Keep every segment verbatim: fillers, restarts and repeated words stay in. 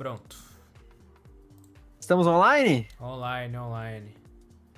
Pronto. Estamos online? Online, online.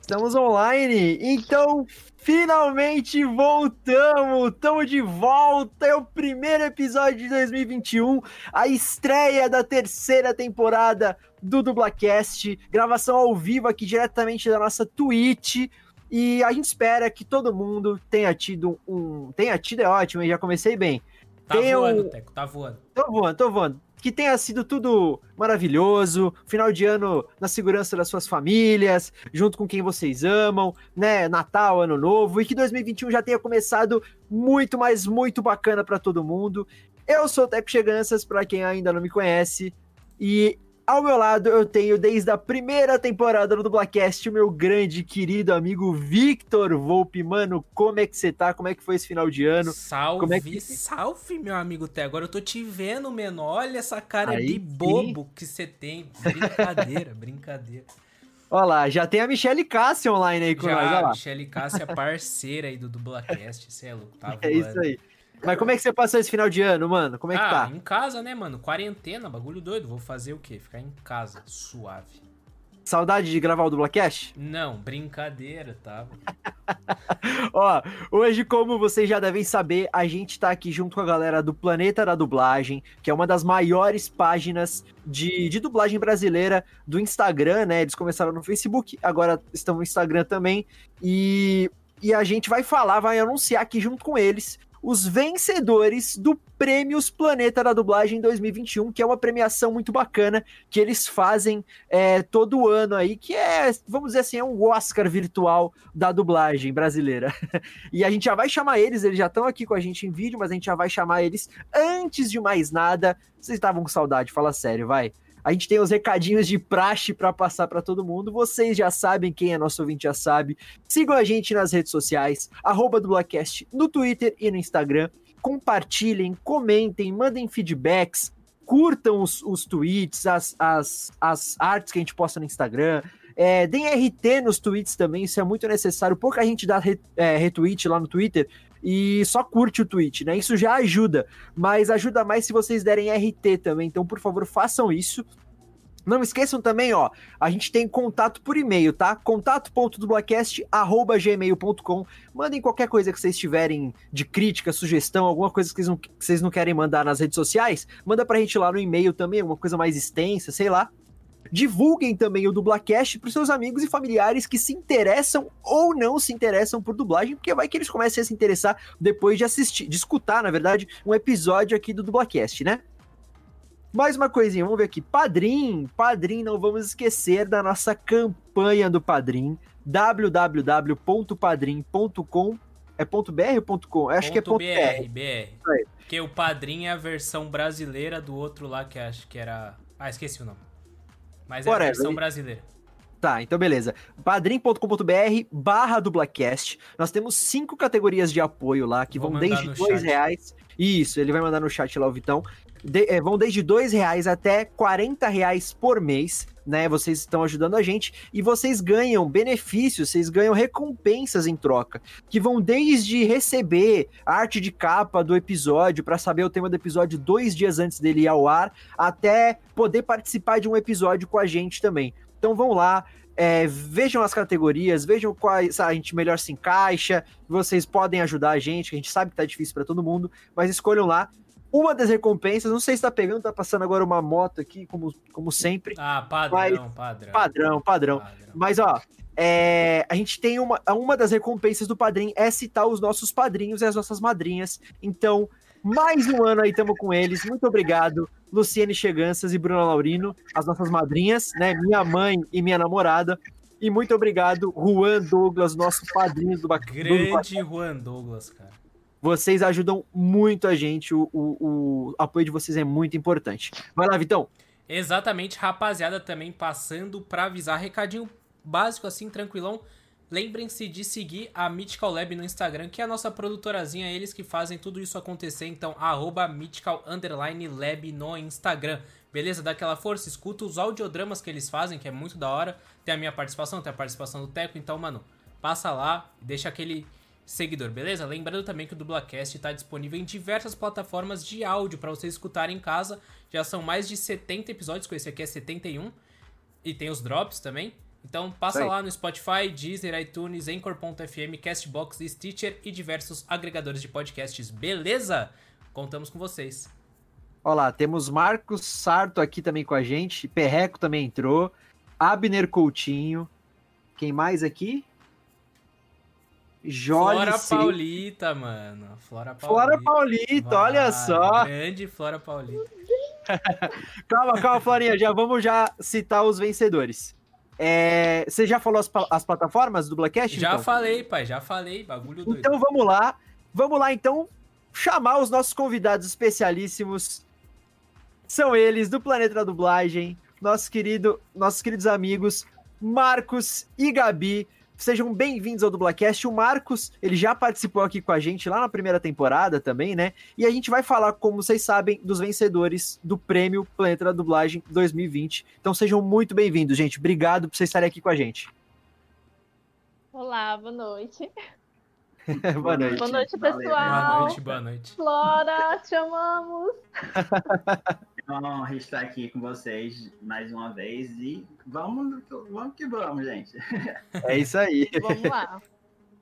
Estamos online, então finalmente voltamos, estamos de volta, é o primeiro episódio de dois mil e vinte e um, a estreia da terceira temporada do Dublacast, gravação ao vivo aqui diretamente da nossa Twitch, e a gente espera que todo mundo tenha tido um... Tenha tido é ótimo, eu já comecei bem. Tá Tem voando, um... Teco, tá voando. Tô voando, tô voando. Que tenha sido tudo maravilhoso, final de ano na segurança das suas famílias, junto com quem vocês amam, né, Natal, Ano Novo, e que dois mil e vinte e um já tenha começado muito, mas muito bacana pra todo mundo. Eu sou o Teco Cheganças, pra quem ainda não me conhece, e ao meu lado eu tenho, desde a primeira temporada do Dublacast, o meu grande, querido amigo Victor Volpe. Mano, como é que você tá? Como é que foi esse final de ano? Salve, como é que... salve, meu amigo Té. Agora eu tô te vendo, mano. Olha essa cara aí, de bobo sim. Que você tem. Brincadeira, brincadeira. Olha lá, já tem a Michelle Cássia online aí com já, nós. Já, a Michelle Cássia, parceira aí do Dublacast. Você é louco, tá voando. É isso aí. Mas como é que você passou esse final de ano, mano? Como é que ah, tá? Ah, em casa, né, mano? Quarentena, bagulho doido. Vou fazer o quê? Ficar em casa, suave. Saudade de gravar o Dublacast? Não, brincadeira, tá? Ó, hoje, como vocês já devem saber, a gente tá aqui junto com a galera do Planeta da Dublagem, que é uma das maiores páginas de, de dublagem brasileira do Instagram, né? Eles começaram no Facebook, agora estão no Instagram também. E, e a gente vai falar, vai anunciar aqui junto com eles... os vencedores do Prêmios Planeta da Dublagem dois mil e vinte e um, que é uma premiação muito bacana, que eles fazem é, todo ano aí, que é, vamos dizer assim, é um Oscar virtual da dublagem brasileira. E a gente já vai chamar eles, eles já estão aqui com a gente em vídeo, mas a gente já vai chamar eles antes de mais nada. Vocês estavam com saudade, fala sério, vai. A gente tem os recadinhos de praxe pra passar pra todo mundo. Vocês já sabem, quem é nosso ouvinte já sabe. Sigam a gente nas redes sociais, arroba Dublacast no Twitter e no Instagram. Compartilhem, comentem, mandem feedbacks, curtam os, os tweets, as, as, as artes que a gente posta no Instagram. É, deem R T nos tweets também, isso é muito necessário. Pouca gente dá re, é, retweet lá no Twitter e só curte o tweet, né? Isso já ajuda, mas ajuda mais se vocês derem R T também. Então, por favor, façam isso. Não esqueçam também, ó, a gente tem contato por e-mail, tá? contato ponto dublacast arroba gmail ponto com. Mandem qualquer coisa que vocês tiverem de crítica, sugestão, alguma coisa que vocês não, que vocês não querem mandar nas redes sociais, manda pra gente lá no e-mail também, uma coisa mais extensa, sei lá. Divulguem também o Dublacast para os seus amigos e familiares que se interessam ou não se interessam por dublagem, porque vai que eles comecem a se interessar depois de assistir, de escutar, na verdade, um episódio aqui do Dublacast, né? Mais uma coisinha, vamos ver aqui. Padrim, Padrim, não vamos esquecer da nossa campanha do Padrim, w w w ponto padrim ponto com. É .br ou ponto com? Acho que é .br. .br. É. Porque o Padrim é a versão brasileira do outro lá que acho que era... Ah, esqueci o nome. Mas é a versão brasileira. Tá, então beleza. Padrim ponto com ponto br barra Dublacast. Nós temos cinco categorias de apoio lá, que Vou vão desde dois reais. Isso, ele vai mandar no chat lá, o Vitão. De, é, vão desde dois reais até quarenta reais por mês, né? Vocês estão ajudando a gente e vocês ganham benefícios, vocês ganham recompensas em troca, que vão desde receber a arte de capa do episódio para saber o tema do episódio dois dias antes dele ir ao ar, até poder participar de um episódio com a gente também. Então vão lá, é, vejam as categorias, vejam quais a gente melhor se encaixa, vocês podem ajudar a gente, que a gente sabe que tá difícil para todo mundo, mas escolham lá. Uma das recompensas, não sei se tá pegando, tá passando agora uma moto aqui, como, como sempre. Ah, padrão, mas... padrão. Padrão, padrão. Padrão. Mas, ó, é... a gente tem uma... Uma das recompensas do Padrim é citar os nossos padrinhos e as nossas madrinhas. Então, mais um ano aí tamo com eles. Muito obrigado, Luciane Cheganças e Bruna Laurino, as nossas madrinhas, né? Minha mãe e minha namorada. E muito obrigado, Juan Douglas, nosso padrinho do Bacana. Grande do... Juan Douglas, cara. Vocês ajudam muito a gente, o, o, o apoio de vocês é muito importante. Vai lá, Vitão. Exatamente, rapaziada, também passando pra avisar, recadinho básico assim, tranquilão. Lembrem-se de seguir a Mythical Lab no Instagram, que é a nossa produtorazinha, eles que fazem tudo isso acontecer. Então, arroba Mythical Underline Lab no Instagram. Beleza? Dá aquela força, escuta os audiodramas que eles fazem, que é muito da hora. Tem a minha participação, tem a participação do Teco, então, mano, passa lá, deixa aquele... seguidor, beleza? Lembrando também que o Dublacast está disponível em diversas plataformas de áudio para vocês escutarem em casa. Já são mais de setenta episódios, que esse aqui é setenta e um. E tem os drops também. Então passa lá no Spotify, Deezer, iTunes, Anchor ponto F M, Castbox, Stitcher e diversos agregadores de podcasts, beleza? Contamos com vocês. Olá, temos Marcos Sarto aqui também com a gente, Perreco também entrou, Abner Coutinho, quem mais aqui? Jorge Flora Cid... Paulita, mano. Flora Paulita. Flora Paulita, vai, olha só. Grande Flora Paulita. Calma, calma, Florinha. Já vamos já citar os vencedores. É, você já falou as, as plataformas do Dublacast? Já então? falei, pai. Já falei. Bagulho doido. Então vamos lá. Vamos lá, então, chamar os nossos convidados especialíssimos. São eles, do Planeta da Dublagem. Nosso querido, nossos queridos amigos Marcos e Gabi. Sejam bem-vindos ao Dublacast. O Marcos, ele já participou aqui com a gente lá na primeira temporada também, né? E a gente vai falar, como vocês sabem, dos vencedores do Prêmio Planeta da Dublagem dois mil e vinte. Então sejam muito bem-vindos, gente. Obrigado por vocês estarem aqui com a gente. Olá, boa noite. Boa noite. Boa noite, pessoal. Boa noite, boa noite. Flora, te amamos. É uma honra estar aqui com vocês mais uma vez e vamos, vamos que vamos, gente. É isso aí. Vamos lá.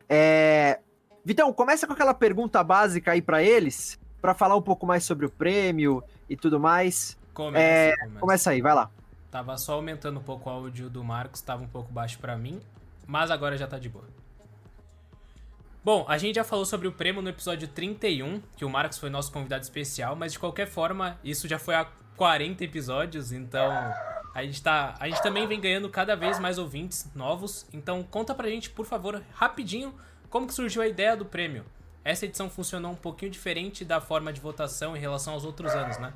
É... Vitão, começa com aquela pergunta básica aí para eles, para falar um pouco mais sobre o prêmio e tudo mais. Começa, é... começa. começa aí, vai lá. Tava só aumentando um pouco o áudio do Marcos, tava um pouco baixo para mim, mas agora já tá de boa. Bom, a gente já falou sobre o prêmio no episódio trinta e um, que o Marcos foi nosso convidado especial, mas de qualquer forma, isso já foi há quarenta episódios, então a gente, tá, a gente também vem ganhando cada vez mais ouvintes novos. Então conta pra gente, por favor, rapidinho, como que surgiu a ideia do prêmio. Essa edição funcionou um pouquinho diferente da forma de votação em relação aos outros anos, né?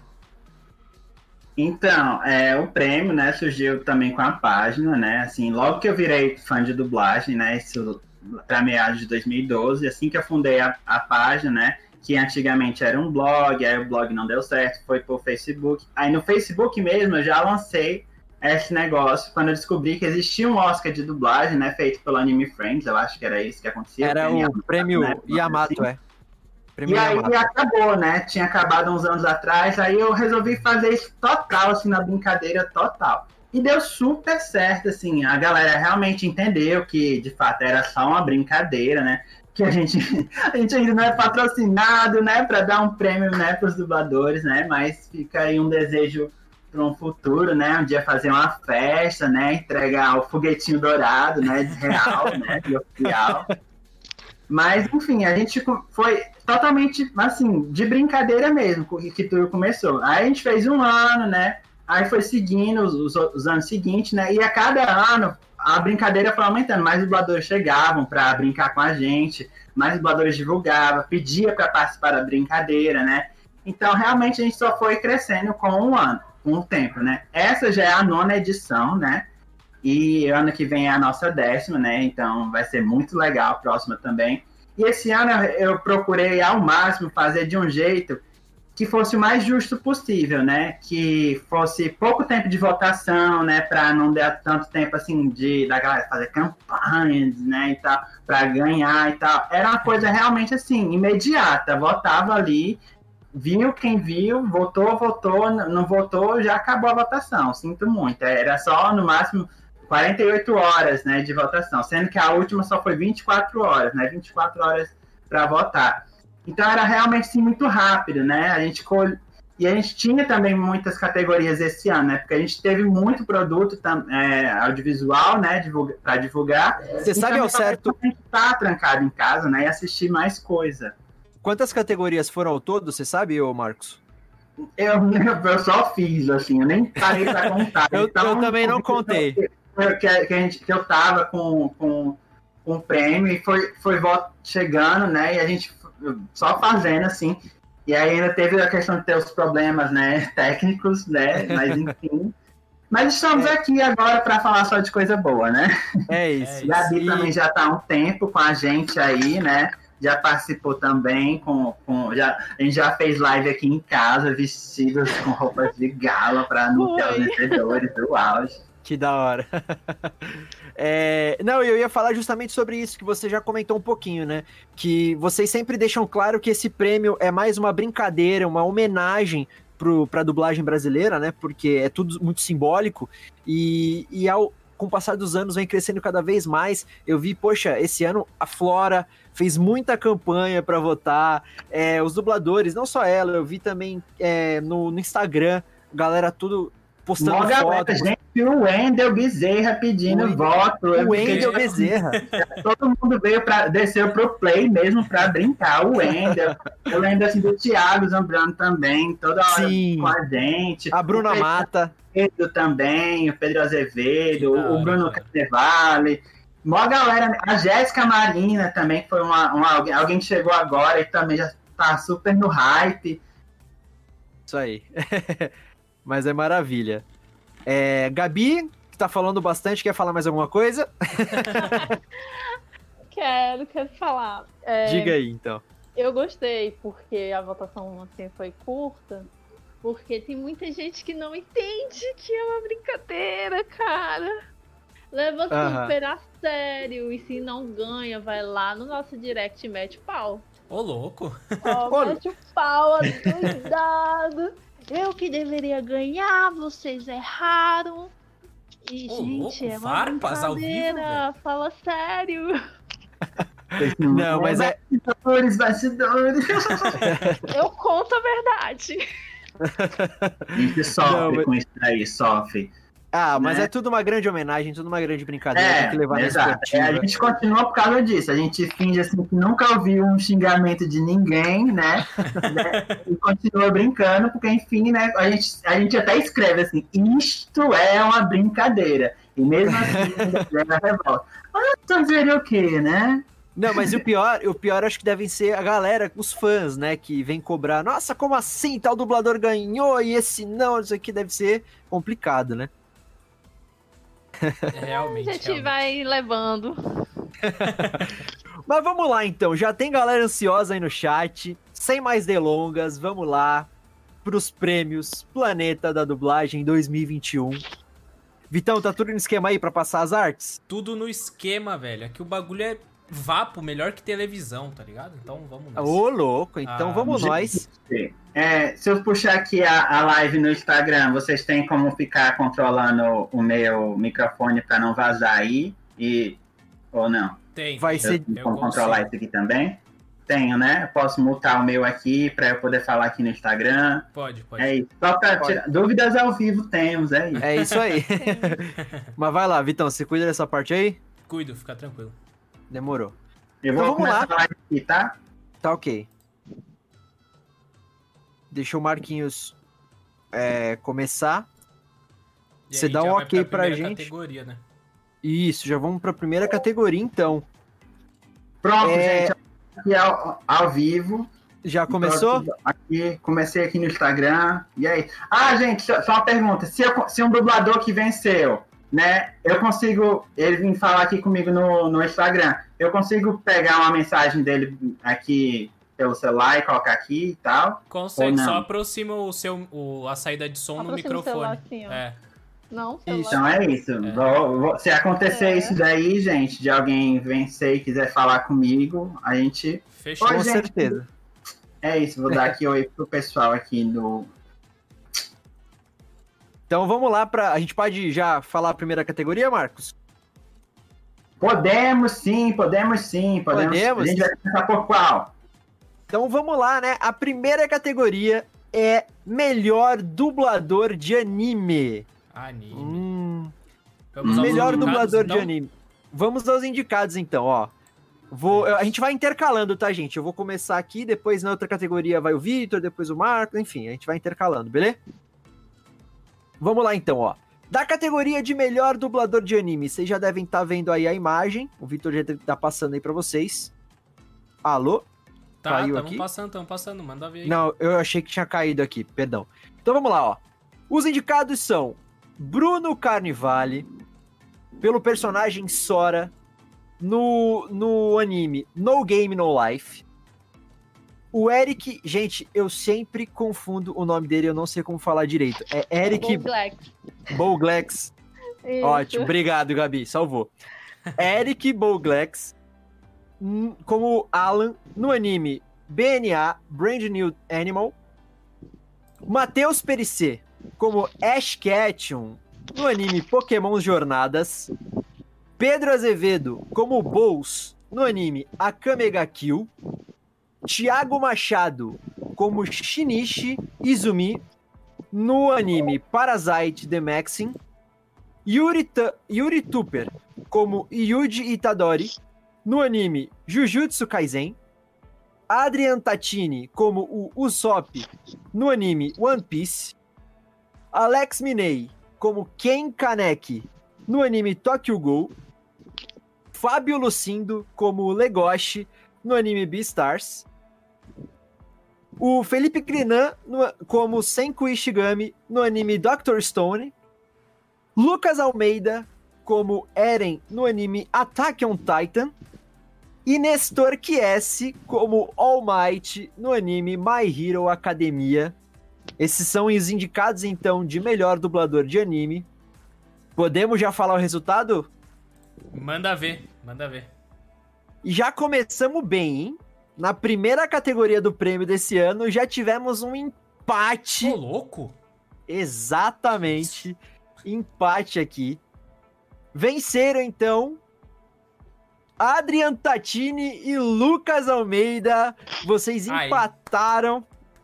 Então, é, o prêmio, né, surgiu também com a página, né, assim, logo que eu virei fã de dublagem, né, isso... para meados de dois mil e doze, assim que eu fundei a, a página, né, que antigamente era um blog, aí o blog não deu certo, foi pro Facebook, aí no Facebook mesmo eu já lancei esse negócio, quando eu descobri que existia um Oscar de dublagem, né, feito pelo Anime Friends, eu acho que era isso que acontecia. Era o Yamato, prêmio né, Yamato, assim. é. Prêmio e aí Yamato. Acabou, né, tinha acabado uns anos atrás, aí eu resolvi fazer isso total, assim, na brincadeira total. E deu super certo, assim, a galera realmente entendeu que, de fato, era só uma brincadeira, né? Que a gente, a gente ainda não é patrocinado, né? Para dar um prêmio, né, para os dubladores, né? Mas fica aí um desejo para um futuro, né? Um dia fazer uma festa, né? Entregar o foguetinho dourado, né? De real, né? De oficial. Mas, enfim, a gente foi totalmente, assim, de brincadeira mesmo que tudo começou. Aí a gente fez um ano, né? Aí foi seguindo os, os, os anos seguintes, né? E a cada ano a brincadeira foi aumentando. Mais dubladores chegavam para brincar com a gente, mais dubladores divulgavam, pedia para participar da brincadeira, né? Então, realmente, a gente só foi crescendo com um ano, com o tempo, né? Essa já é a nona edição, né? E ano que vem é a nossa décima, né? Então, vai ser muito legal a próxima também. E esse ano eu procurei ao máximo fazer de um jeito... que fosse o mais justo possível, né? Que fosse pouco tempo de votação, né? Para não dar tanto tempo, assim, de, da galera fazer campanhas, né? E tal, para ganhar e tal. Era uma coisa realmente, assim, imediata. Votava ali, viu quem viu, votou, votou, não votou, já acabou a votação. Sinto muito. Era só, no máximo, quarenta e oito horas, né? De votação. Sendo que a última só foi vinte e quatro horas, né? vinte e quatro horas para votar. Então era realmente assim, muito rápido, né? A gente col... E a gente tinha também muitas categorias esse ano, né? Porque a gente teve muito produto tam... é, audiovisual, né? Divulga... Para divulgar. Você então, sabe ao certo. A gente tá trancado em casa, né? E assistir mais coisa. Quantas categorias foram ao todo, você sabe, ô Marcos? Eu, eu só fiz, assim, eu nem parei para contar. eu, então, eu também não contei. Que eu, que, que a gente, que eu tava com, com, com o prêmio e foi, foi chegando, né? E a gente. Só fazendo, assim. E aí ainda teve a questão de ter os problemas, né, técnicos, né, mas enfim. Mas estamos é. aqui agora para falar só de coisa boa, né? É isso. Gabi e... também já está há um tempo com a gente aí, né, já participou também, com, com, já, a gente já fez live aqui em casa, vestidos com roupas de gala para anunciar os vencedores do auge. Que da hora. É, não, eu ia falar justamente sobre isso, que você já comentou um pouquinho, né? Que vocês sempre deixam claro que esse prêmio é mais uma brincadeira, uma homenagem pro, pra dublagem brasileira, né? Porque é tudo muito simbólico e, e ao, com o passar dos anos vem crescendo cada vez mais. Eu vi, poxa, esse ano a Flora fez muita campanha pra votar, é, os dubladores, não só ela, eu vi também é, no, no Instagram, galera tudo... postando Logo foto. A gente, o Wendel Bezerra pedindo o voto. O Wendel Bezerra. Todo mundo veio para desceu pro play mesmo para brincar. O Wendel. Eu lembro assim do Thiago Zambrano também, toda hora Sim. com a gente. A Bruna o Mata. Pedro também, o Pedro Azevedo, ah, o Bruno Carnevale. Mó galera, a Jéssica Marina também, que foi uma, uma, alguém que chegou agora e também já tá super no hype. Isso aí. Mas é maravilha. É, Gabi, que tá falando bastante, quer falar mais alguma coisa? quero, quero falar. É, diga aí, então. Eu gostei, porque a votação assim, foi curta, porque tem muita gente que não entende que é uma brincadeira, cara. Leva super uh-huh. a sério, e se não ganha, vai lá no nosso direct e mete o pau. Ô, louco! Ó, mete o pau, adoidado! Eu que deveria ganhar, vocês erraram. E, oh, gente, louco, é uma farpas, ao vivo, fala sério. Não, mas é... Bastidores, bastidores. Eu conto a verdade. A gente sofre Não, mas... com isso aí, sofre. Ah, mas né? é tudo uma grande homenagem, tudo uma grande brincadeira. É, tem que levar exato. É, a gente continua por causa disso. A gente finge assim que nunca ouviu um xingamento de ninguém, né? E continua brincando, porque enfim, né? A gente, a gente até escreve assim, isto é uma brincadeira. E mesmo assim, a revolta. Ah, então seria o quê, né? Não, mas o pior, o pior acho que devem ser a galera, os fãs, né, que vem cobrar. Nossa, como assim? Tal dublador ganhou e esse não, isso aqui deve ser complicado, né? Realmente, a gente realmente. vai levando. Mas vamos lá então, já tem galera ansiosa aí no chat, sem mais delongas, vamos lá pros prêmios Planeta da Dublagem dois mil e vinte e um. Vitão, tá tudo no esquema aí pra passar as artes? Tudo no esquema, velho, aqui o bagulho é vapo, melhor que televisão, tá ligado? Então vamos nós. Ô louco, então ah, vamos nós. É, se eu puxar aqui a, a live no Instagram, vocês têm como ficar controlando o meu microfone pra não vazar aí? E, ou não? Tem. Vai ser... Tem como controlar isso aqui também? Tenho, né? Eu posso mutar o meu aqui pra eu poder falar aqui no Instagram. Pode, pode. É isso. Só pra tirar... Dúvidas ao vivo temos, é isso. É isso aí. Mas vai lá, Vitão, você cuida dessa parte aí? Cuido, fica tranquilo. Demorou. Eu vou então, vamos lá. Falar aqui, tá? Tá ok. Deixa o Marquinhos é, começar. E Você dá um ok pra, pra gente. Categoria, né? Isso, já vamos pra primeira categoria, então. Pronto, é... gente. Aqui ao, ao vivo. Já começou? Aqui, comecei aqui no Instagram. E aí? Ah, gente, só, só uma pergunta. Se, eu, se um dublador que venceu... Né? Eu consigo, ele vem falar aqui comigo no, no Instagram, eu consigo pegar uma mensagem dele aqui pelo celular e colocar aqui e tal? Consegue, só aproxima o seu, o, a saída de som aproxima no microfone. Celular, assim, ó. É. Não, celular. Então é isso, é. Vou, vou, se acontecer é. isso daí, gente, de alguém vencer e quiser falar comigo, a gente... Fechou, Oi, com gente. certeza. É isso, vou dar aqui oi pro pessoal aqui no... Então vamos lá para a gente pode já falar a primeira categoria, Marcos? Podemos sim, podemos sim, podemos. podemos. A gente vai começar por qual? Então vamos lá, né? A primeira categoria é melhor dublador de anime. Anime. Hum, vamos melhor dublador de não? anime. Vamos aos indicados então, ó. Vou, a gente vai intercalando, tá, gente? Eu vou começar aqui, depois na outra categoria vai o Vitor, depois o Marcos, enfim, a gente vai intercalando, beleza? Vamos lá então, ó. Da categoria de melhor dublador de anime, vocês já devem estar tá vendo aí a imagem. O Vitor já deve estar tá passando aí pra vocês. Alô? Tá, estamos passando, estamos passando, manda ver aí. Não, eu achei que tinha caído aqui, perdão. Então vamos lá, ó. Os indicados são Bruno Carnevale, pelo personagem Sora, no, no anime No Game No Life. O Eric, gente, eu sempre confundo o nome dele, eu não sei como falar direito. É Eric... Boglex. Boglex. Isso. Ótimo, obrigado, Gabi, salvou. Eric Boglex, como Alan, no anime B N A, Brand New Animal. Matheus Perissé, como Ash Ketchum, no anime Pokémon Jornadas. Pedro Azevedo, como Bowls, no anime Akamega Kill. Thiago Machado, como Shinichi Izumi, no anime Parasite The Maxim. Yuri, Yuri Tupper, como Yuji Itadori, no anime Jujutsu Kaisen. Adrian Tatini, como o Usopp, no anime One Piece. Alex Minei, como Ken Kaneki, no anime Tokyo Ghoul. Fábio Lucindo, como Legoshi, no anime Beastars. O Felipe Crinan, no, como Senku Ishigami, no anime doutor Stone. Lucas Almeida, como Eren, no anime Attack on Titan. E Nestor Chiesi, como All Might, no anime My Hero Academia. Esses são os indicados, então, de melhor dublador de anime. Podemos já falar o resultado? Manda ver, manda ver. E já começamos bem, hein? Na primeira categoria do prêmio desse ano, já tivemos um empate. Ô, louco! Exatamente. Empate aqui. Venceram, então... Adrian Tatini e Lucas Almeida, vocês empataram,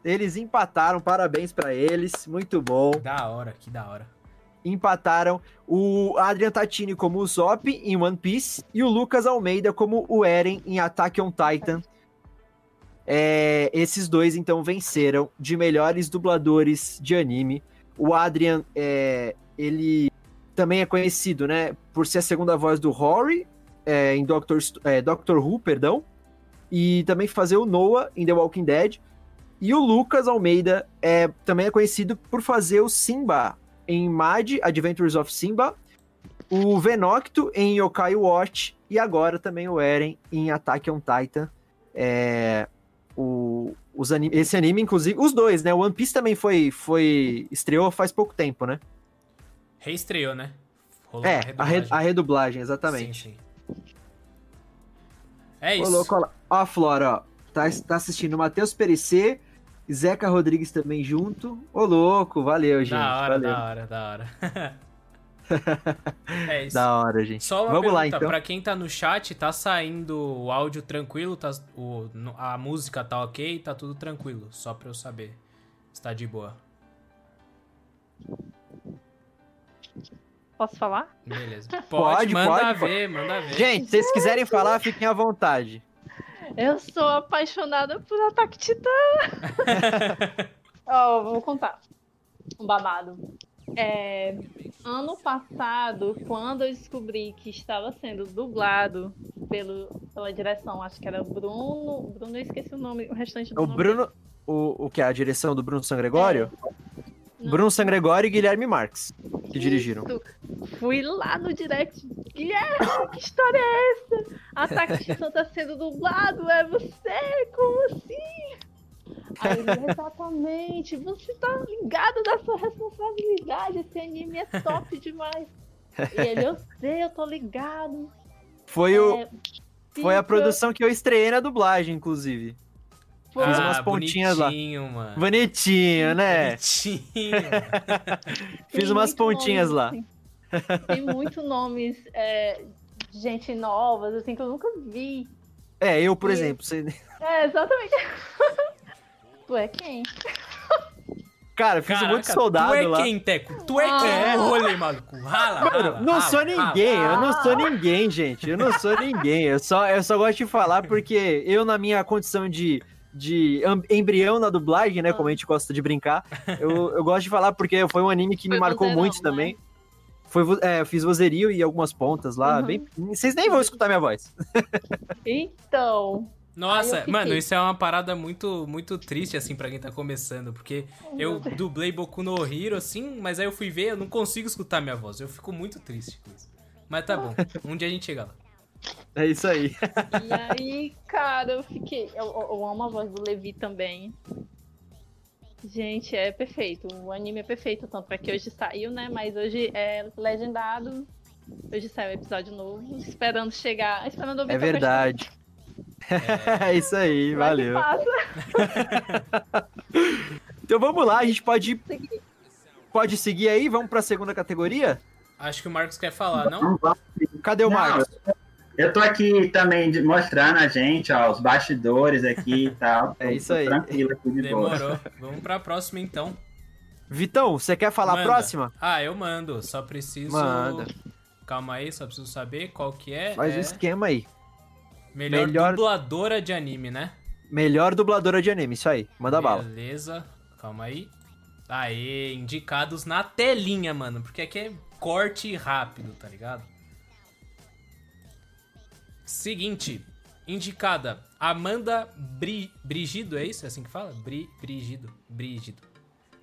Ai. eles empataram, parabéns pra eles, muito bom. Da hora, que da hora. Empataram o Adrian Tatini como o Usopp em One Piece e o Lucas Almeida como o Eren em Attack on Titan. É, esses dois, então, venceram de melhores dubladores de anime. O Adrian, é, ele também é conhecido, né, por ser a segunda voz do Rory, É, em Doctor, é, Doctor Who, perdão, e também fazer o Noah em The Walking Dead, e o Lucas Almeida é, também é conhecido por fazer o Simba em Mad Adventures of Simba, o Venocto em Yokai Watch, e agora também o Eren em Attack on Titan. É, o, os anime, esse anime, inclusive, os dois, né? O One Piece também foi, foi estreou faz pouco tempo, né? Reestreou, né? Rolou é, a redublagem. A, re, a redublagem, exatamente. Sim, sim. É isso. Colocou lá. Ó, a Flora, ó. Tá, tá assistindo o Matheus Perissé, Zeca Rodrigues também junto. Ô, louco, valeu, gente. Da hora, valeu. da hora, da hora. É isso. Da hora, gente. Só uma Vamos pergunta, lá, então. Pra quem tá no chat, tá saindo o áudio tranquilo? Tá, o, a música tá ok? Tá tudo tranquilo? Só pra eu saber se tá de boa. Posso falar? Beleza. Pode, pode manda pode, ver, pode. manda ver. Gente, se vocês quiserem falar, fiquem à vontade. Eu sou apaixonada por Ataque Titã. Ó, oh, vou contar. Um babado. É, ano passado, quando eu descobri que estava sendo dublado pelo, pela direção, acho que era Bruno... Bruno, eu esqueci o nome, o restante do o nome. Bruno, o, o que é a direção do Bruno Sangregório? É. Não. Bruno Sangregório e Guilherme Marques, que dirigiram. Isso. Fui lá no direct. Guilherme, que história é essa? Ataque Titã tá sendo dublado, é você? Como assim? Aí ele, exatamente, você tá ligado da sua responsabilidade, esse anime é top demais. E ele, eu sei, eu tô ligado. Foi, é, o... Foi a produção que eu estreiei na dublagem, inclusive. Pô, Fiz umas ah, pontinhas bonitinho, lá. Mano. Bonitinho, né? Bonitinho. Fiz umas pontinhas nome, lá. Assim. Tem muitos nomes é, de gente novas, assim, que eu nunca vi. É, eu, por e... exemplo. Você... É, exatamente. Tu é quem? Cara, eu fiz Caraca, um monte de soldado lá. Tu é lá. quem, Teco? Tu é ah, quem? É. Rolê, maluco. Rala, Mano, rala, não rala, sou rala, ninguém. Rala. Eu não sou ninguém, gente. Eu não sou ninguém. Eu só, eu só gosto de falar porque eu, na minha condição de... de embrião na dublagem, né? Ah. Como a gente gosta de brincar. Eu, eu gosto de falar porque foi um anime que foi me marcou vozeirão, muito né? também. Foi, é, eu fiz vozerio e algumas pontas lá. Uhum. Bem, vocês nem vão escutar minha voz. Então... Nossa, mano, isso é uma parada muito, muito triste, assim, pra quem tá começando. Porque eu dublei Boku no Hero, assim, mas aí eu fui ver, eu não consigo escutar minha voz. Eu fico muito triste com isso. Mas tá bom, um dia a gente chega lá. É isso aí. E aí, cara, eu fiquei... Eu, eu amo a voz do Levi também. Gente, é perfeito. O anime é perfeito, tanto é que hoje saiu, né? Mas hoje é legendado. Hoje saiu um episódio novo, esperando chegar. Esperando ouvir. É verdade. É isso aí, vai, valeu. Então vamos lá, a gente pode seguir. Pode seguir aí? Vamos para a segunda categoria? Acho que o Marcos quer falar, não? Cadê o não, Marcos? Eu tô aqui também mostrando a gente, ó, os bastidores aqui e tal. É isso aí. Tranquilo aqui de boa. Demorou. Vamos para a próxima então. Vitão, você quer falar Manda. a próxima? Ah, eu mando. Só preciso... Manda. Calma aí, só preciso saber qual que é. Faz o é... um esquema aí. Melhor, Melhor dubladora de anime, né? Melhor dubladora de anime, isso aí. Manda Beleza. bala. Beleza. Calma aí. Aê, indicados na telinha, mano. Porque aqui é corte rápido, tá ligado? Seguinte. Indicada. Amanda Bri... Brigido, é isso? É assim que fala? Bri... Brigido. Brigido.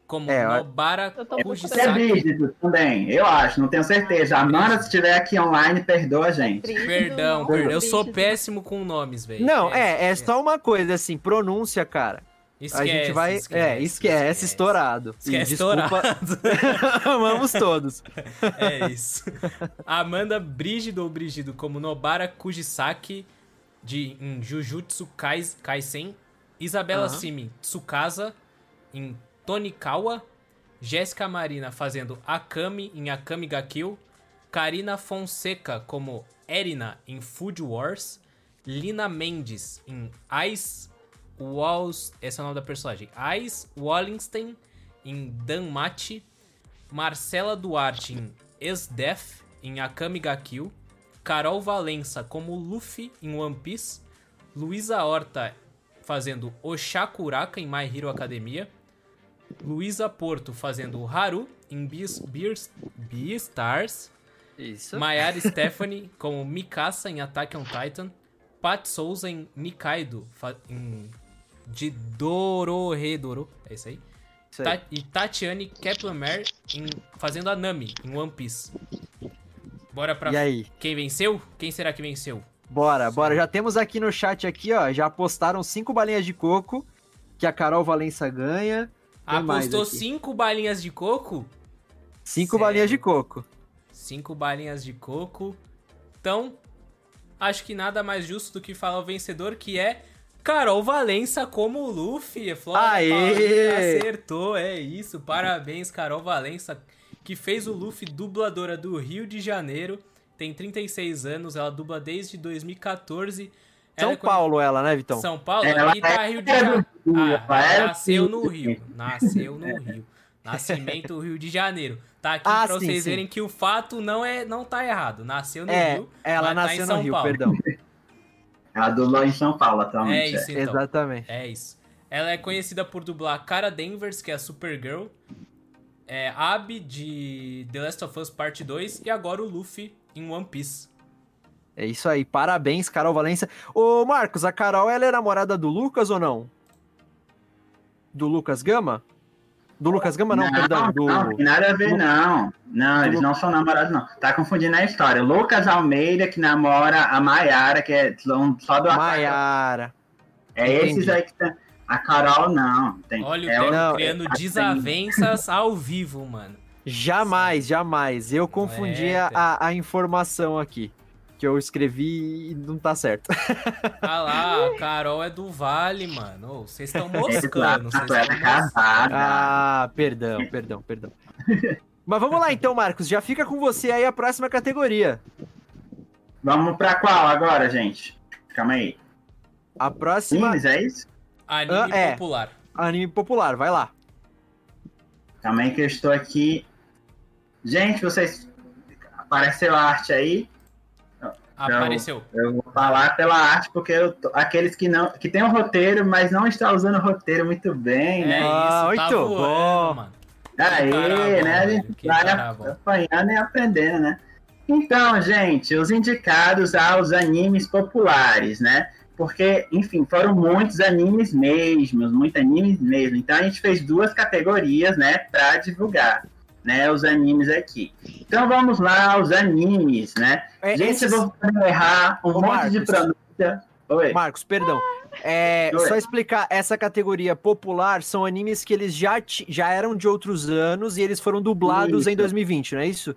Como é, Nobara Kujisaki. É Brígido também, eu acho, não tenho certeza. Amanda, se estiver aqui online, perdoa a gente. Brígido, perdão, perdão. Eu sou péssimo com nomes, velho. Não, é, é, é só uma coisa, assim, pronúncia, cara. Esquece, a gente vai, esquece, é, esquece, esquece estourado. Esquece estourado. Amamos todos. É isso. Amanda Brígido ou Brígido, como Nobara Kujisaki, de em Jujutsu Kaisen, Isabela uh-huh. Simi Tsukasa, em Tonikawa, Jéssica Marina fazendo Akami em Akamega Kill, Karina Fonseca como Erina em Food Wars, Lina Mendes em Ice Walls, esse é o nome da personagem, Ice Wallenstein em Danmachi, Marcela Duarte em Esdef em Akamega Kill, Carol Valença como Luffy em One Piece, Luísa Horta fazendo Oshakuraka em My Hero Academia, Luísa Porto fazendo o Haru em Beast, Beast, Beastars. Isso. Maiara Stephanie como Mikasa em Attack on Titan. Pat Souza em Nikaido fa- em... de Dororedoro. É isso aí. Isso aí. Ta- e Tatiane Kepler em fazendo a Nami em One Piece. Bora pra... E aí? Quem venceu? Quem será que venceu? Bora, Sim. bora. Já temos aqui no chat aqui, ó. Já apostaram cinco balinhas de coco que a Carol Valença ganha. Tem Apostou cinco balinhas de coco? Cinco Sério? balinhas de coco. Cinco balinhas de coco. Então, acho que nada mais justo do que falar o vencedor, que é Carol Valença como o Luffy. Flora Aê! Acertou, é isso. Parabéns, Carol Valença, que fez o Luffy, dubladora do Rio de Janeiro. Tem trinta e seis anos, ela dubla desde dois mil e catorze. São ela Paulo, ela, né, Vitão? São Paulo, ela tá Rio de Janeiro. Ah, nasceu no Rio. Nasceu no Rio. Nascimento Rio de Janeiro. Tá aqui ah, pra sim, vocês sim. verem que o fato não, é, não tá errado. Nasceu no é, Rio. Ela nasceu tá no Rio, Paulo. perdão. Ela dublou em São Paulo, atualmente. É isso, então. Exatamente. É isso. Ela é conhecida por dublar Cara Danvers, que é a Supergirl, é, Abby de The Last of Us Parte dois e agora o Luffy em One Piece. É isso aí, parabéns, Carol Valença. Ô, Marcos, a Carol, ela é namorada do Lucas ou não? Do Lucas Gama? Do Lucas Gama, não, não perdão. Do... Não, não tem nada a ver, Lu... não. Não, do eles Lu... não são namorados, não. Tá confundindo a história. Lucas Almeida, que namora a Maiara, que é só do Maiara. É Entendi. esses aí que estão... Tá... A Carol, não. Tem... Olha é o tempo criando é... desavenças ao vivo, mano. Jamais, Sim. jamais. Eu confundi é, a, a informação aqui. Que eu escrevi e não tá certo. Ah lá, a Carol é do Vale, mano. Vocês estão moscando. Ah, perdão, perdão, perdão. Mas vamos lá então, Marcos. Já fica com você aí a próxima categoria. Vamos pra qual agora, gente? Calma aí. A próxima... Animes, é isso? Anime ah, é. popular. Anime popular, vai lá. Calma aí que eu estou aqui. Gente, vocês... Apareceu a arte aí. Apareceu. Eu, eu vou falar pela arte, porque eu tô, aqueles que não que tem o um roteiro, mas não está usando o roteiro muito bem, né? É isso, ah, muito tá voando, bom, mano. Aí, caramba, né? A gente vai apanhando e aprendendo, né? Então, gente, os indicados aos animes populares, né? Porque, enfim, foram muitos animes mesmo, muitos animes mesmo. Então, a gente fez duas categorias, né? Para divulgar. Né, os animes aqui. Então vamos lá, os animes, né? É, gente, esses... eu vou errar um Ô, monte Marcos, de pronúncia. Oi. Marcos, perdão. É, só explicar, essa categoria popular são animes que eles já, já eram de outros anos e eles foram dublados isso. em dois mil e vinte, não é isso?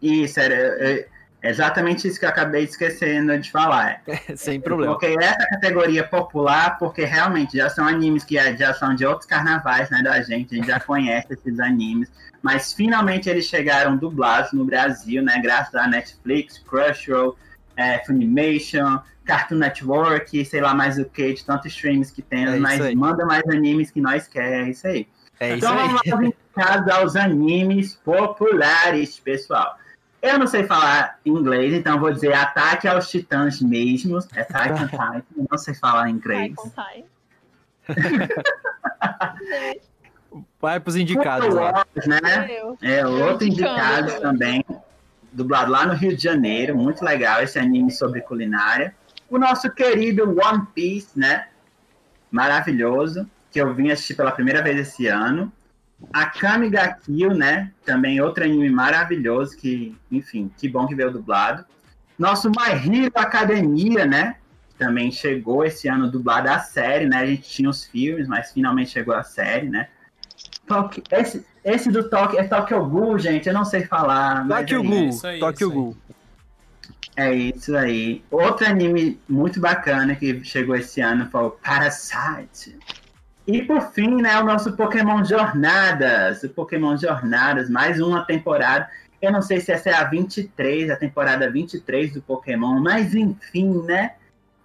Isso, era, é, é exatamente isso que eu acabei esquecendo de falar. É, sem problema. Porque essa categoria popular, porque realmente já são animes que já são de outros carnavais, né, da gente, a gente já conhece esses animes, mas finalmente eles chegaram dublados no Brasil, né, graças à Netflix, Crunchyroll, é, Funimation, Cartoon Network, sei lá mais o que, de tantos streams que tem, é mas manda mais animes que nós quer, é isso aí. É então isso aí. Vamos lá aos animes populares, pessoal. Eu não sei falar inglês, então vou dizer Ataque aos Titãs mesmos. É Titan Titan, eu não sei falar inglês. Vai pros indicados. Lá. Né? É outro indicado eu. também, dublado lá no Rio de Janeiro, muito legal esse anime sobre culinária. O nosso querido One Piece, né? Maravilhoso, que eu vim assistir pela primeira vez esse ano. A Akamega Kill, né? Também outro anime maravilhoso que, enfim, que bom que veio dublado. Nosso My Hero Academia, né? Também chegou esse ano dublado a série, né? A gente tinha os filmes, mas finalmente chegou a série, né? Esse, esse do Tokyo, é Tokyo Ghoul, gente, eu não sei falar. Tokyo Ghoul, Tokyo Ghoul. É isso aí. Outro anime muito bacana que chegou esse ano foi o Parasite. E por fim, né, o nosso Pokémon Jornadas. O Pokémon Jornadas, mais uma temporada. Eu não sei se essa é a vinte e três, a temporada vinte e três do Pokémon, mas enfim, né?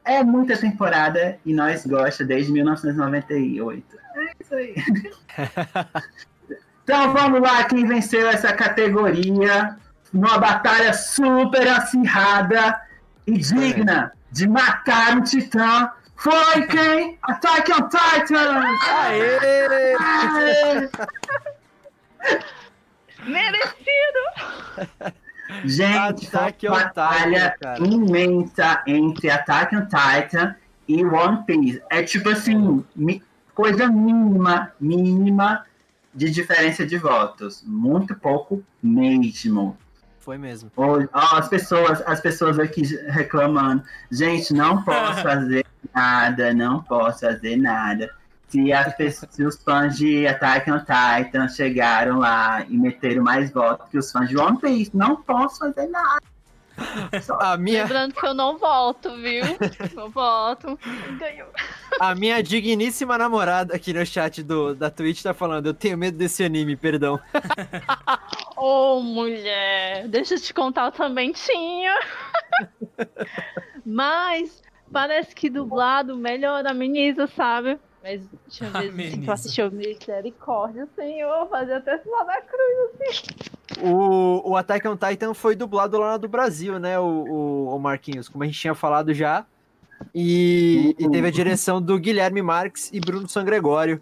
É muita temporada e nós gosta desde mil novecentos e noventa e oito. É isso aí. Então vamos lá, quem venceu essa categoria numa batalha super acirrada e digna de matar um titã. Foi quem? Attack on Titan! Aê! Aê! Merecido! Gente, Attack foi uma batalha Titan, imensa entre Attack on Titan e One Piece. É tipo assim, mi- coisa mínima, mínima de diferença de votos. Muito pouco mesmo. Foi mesmo. Oh, oh, as, pessoas, as pessoas aqui reclamando. Gente, não posso fazer nada, não posso fazer nada. Se, as pessoas, se os fãs de Attack on Titan chegaram lá e meteram mais votos que os fãs de One Piece, não posso fazer nada. Só... A minha... Lembrando que eu não volto, viu? Não volto. Ganhou. A minha digníssima namorada aqui no chat do, da Twitch tá falando: eu tenho medo desse anime, perdão. Ô, oh, mulher, deixa eu te contar, eu também tinha. Mas parece que dublado melhora a menina, sabe? Mas deixa eu ver se tu assistiu Misericórdia, Senhor, fazer até esse lado da cruz, assim. O, o Attack on Titan foi dublado lá do Brasil, né, o, o, o Marquinhos, como a gente tinha falado já. E, uhum. e teve a direção do Guilherme Marques e Bruno Sangregório.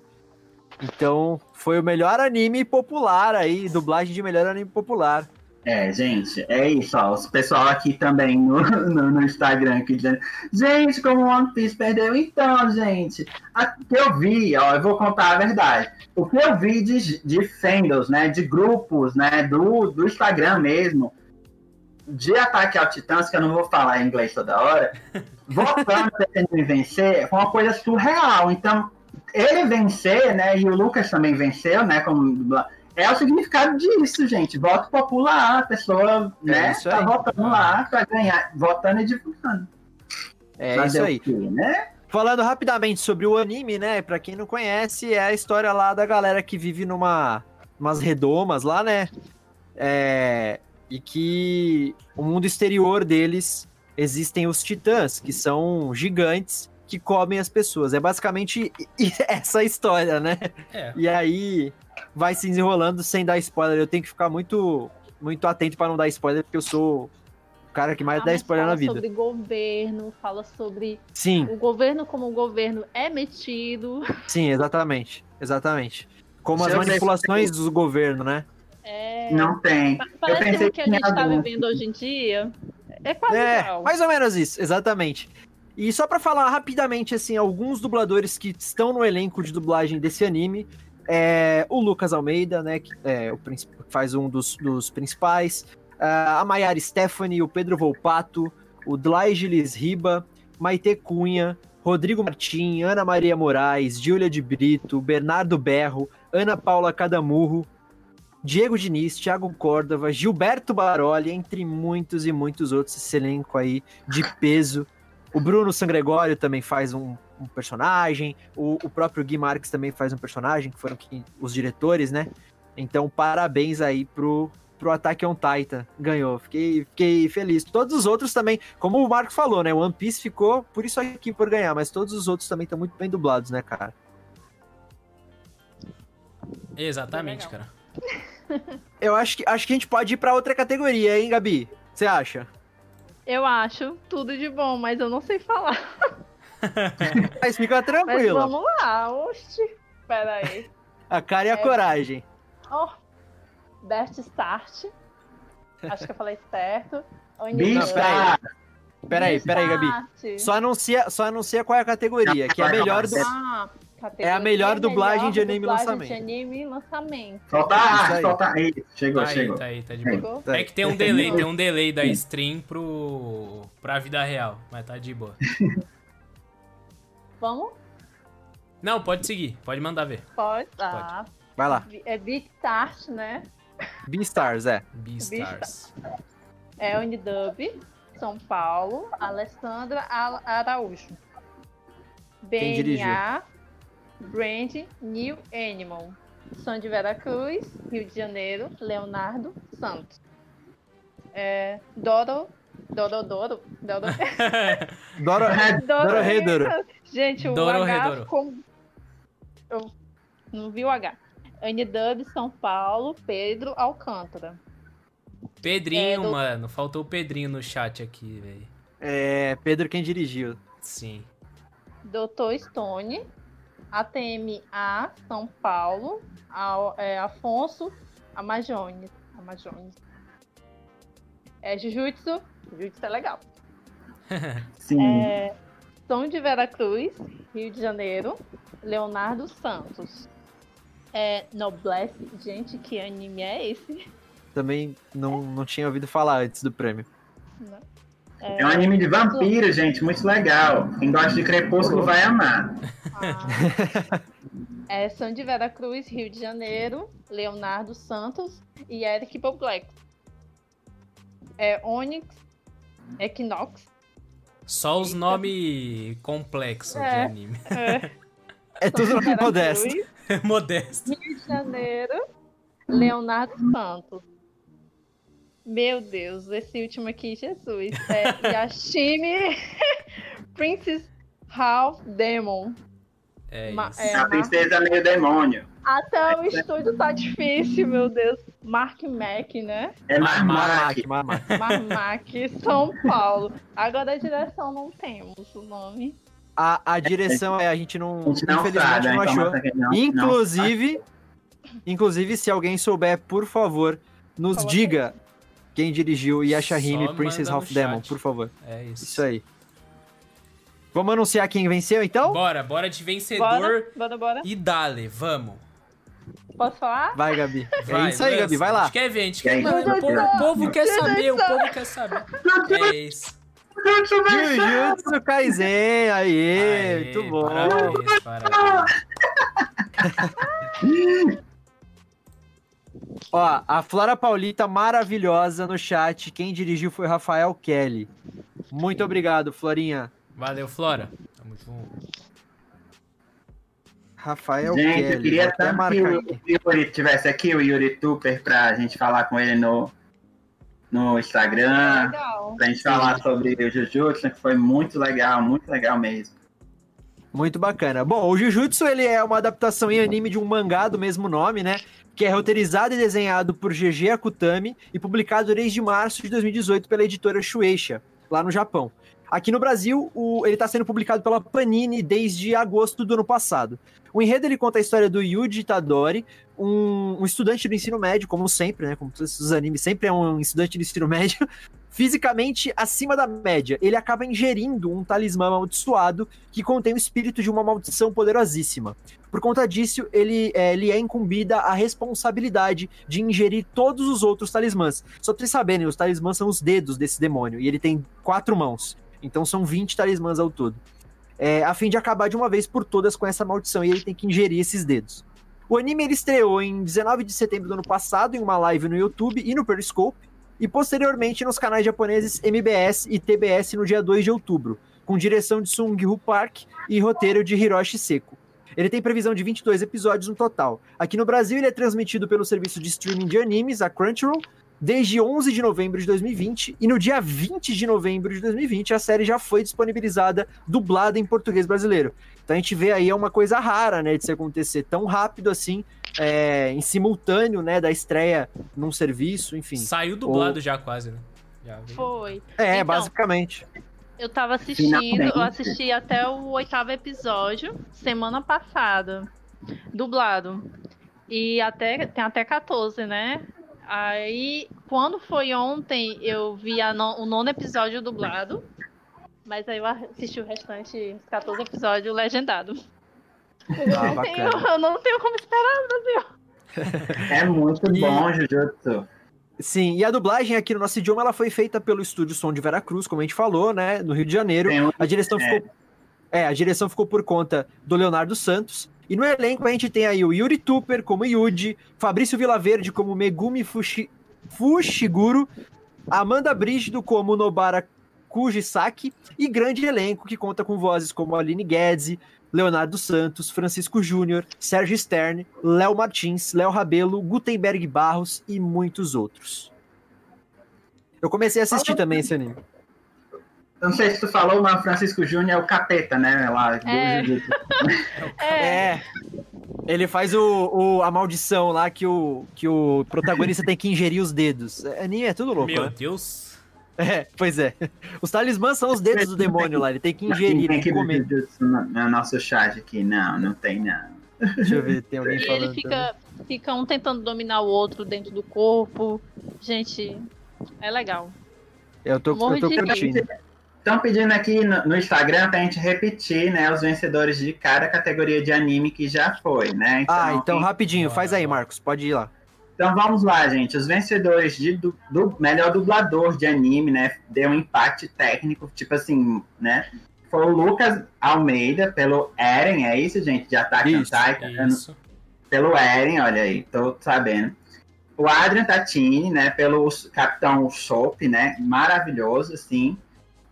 Então, foi o melhor anime popular aí, dublagem de melhor anime popular. É, gente, é isso, ó, o pessoal aqui também no, no, no Instagram aqui dizendo, gente, como o One Piece perdeu, então, gente, o que eu vi, ó, eu vou contar a verdade, o que eu vi de, de fandoms, né, de grupos, né, do, do Instagram mesmo, de Ataque ao Titãs, que eu não vou falar em inglês toda hora, votando tentando vencer, foi uma coisa surreal, então, ele vencer, né, e o Lucas também venceu, né, como... É o significado disso, gente. Voto popular, a pessoa, é, né, tá aí. Votando lá pra ganhar, votando e divulgando. É pra isso aí. Quê, né? Falando rapidamente sobre o anime, né, pra quem não conhece, é a história lá da galera que vive numa umas redomas lá, né, é, e que o mundo exterior deles existem os titãs, que são gigantes que comem as pessoas. É basicamente essa história, né? É. E aí... vai se desenrolando sem dar spoiler. Eu tenho que ficar muito, muito atento para não dar spoiler, porque eu sou o cara que mais ah, dá spoiler na vida. Fala sobre governo, fala sobre... Sim. O governo como o governo é metido. Sim, exatamente. Exatamente. Como as manipulações do governo, né? É... Não tem. Parece o que a gente está vivendo hoje em dia. É quase é, igual. Mais ou menos isso, exatamente. E só para falar rapidamente, assim, alguns dubladores que estão no elenco de dublagem desse anime... É, o Lucas Almeida, né, que é, o princip... faz um dos, dos principais, uh, a Maiara Stephanie, o Pedro Volpato, o Dlaigilis Riba, Maite Cunha, Rodrigo Martim, Ana Maria Moraes, Júlia de Brito, Bernardo Berro, Ana Paula Cadamurro, Diego Diniz, Thiago Córdova, Gilberto Baroli, entre muitos e muitos outros, esse elenco aí de peso. O Bruno Sangregório também faz um, um personagem, o, o próprio Gui Marques também faz um personagem, que foram que, os diretores, né? Então, parabéns aí pro, pro Attack on Titan, ganhou, fiquei, fiquei feliz. Todos os outros também, como o Marco falou, né? O One Piece ficou por isso aqui, por ganhar, mas todos os outros também estão muito bem dublados, né, cara? Exatamente, cara. Eu acho que, acho que a gente pode ir pra outra categoria, hein, Gabi? Você acha? Eu acho tudo de bom, mas eu não sei falar. Mas fica tranquila. Mas vamos lá, oxi. Pera aí. A cara e a é... coragem. Oh, Best Start. Acho que eu falei certo. Beastars. Peraí, peraí, Gabi. Só anuncia, só anuncia qual é a categoria, que é a melhor do... Ah. Categoria é a melhor dublagem, melhor de, anime dublagem de anime e lançamento. Solta a solta aí. Chegou, tá chegou. Aí, tá aí, tá de boa. É que tem um delay, tem um delay da stream pro, pra vida real, mas tá de boa. Vamos? Não, pode seguir, pode mandar ver. Pode, tá. Pode. Vai lá. É Beastars, né? Beastars, é. Beastars. É Unidub, São Paulo, Alessandra Araújo. B N A. Brand New Animal, São de Veracruz, Rio de Janeiro, Leonardo Santos. É, Doro, Doro, Doro, Doro, Doro, Doro, Redoro. Gente, o Doro, H ficou... Eu não vi o H. Anidub, São Paulo, Pedro Alcântara. Pedrinho, é, do... mano, faltou o Pedrinho no chat aqui, velho. É, Pedro quem dirigiu. Sim. doutor Stone. A T M A, São Paulo, a, é, Afonso, Amazones, Amazones. É, Jujutsu, Jujutsu é legal. Sim. É, São de Veracruz, Rio de Janeiro, Leonardo Santos. É, Noblesse, gente, que anime é esse? Também não, não tinha ouvido falar antes do prêmio. Não. É, é um anime de vampiro, gente, muito legal. Quem gosta de Crepúsculo vai amar. Ah. É São de Veracruz, Rio de Janeiro, Leonardo Santos e Eric Boblex. É Onyx, Equinox. Só os nomes complexos é, de anime. É, é tudo modesto. É modesto. Rio de Janeiro, Leonardo Santos. Meu Deus, esse último aqui, Jesus. É Yashine Princess Half Demon. É, Ma- é a princesa Mar... meio demônio. Até o é, estúdio tá difícil, meu Deus. Mark Mac, né? É Marmac. Marmac, São Paulo. Agora a direção não temos o nome. A, a direção é, a gente não, a gente não infelizmente sabe, não achou. Não, inclusive, não inclusive, se alguém souber, por favor, nos Falou diga... Assim. Quem dirigiu Yashahime Princess Half Demon, por favor. É isso. Isso aí. Vamos anunciar quem venceu, então? Bora, bora de vencedor. Bora, bora, bora. E dale, vamos. Posso falar? Vai, Gabi. Vai, é isso aí, Gabi, assim, vai lá. A gente quer ver, a gente quer ver. O povo, o povo quer saber, o povo quer saber. É isso. Jujutsu Kaisen, aê, aê, muito bom. Parabéns, parabéns. Ó, a Flora Paulita maravilhosa no chat. Quem dirigiu foi Rafael Kelly. Muito obrigado, Florinha. Valeu, Flora. Tamo junto. Rafael gente, Kelly. Gente, eu queria tanto que o Yuri estivesse aqui, o Yuri Tupper, pra gente falar com ele no, no Instagram. Legal. Pra gente falar sobre o Jujutsu, que foi muito legal, muito legal mesmo. Muito bacana. Bom, o Jujutsu, ele é uma adaptação em anime de um mangá do mesmo nome, né? Que é roteirizado e desenhado por G G Akutami e publicado desde março de dois mil e dezoito pela editora Shueisha, lá no Japão. Aqui no Brasil, o, ele está sendo publicado pela Panini desde agosto do ano passado. O enredo ele conta a história do Yuji Itadori, um, um estudante do ensino médio, como sempre, né? Como todos os animes, sempre é um estudante do ensino médio, fisicamente acima da média. Ele acaba ingerindo um talismã amaldiçoado que contém o espírito de uma maldição poderosíssima. Por conta disso, ele é, ele é incumbida a responsabilidade de ingerir todos os outros talismãs. Só pra vocês saberem, os talismãs são os dedos desse demônio, e ele tem quatro mãos. Então são vinte talismãs ao todo. É, a fim de acabar de uma vez por todas com essa maldição, e ele tem que ingerir esses dedos. O anime ele estreou em dezenove de setembro do ano passado em uma live no YouTube e no Periscope, e posteriormente nos canais japoneses M B S e T B S no dia dois de outubro, com direção de Sung-Woo Park e roteiro de Hiroshi Seko. Ele tem previsão de vinte e dois episódios no total. Aqui no Brasil ele é transmitido pelo serviço de streaming de animes, a Crunchyroll, desde onze de novembro de dois mil e vinte, e no dia vinte de novembro de dois mil e vinte a série já foi disponibilizada dublada em português brasileiro. Então a gente vê aí uma coisa rara, né, de se acontecer tão rápido assim, é, em simultâneo, né, da estreia num serviço, enfim. Saiu dublado ou... já quase, né? Já foi. É, então, basicamente. Eu tava assistindo, Finalmente. eu assisti até o oitavo episódio, semana passada, dublado. E até, tem até quatorze, né? Aí, quando foi ontem, eu vi a non, o nono episódio dublado, mas aí eu assisti o restante, os quatorze episódios legendado. Ah, eu, não tenho, eu não tenho como esperar, Brasil. É muito bom, Jujutsu. Sim, e a dublagem aqui no nosso idioma, ela foi feita pelo estúdio Som de Veracruz, como a gente falou, né, no Rio de Janeiro. A direção ficou, é, a direção ficou por conta do Leonardo Santos. E no elenco a gente tem aí o Yuri Tupper como Yuji, Fabrício Vilaverde como Megumi Fushi... Fushiguro, Amanda Brígido como Nobara Kujisaki, e grande elenco que conta com vozes como Aline Guedes, Leonardo Santos, Francisco Júnior, Sérgio Stern, Léo Martins, Léo Rabelo, Gutenberg Barros e muitos outros. Eu comecei a assistir também esse anime. Eu não sei se tu falou, mas Francisco Júnior é o capeta, né? Lá, é. Do Jujutsu. É. É. Ele faz o, o, a maldição lá que o, que o protagonista tem que ingerir os dedos. Anime é tudo louco, Meu né? Deus. É, pois é. Os talismãs são os dedos do demônio lá. Ele tem que ingerir, tem que comer. No, no nosso chat aqui. Não, não tem, não. Deixa eu ver, tem alguém falando. E ele fica, fica um tentando dominar o outro dentro do corpo. Gente, é legal. Eu tô, eu tô curtindo. Estão pedindo aqui no, no Instagram pra gente repetir, né, os vencedores de cada categoria de anime que já foi, né? Então, ah, então quem... rapidinho, faz aí, Marcos, pode ir lá. Então vamos lá, gente, os vencedores de du... Du... melhor dublador de anime, né, deu um impacto técnico, tipo assim, né, foi o Lucas Almeida, pelo Eren, é isso, gente, de Attack on Titan? Isso. Pelo Eren, olha aí, tô sabendo. O Adrian Tatini, né, pelo Capitão Soap, né, maravilhoso, assim.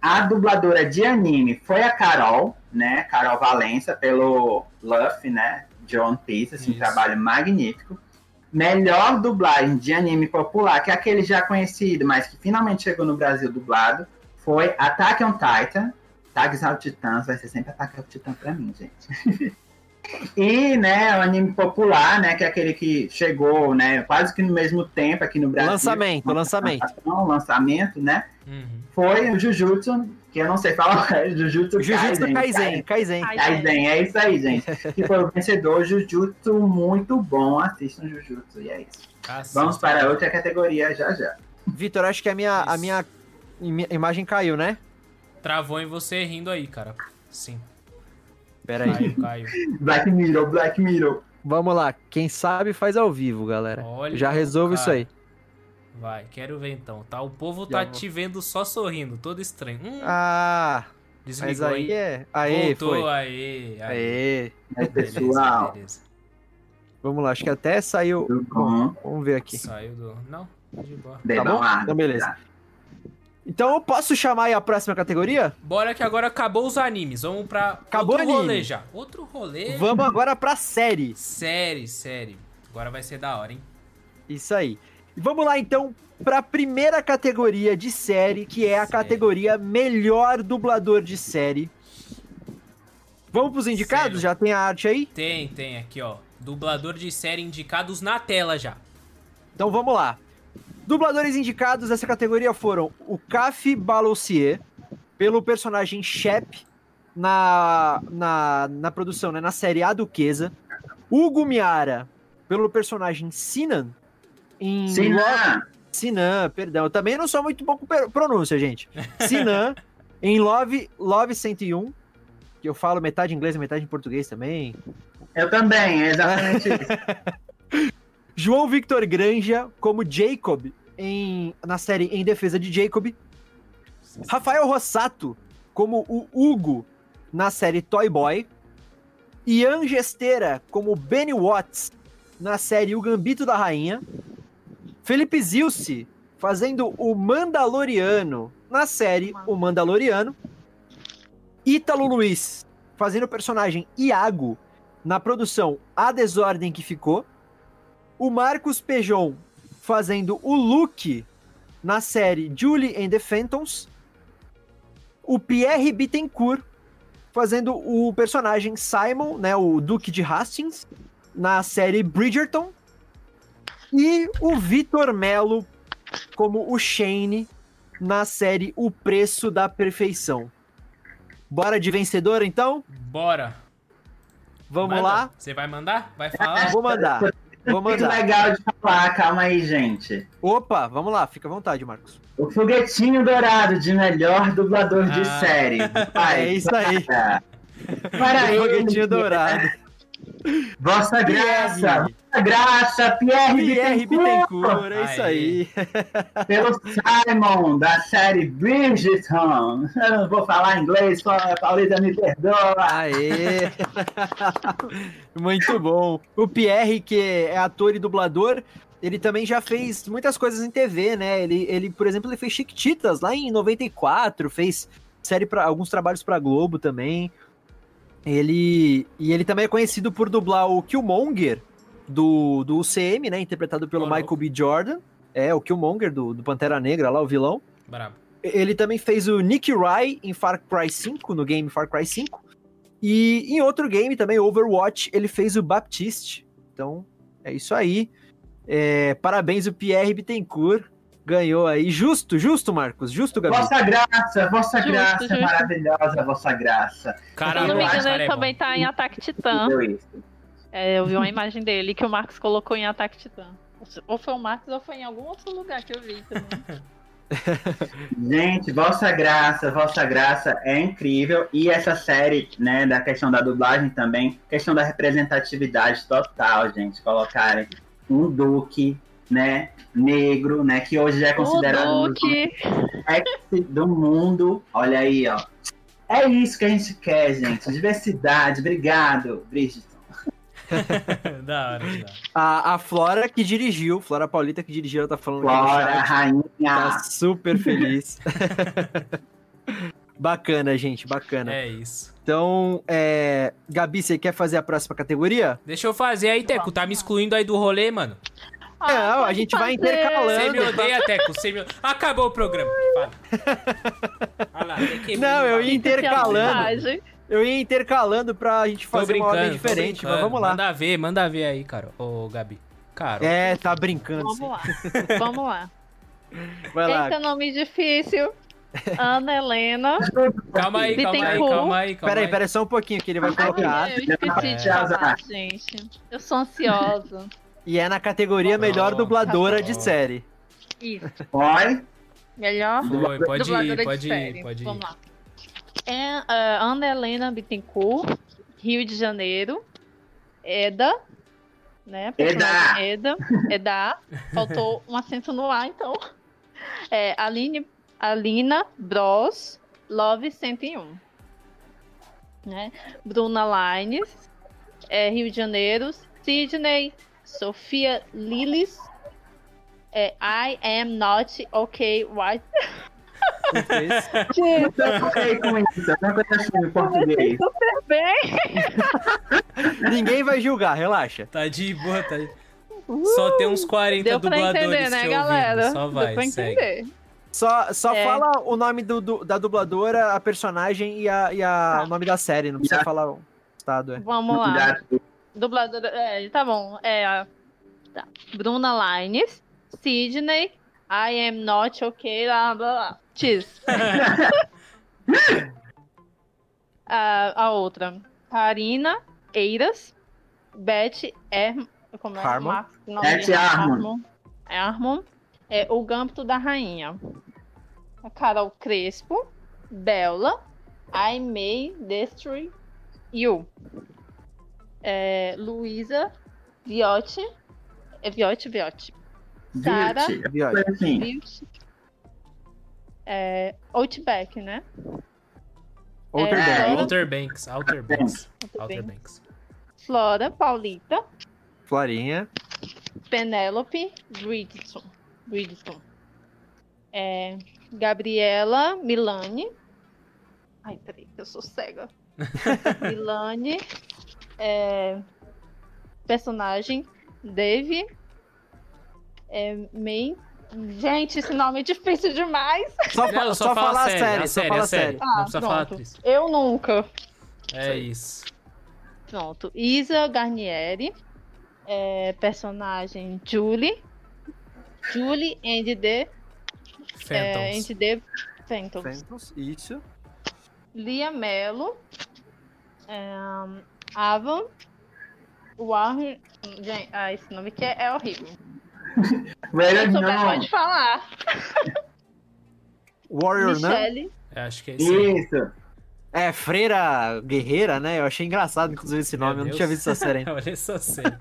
A dubladora de anime foi a Carol, né? Carol Valença, pelo Luffy, né? De One Piece, assim, um trabalho magnífico. Melhor dublagem de anime popular, que é aquele já conhecido, mas que finalmente chegou no Brasil dublado, foi Attack on Titan. Tags ao Titãs, vai ser sempre Attack on Titan pra mim, gente. E, né, o anime popular, né, que é aquele que chegou, né, quase que no mesmo tempo aqui no Brasil. Lançamento, lançamento. Lançamento, né? Uhum. Foi o Jujutsu, que eu não sei falar, é Jujutsu, Jujutsu Kaisen. Kaisen, Kaisen. Kaisen, é isso aí, gente. Que foi o vencedor, Jujutsu, muito bom, assistam Jujutsu, e é isso. Assista. Vamos para outra categoria já já. Vitor, acho que a minha, a minha imagem caiu, né? Travou em você rindo aí, cara. Sim. Pera aí. Caio, Caio. Black Mirror, Black Mirror. Vamos lá, quem sabe faz ao vivo, galera. Olha, já resolve, cara. Isso aí. Vai, quero ver então, tá? O povo já tá vou... te vendo só sorrindo, todo estranho. Hum. Ah, desligou, mas aí. É... Aê, voltou, foi. Aê, aê. Aê, pessoal. Beleza, beleza. Vamos lá, acho que até saiu... Uhum. Vamos ver aqui. Saiu do... Não, de boa. Tá bom? Então, beleza. Então eu posso chamar aí a próxima categoria? Bora, que agora acabou os animes. Vamos pra acabou outro rolê já. Outro rolê. Vamos agora pra série. Série, série. Agora vai ser da hora, hein? Isso aí. Vamos lá então pra primeira categoria de série, que é a série. Categoria melhor dublador de série. Vamos pros indicados? Sério? Já tem a arte aí? Tem, tem. Aqui, ó. Dublador de série indicados na tela já. Então vamos lá. Dubladores indicados dessa categoria foram o Café Balossier, pelo personagem Shep, na, na, na produção, né, na série A Duquesa. Hugo Miara, pelo personagem Sinan, em... Sinan! Love... Sinan, perdão. Eu também não sou muito bom com pronúncia, gente. Sinan, em Love, Love cento e um, que eu falo metade em inglês e metade em português também. Eu também, é exatamente isso. João Victor Granja, como Jacob, em, na série Em Defesa de Jacob. Rafael Rossato, como o Hugo na série Toy Boy, Ian Gesteira como Benny Watts na série O Gambito da Rainha, Felipe Zilce fazendo o Mandaloriano na série O Mandaloriano, Ítalo Luiz fazendo o personagem Iago na produção A Desordem Que Ficou, o Marcos Pejon fazendo o Luke na série Julie and the Phantoms, o Pierre Bittencourt fazendo o personagem Simon, né, o Duque de Hastings, na série Bridgerton, e o Vitor Mello como o Shane na série O Preço da Perfeição. Bora de vencedor, então? Bora. Vamos Manda. lá. Você vai mandar? Vai falar? Vou mandar. Vou mandar. Que legal de falar, calma aí, gente. Opa, vamos lá, fica à vontade, Marcos. O foguetinho dourado de melhor dublador ah. de série. Vai, é isso para. aí. Para o foguetinho ele. dourado. Vossa Pierre. Graça, Vossa Graça, Pierre, Pierre Bittencourt, é isso aí. Pelo Simon, da série Bridgerton. Eu não vou falar inglês, a Paulita me perdoa. Aê! Muito bom. O Pierre, que é ator e dublador, ele também já fez muitas coisas em T V, né? Ele, ele por exemplo, ele fez Chiquititas lá em noventa e quatro, fez série pra, alguns trabalhos para Globo também. Ele, e ele também é conhecido por dublar o Killmonger do, do U C M, né? Interpretado pelo oh, Michael B. Jordan. É, o Killmonger do, do Pantera Negra, lá, o vilão. Bravo. Ele também fez o Nick Rai em Far Cry cinco, no game Far Cry cinco. E em outro game também, Overwatch, ele fez o Baptiste. Então, é isso aí. É, parabéns, o Pierre Bittencourt. Ganhou aí. Justo, justo, Marcos. Justo, Gabi. Vossa Graça, Vossa justo, Graça. Justo. Maravilhosa, Vossa Graça. Caramba, eu não me engano, ele também tá em Attack Titan. É, eu vi uma imagem dele que o Marcos colocou em Attack Titan. Ou foi o Marcos ou foi em algum outro lugar que eu vi também. Gente, Vossa Graça, Vossa Graça é incrível. E essa série, né, da questão da dublagem também, questão da representatividade total, gente. Colocarem um Duque, né, negro, né, que hoje é considerado o sexy do mundo. Olha aí, ó. É isso que a gente quer, gente. Diversidade. Obrigado, Bridgerton. Da hora, da hora. A, a Flora que dirigiu, Flora Paulita que dirigiu, ela tá falando. Flora, chat, rainha. Tá super feliz. Bacana, gente, bacana. É isso. Então, é... Gabi, você quer fazer a próxima categoria? Deixa eu fazer aí, Teco. Tá me excluindo aí do rolê, mano? Não, a gente vai intercalando. Você me odeia, Teco. Você me... Acabou o programa. Fala. Lá, não, eu ia intercalando. Eu ia intercalando pra gente fazer uma ordem diferente, mas vamos lá. Manda ver, manda ver aí, cara. Ô, Gabi. Cara. É, tá brincando. Vamos lá. Vamos lá. Vai lá. Eita, nome difícil. Ana Helena. Calma aí, calma aí, calma aí. Peraí, peraí só um pouquinho que ele vai colocar. Eu esqueci de falar, gente. Eu sou ansiosa. E é na categoria oh, melhor oh, dubladora oh. de série. Isso. Oi? Melhor Foi, pode dubladora ir, pode de ir, série. Pode Vamos ir. lá. É, uh, Ana Helena Bittencourt, Rio de Janeiro. Eda. Né? Eda. Eda. Eda. Faltou um acento no ar, então. É, Aline, Alina Bros. Love cento e um. Né? Bruna Lines. É, Rio de Janeiro. Sidney. Sofia Lillis, é, I am not okay white. Eu não sei com isso, eu não conheço em português. Super bem. Ninguém vai julgar, relaxa. Tá de boa, tá de uh, Só tem uns quarenta deu dubladores pra entender, né, galera? Só vai, deu pra entender. Só, só é. fala o nome do, do, da dubladora, a personagem e, a, e a, ah. o nome da série, não precisa falar o estado. É. Vamos lá. Dubladora, é, tá bom, é, tá. Bruna Lines, Sidney, I am not okay, blá, blá, blá, cheese. a, a outra, Karina Eiras, Beth Erm, como é? Harmon. Beth Harmon. Harmon, é, o Gambito da Rainha, a Carol Crespo, Bella, I may destroy you. É, Luísa Viotti, é Viotti, Viotti. Sara Viotti. É, Outback, né? Outer, é, Banks. Outer Banks. Outer Banks. Outer, Outer Banks. Banks. Flora, Paulita. Florinha. Penélope, Bridgerton. Bridgerton. É, Gabriela, Milane. Ai, peraí, eu sou cega. Milane. É, personagem, Dave. É, May. Gente, esse nome é difícil demais. Só, não, só, só fala sério, série, só fala sério. Ah, não precisa pronto. falar atriz. Eu nunca. É isso. Pronto. Isa Garnieri, é, personagem Julie. Julie and the Phantoms. É, and the Phantoms. Phantoms, isso. Lia Mello, é, Avan Warren. Gente, ah, esse nome aqui é, é horrível. Eu sou melhor de falar. Warrior, Michele. Não? Eu acho que é isso. Isso. É, Freira Guerreira, né? Eu achei engraçado, inclusive, esse nome. Meu Eu Deus. não tinha visto essa série ainda. Olha essa série.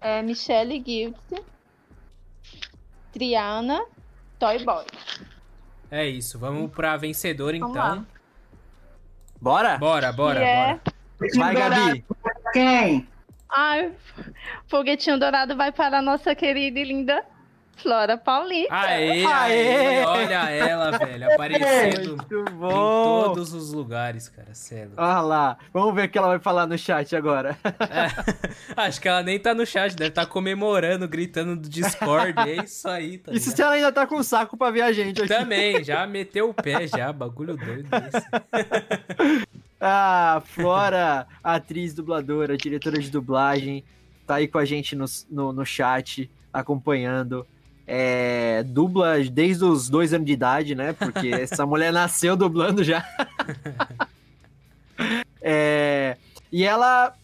É, Michele Guilty. Triana. Toy Boy. É isso. Vamos pra vencedora, então. Lá. Bora? Bora, bora, yeah. bora. Vai, Gabi. Quem? Ai, foguetinho dourado vai para a nossa querida e linda Flora Paulita. Aê, aê, olha ela, velho, aparecendo muito bom. Em todos os lugares, cara, sério. Olha lá, vamos ver o que ela vai falar no chat agora. É, acho que ela nem tá no chat, deve estar tá comemorando, gritando do Discord, é isso aí. Tá isso ligado? Se ela ainda tá com saco pra ver a gente aqui. Também, já meteu o pé já, bagulho doido desse. Ah, Flora, atriz, dubladora, diretora de dublagem, tá aí com a gente no, no, no chat, acompanhando. É, dubla desde os dois anos de idade, né? Porque essa mulher nasceu dublando já. É, e ela,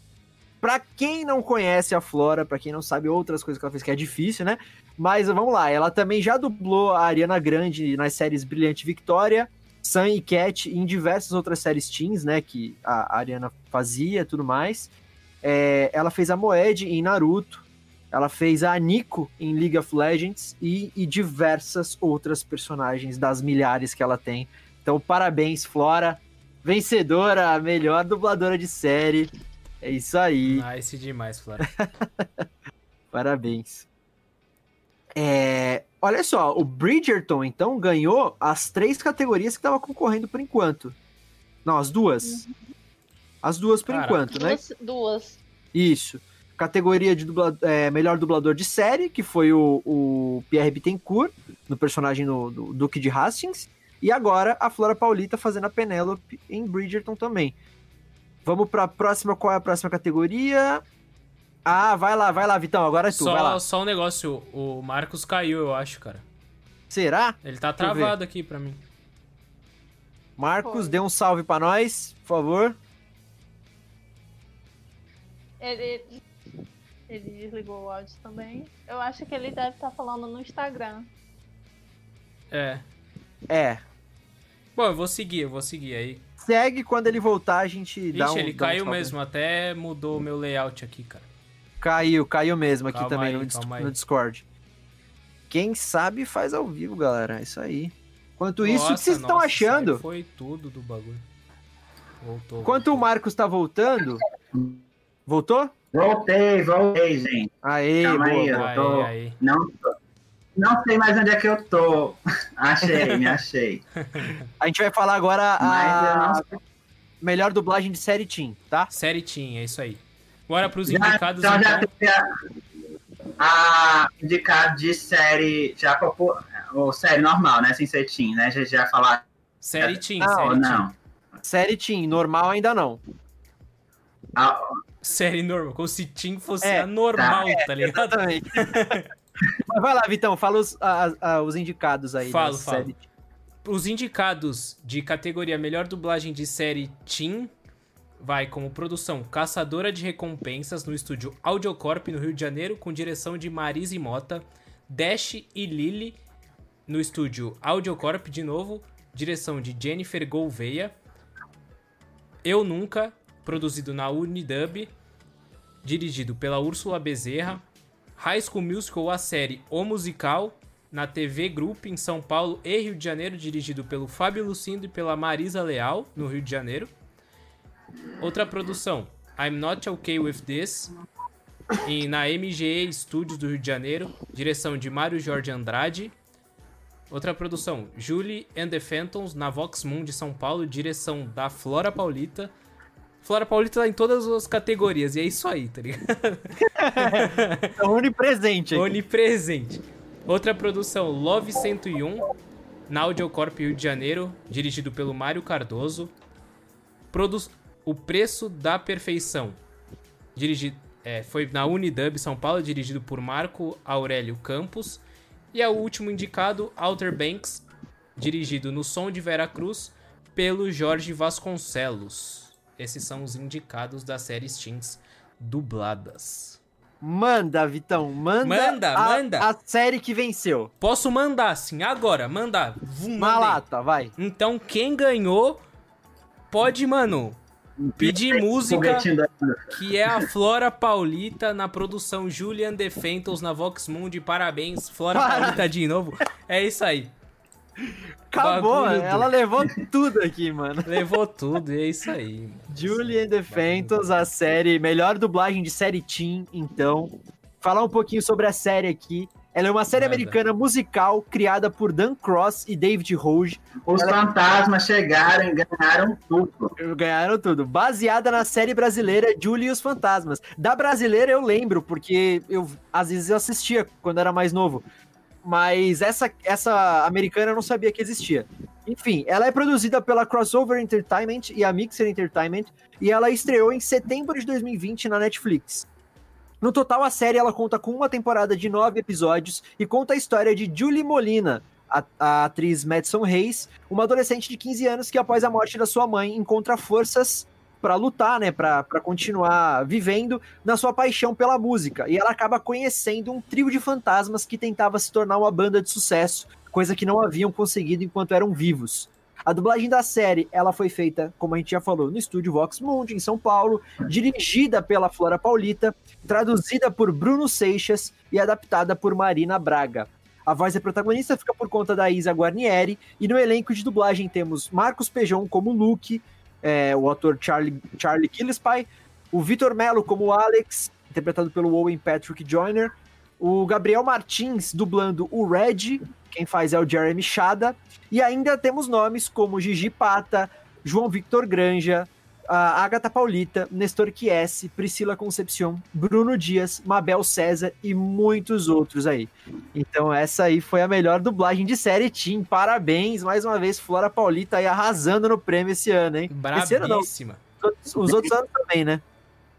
pra quem não conhece a Flora, pra quem não sabe outras coisas que ela fez, que é difícil, né? Mas vamos lá, ela também já dublou a Ariana Grande nas séries Brilhante Victória, Sam e Cat em diversas outras séries teens, né, que a Ariana fazia e tudo mais. É, ela fez a Moed em Naruto, ela fez a Nico em League of Legends e, e diversas outras personagens das milhares que ela tem. Então, parabéns, Flora, vencedora, a melhor dubladora de série. É isso aí. Nice demais, Flora. Parabéns. É... Olha só, o Bridgerton, então, ganhou as três categorias que estavam concorrendo por enquanto. Não, as duas. As duas por Caraca. enquanto, né? Duas, duas. Isso. Categoria de dubla... é, melhor dublador de série, que foi o, o Pierre Bittencourt, no personagem do, do Duque de Hastings. E agora a Flora Paulita fazendo a Penélope em Bridgerton também. Vamos para a próxima. Qual é a próxima categoria? Ah, vai lá, vai lá, Vitão, agora é tu, só, vai lá. Só um negócio, o Marcos caiu, eu acho, cara. Será? Ele tá travado aqui pra mim. Marcos, dê um salve pra nós, por favor. Ele, ele desligou o áudio também. Eu acho que ele deve estar falando no Instagram. É. É. Bom, eu vou seguir, eu vou seguir aí. Segue, quando ele voltar a gente Vixe, dá um... Vixe, ele caiu um mesmo, até mudou o meu layout aqui, cara. Caiu, caiu mesmo aqui calma também aí, no, no Discord. Quem sabe faz ao vivo, galera. É isso aí. Quanto isso, nossa, o que vocês estão achando? Foi tudo do bagulho. Voltou. Enquanto voltou. O Marcos tá voltando... Voltou? Voltei, voltei, gente. Aê, calma boa, aí, eu tô... Aê, aê. Não, não sei mais onde é que eu tô. Achei, me achei. A gente vai falar agora a melhor dublagem de série teen, tá? Série teen, é isso aí. Bora pros já, indicados, então. Então já teve a, a indicado de série já popular, ou série normal, né? Sem ser teen, né? Já, já falar... Série teen, não, série não. Teen. Série teen, normal ainda não. Ah, série normal, como se teen fosse é, anormal, tá, é, tá ligado? Exatamente. Mas vai lá, Vitão, fala os, a, a, os indicados aí. Falo, falo. Série. Os indicados de categoria melhor dublagem de série teen... Vai como produção Caçadora de Recompensas no estúdio Audiocorp, no Rio de Janeiro, com direção de Marise Mota. Dash e Lily no estúdio Audiocorp, de novo, direção de Jennifer Gouveia. Eu Nunca, produzido na Unidub, dirigido pela Úrsula Bezerra. High School Musical, a série O Musical, na T V Grupo, em São Paulo e Rio de Janeiro, dirigido pelo Fábio Lucindo e pela Marisa Leal, no Rio de Janeiro. Outra produção, I'm Not Okay With This, e na M G E Studios do Rio de Janeiro, direção de Mário Jorge Andrade. Outra produção, Julie and the Phantoms, na Vox Moon de São Paulo, direção da Flora Paulita. Flora Paulita tá em todas as categorias, e é isso aí, tá ligado? É onipresente. Aqui. Onipresente. Outra produção, Love cento e um, na Audiocorp Rio de Janeiro, dirigido pelo Mário Cardoso. Produz... O Preço da Perfeição, dirigido, é, foi na Unidub São Paulo, dirigido por Marco Aurélio Campos. E é o último indicado, Outer Banks, dirigido no Som de Veracruz, pelo Jorge Vasconcelos. Esses são os indicados das séries teens dubladas. Manda, Vitão, manda, manda, a, manda. A série que venceu. Posso mandar, sim, agora, mandar. Vum, Uma lata, vai. Então, quem ganhou, pode, mano... Pedir música, que é a Flora Paulita na produção Julian The Phantoms na Vox Mundi. Parabéns, Flora Paulita de novo. É isso aí. Acabou, Bagulho ela do... levou tudo aqui, mano. Levou tudo, é isso aí. Julian The Phantoms, a série, melhor dublagem de série teen, então. Falar um pouquinho sobre a série aqui. Ela é uma série Nada. americana musical criada por Dan Cross e David Hoge. Os ela... fantasmas chegaram e ganharam tudo. Ganharam tudo. Baseada na série brasileira Julie e os Fantasmas. Da brasileira eu lembro, porque eu, às vezes eu assistia quando era mais novo. Mas essa, essa americana eu não sabia que existia. Enfim, ela é produzida pela Crossover Entertainment e a Mixer Entertainment. E ela estreou em setembro de dois mil e vinte na Netflix. No total, a série ela conta com uma temporada de nove episódios e conta a história de Julie Molina, a, a atriz Madison Reis, uma adolescente de quinze anos que, após a morte da sua mãe, encontra forças para lutar, né, para continuar vivendo na sua paixão pela música. E ela acaba conhecendo um trio de fantasmas que tentava se tornar uma banda de sucesso, coisa que não haviam conseguido enquanto eram vivos. A dublagem da série, ela foi feita, como a gente já falou, no estúdio Vox Mundi, em São Paulo, dirigida pela Flora Paulita, traduzida por Bruno Seixas e adaptada por Marina Braga. A voz da protagonista fica por conta da Isa Guarnieri, e no elenco de dublagem temos Marcos Pejão como Luke, é, o ator Charlie, Charlie Gillespie, o Vitor Mello como Alex, interpretado pelo Owen Patrick Joyner, o Gabriel Martins dublando o Red, quem faz é o Jeremy Chada, e ainda temos nomes como Gigi Pata, João Victor Granja, a Agatha Paulita, Nestor Chiesi, Priscila Concepcion, Bruno Dias, Mabel César e muitos outros aí. Então essa aí foi a melhor dublagem de série teen. Parabéns, mais uma vez, Flora Paulita aí arrasando no prêmio esse ano, hein? Brabíssima. Os outros anos também, né?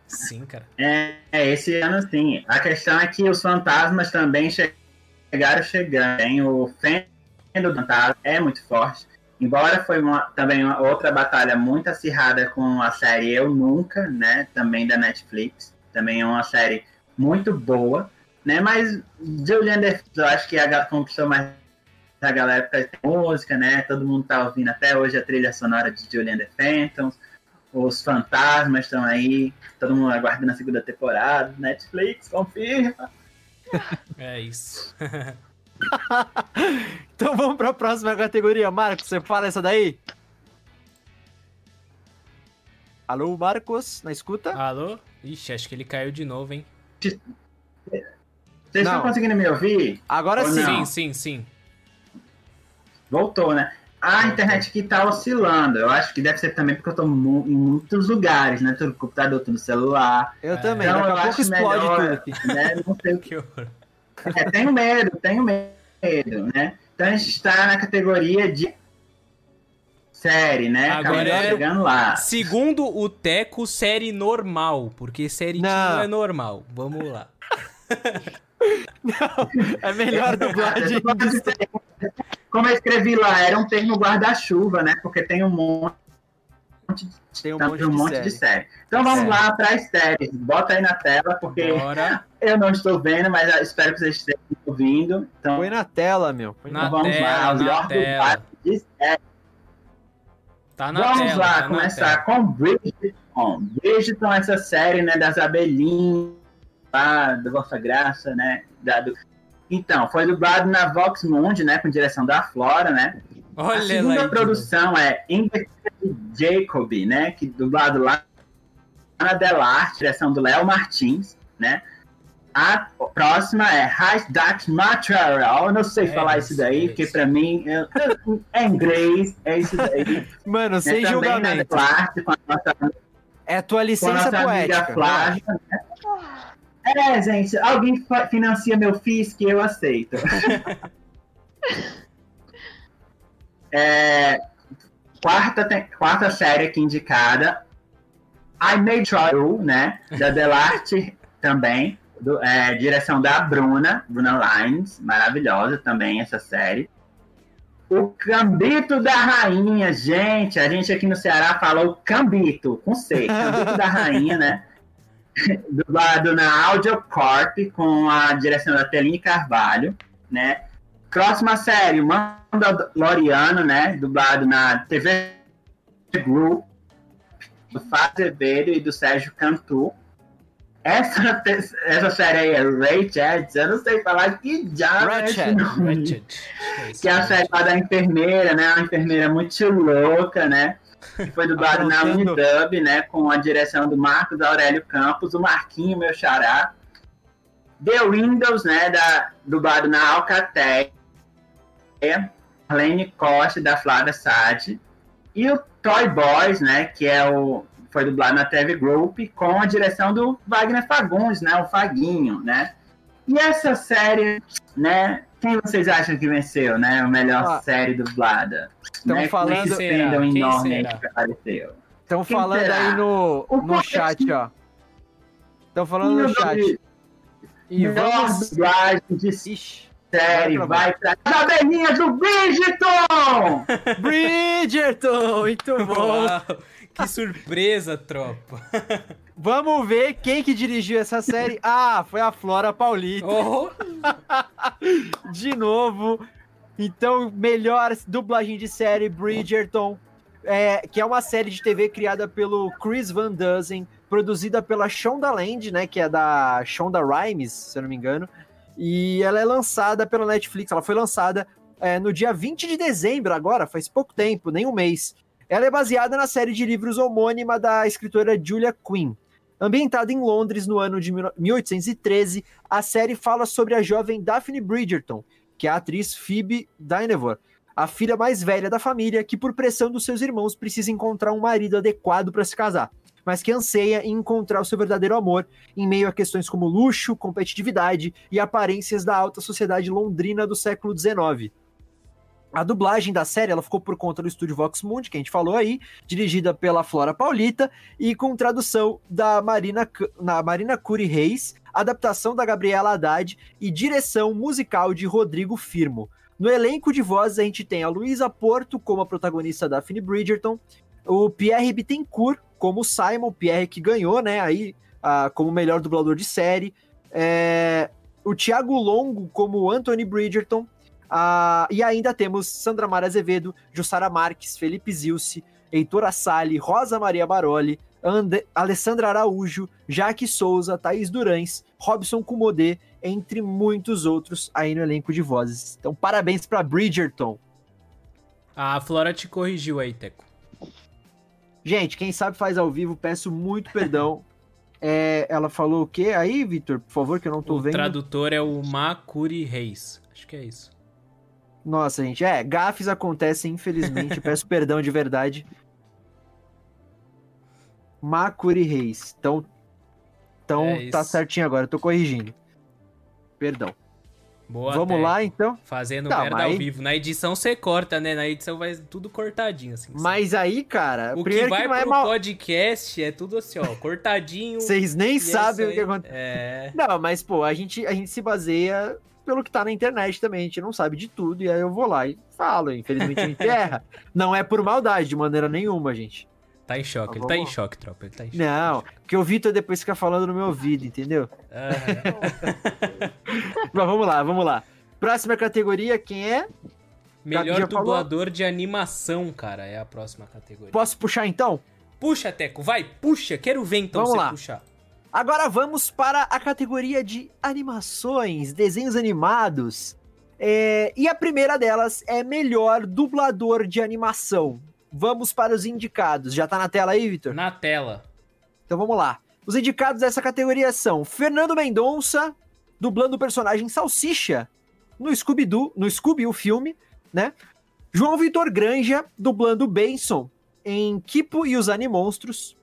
Sim, cara. É, esse ano sim. A questão é que os fantasmas também chegaram chegando, hein? O fandom do fantasma é muito forte. Embora foi uma, também uma outra batalha muito acirrada com a série Eu Nunca, né? Também da Netflix. Também é uma série muito boa, né? Mas Julie and the Phantoms, eu acho que a conquistou mais a galera por causa da música, né? Todo mundo tá ouvindo até hoje a trilha sonora de Julie and the Phantoms. Os fantasmas estão aí, todo mundo aguardando a segunda temporada. Netflix, confirma. É isso. Então vamos para a próxima categoria. Marcos, você fala essa daí? Alô, Marcos, na escuta? Alô? Ixi, acho que ele caiu de novo, hein? Vocês estão conseguindo me ouvir? Agora sim. Sim, sim, sim. Voltou, né? A internet aqui tá oscilando. Eu acho que deve ser também porque eu tô mu- em muitos lugares, né? Tô no computador, tô no celular. Eu é. também. Então, daqui a pouco explode melhor, tudo aqui. Né? Não sei o que horror. É, tenho medo, tenho medo, né? Então, a gente está na categoria de série, né? Agora é... chegando lá. Segundo o Teco, série normal. Porque série não, não é normal. Vamos lá. Não, é melhor dublagem. Como eu escrevi lá, era um termo guarda-chuva, né? Porque tem um monte de, tem um tá, monte um de, monte série. de série. Então vamos é. lá para as séries. Bota aí na tela, porque Bora. eu não estou vendo, mas espero que vocês estejam ouvindo. Então, Põe na tela, meu. Põe na então vamos tela, lá, o melhor dublagem de série. Tá na vamos tela, lá tá começar com Bridgerton. Bridgerton, essa série, né, das abelhinhas, lá, da vossa graça, né? Da, do... Então, foi dublado na Vox Mundi, né, com direção da Flora, né? Olha, a segunda lá, produção então. é Investida de Jacobi, né, que dublado lá na Delarte, direção do Léo Martins, né? A próxima é High Dark Material. Eu não sei é, falar isso daí, é porque pra mim eu, é inglês, é isso daí. Mano, sem é julgamento. Delarte, com a nossa, é a tua licença com a nossa poética. Amiga Flávia, né? É, gente, alguém financia meu F I S C, eu aceito. é, quarta, te... quarta série aqui indicada. I May Try, né? Da Delarte também. Do, é, direção da Bruna, Bruna Lines, maravilhosa também essa série. O Cambito da Rainha, gente, a gente aqui no Ceará falou Cambito, com C, Cambito da Rainha, né? Dublado na Audiocorp, com a direção da Teline Carvalho, né? Próxima série, Mandaloriano, né? Dublado na T V Group, do Fábio Azevedo e do Sérgio Cantu. Essa, essa série aí é Ratched, eu não sei falar que diabo é esse nome. Ratched. Que é a série lá da enfermeira, né? Uma enfermeira muito louca, né? Que foi dublado na Unidub, né? Com a direção do Marcos Aurélio Campos, o Marquinho, meu xará. The Windows, né? Da, dublado na Alcatel, Arlene Costa, da Flávia Sade. E o Toy Boys, né? Que é o... foi dublado na T V Group, com a direção do Wagner Fagundes, né? O Faguinho, né? E essa série, né? Quem vocês acham que venceu, né? A melhor ah, série dublada. Estão né? falando... Estão falando será? aí no, no chat, ó. Estão falando no chat. E vamos... dublagem de série vai pra... tabelinha do Bridgerton! Bridgerton! Muito bom! Que surpresa, tropa. Vamos ver quem que dirigiu essa série. Ah, foi a Flora Paulita. Oh. De novo. Então, melhor dublagem de série, Bridgerton. É, que é uma série de T V criada pelo Chris Van Dusen. Produzida pela Shondaland, né? Que é da Shonda Rhimes, se eu não me engano. E ela é lançada pela Netflix. Ela foi lançada é, no dia vinte de dezembro agora. Faz pouco tempo, nem um mês. Ela é baseada na série de livros homônima da escritora Julia Quinn. Ambientada em Londres no ano de mil oitocentos e treze, a série fala sobre a jovem Daphne Bridgerton, que é a atriz Phoebe Dynevor, a filha mais velha da família, que por pressão dos seus irmãos precisa encontrar um marido adequado para se casar, mas que anseia em encontrar o seu verdadeiro amor em meio a questões como luxo, competitividade e aparências da alta sociedade londrina do século dezenove. A dublagem da série ela ficou por conta do estúdio Vox Mundi, que a gente falou aí, dirigida pela Flora Paulita, e com tradução da Marina, na Marina Cury Reis, adaptação da Gabriela Haddad e direção musical de Rodrigo Firmo. No elenco de vozes a gente tem a Luísa Porto como a protagonista da Daphne Bridgerton, o Pierre Bittencourt como o Simon, Pierre que ganhou, né, aí, a, como melhor dublador de série, é, o Tiago Longo como Anthony Bridgerton, Ah, e ainda temos Sandra Mara Azevedo, Jussara Marques, Felipe Zilce, Heitor Assali, Rosa Maria Baroli, Ande... Alessandra Araújo, Jaque Souza, Thaís Durães, Robson Kumodê, entre muitos outros aí no elenco de vozes. Então parabéns pra Bridgerton. A Flora te corrigiu aí, Teco. Gente, quem sabe faz ao vivo, peço muito perdão. É, ela falou o quê? Aí, Vitor, por favor, que eu não tô o vendo. O tradutor é o Macuri Reis, acho que é isso. Nossa, gente, é, gafes acontecem, infelizmente, peço perdão de verdade. Macuri Reis, então, então é tá certinho agora, eu tô corrigindo. Perdão. Boa. Vamos lá, então. Fazendo tá, merda mas... ao vivo. Na edição você corta, né? Na edição vai tudo cortadinho, assim. Mas assim. Aí, cara... O primeiro que vai que não pro é mal... podcast é tudo assim, ó, cortadinho... Vocês nem sabem o que acontece. É... Não, mas, pô, a gente, a gente se baseia... pelo que tá na internet também, a gente não sabe de tudo, e aí eu vou lá e falo, infelizmente a gente erra. Não é por maldade, de maneira nenhuma, gente. Tá em choque, tá, ele tá em choque, tropa, ele tá em choque. Não, porque o Vitor depois fica falando no meu ouvido, entendeu? Ah. Mas vamos lá, vamos lá. Próxima categoria, quem é? Melhor dublador de animação, cara, é a próxima categoria. Posso puxar então? Puxa, Teco, vai, puxa, quero ver então vamos você lá. Puxar. Agora vamos para a categoria de animações, desenhos animados. É, e a primeira delas é melhor dublador de animação. Vamos para os indicados. Já tá na tela aí, Vitor? Na tela. Então vamos lá. Os indicados dessa categoria são Fernando Mendonça, dublando o personagem Salsicha no Scooby-Doo, no Scooby, o filme, né? João Vitor Granja, dublando Benson em Kipo e os Animonstros.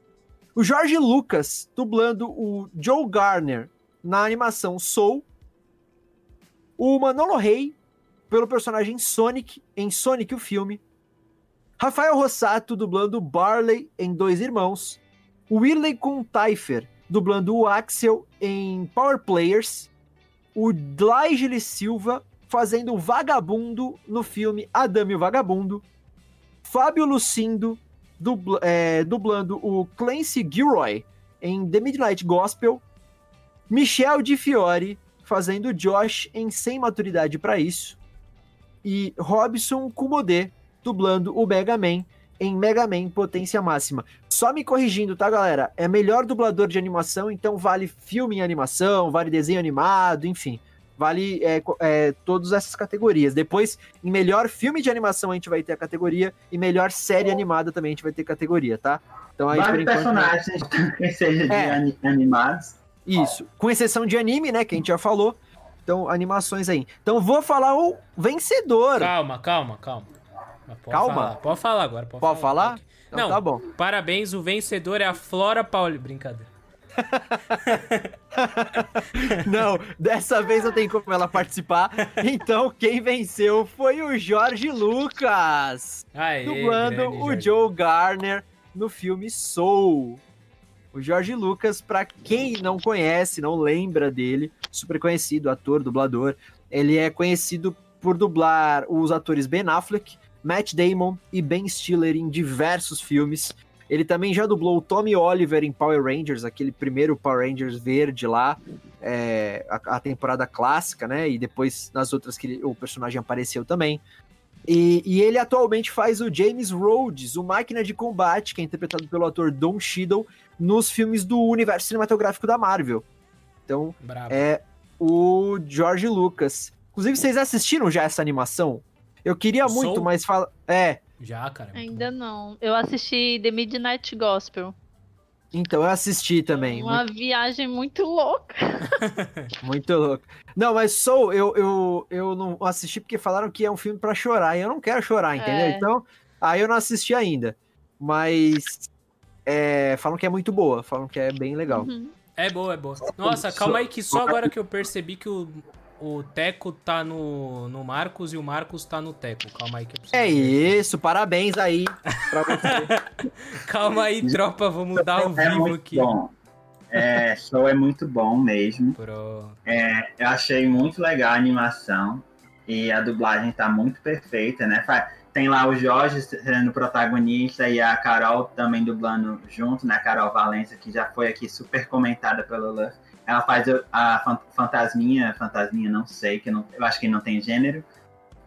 O Jorge Lucas, dublando o Joe Garner na animação Soul. O Manolo Rey, pelo personagem Sonic, em Sonic o filme. Rafael Rossato, dublando Barley, em Dois Irmãos. O Willen Konteifer, dublando o Axel, em Power Players. O Dlaigeli Silva, fazendo o Vagabundo, no filme Adam e o Vagabundo. Fábio Lucindo, dubla, é, dublando o Clancy Gilroy, em The Midnight Gospel. Michel Di Fiore, fazendo Josh em Sem Maturidade Pra Isso, e Robson Kumode, dublando o Mega Man em Mega Man Potência Máxima. Só me corrigindo, tá, galera? É melhor dublador de animação, então vale filme em animação, vale desenho animado, enfim, vale é, é, todas essas categorias. Depois, em melhor filme de animação a gente vai ter a categoria, e melhor série animada também a gente vai ter categoria, tá? Então aí, vale por enquanto, personagens que sejam de animados. Isso, com exceção de anime, né, que a gente já falou. Então, animações aí. Então, vou falar o vencedor. Calma, calma, calma. Pode calma. Falar. Pode falar agora. Pode, pode falar? falar? Então, não, tá bom. Parabéns, o vencedor é a Flora Pauli. Brincadeira. Não, dessa vez não tem como ela participar. Então, quem venceu foi o Jorge Lucas. Aê, dublando o Jorge. Joe Garner no filme Soul. O Jorge Lucas, pra quem não conhece, não lembra dele, super conhecido, ator, dublador. Ele é conhecido por dublar os atores Ben Affleck, Matt Damon e Ben Stiller em diversos filmes. Ele também já dublou o Tommy Oliver em Power Rangers, aquele primeiro Power Rangers verde lá, é, a, a temporada clássica, né? E depois nas outras que ele, o personagem apareceu também. E, e ele atualmente faz o James Rhodes, o Máquina de Combate, que é interpretado pelo ator Don Cheadle, nos filmes do universo cinematográfico da Marvel. Então, bravo. É o Jorge Lucas. Inclusive, vocês assistiram já essa animação? Eu queria eu muito, sou... mas fala... É. Já, cara. Ainda não. Eu assisti The Midnight Gospel. Então, eu assisti também. Uma muito... viagem muito louca. Muito louca. Não, mas Soul, eu, eu, eu não assisti porque falaram que é um filme pra chorar. E eu não quero chorar, entendeu? É. Então, aí eu não assisti ainda. Mas é, falam que é muito boa. Falam que é bem legal. Uhum. É boa, é boa. Nossa, calma aí que só agora que eu percebi que o, o Teco tá no, no Marcos e o Marcos tá no Teco. Calma aí que eu preciso. É isso, parabéns aí pra você. Calma aí, tropa, vamos mudar ao vivo é aqui. Bom. É, show é muito bom mesmo. É, eu achei muito legal a animação e a dublagem tá muito perfeita, né? Tem lá o Jorge sendo protagonista e a Carol também dublando junto, né? A Carol Valença, que já foi aqui super comentada pelo Luffy. Ela faz a fantasminha, fantasminha não sei, que não, eu acho que não tem gênero.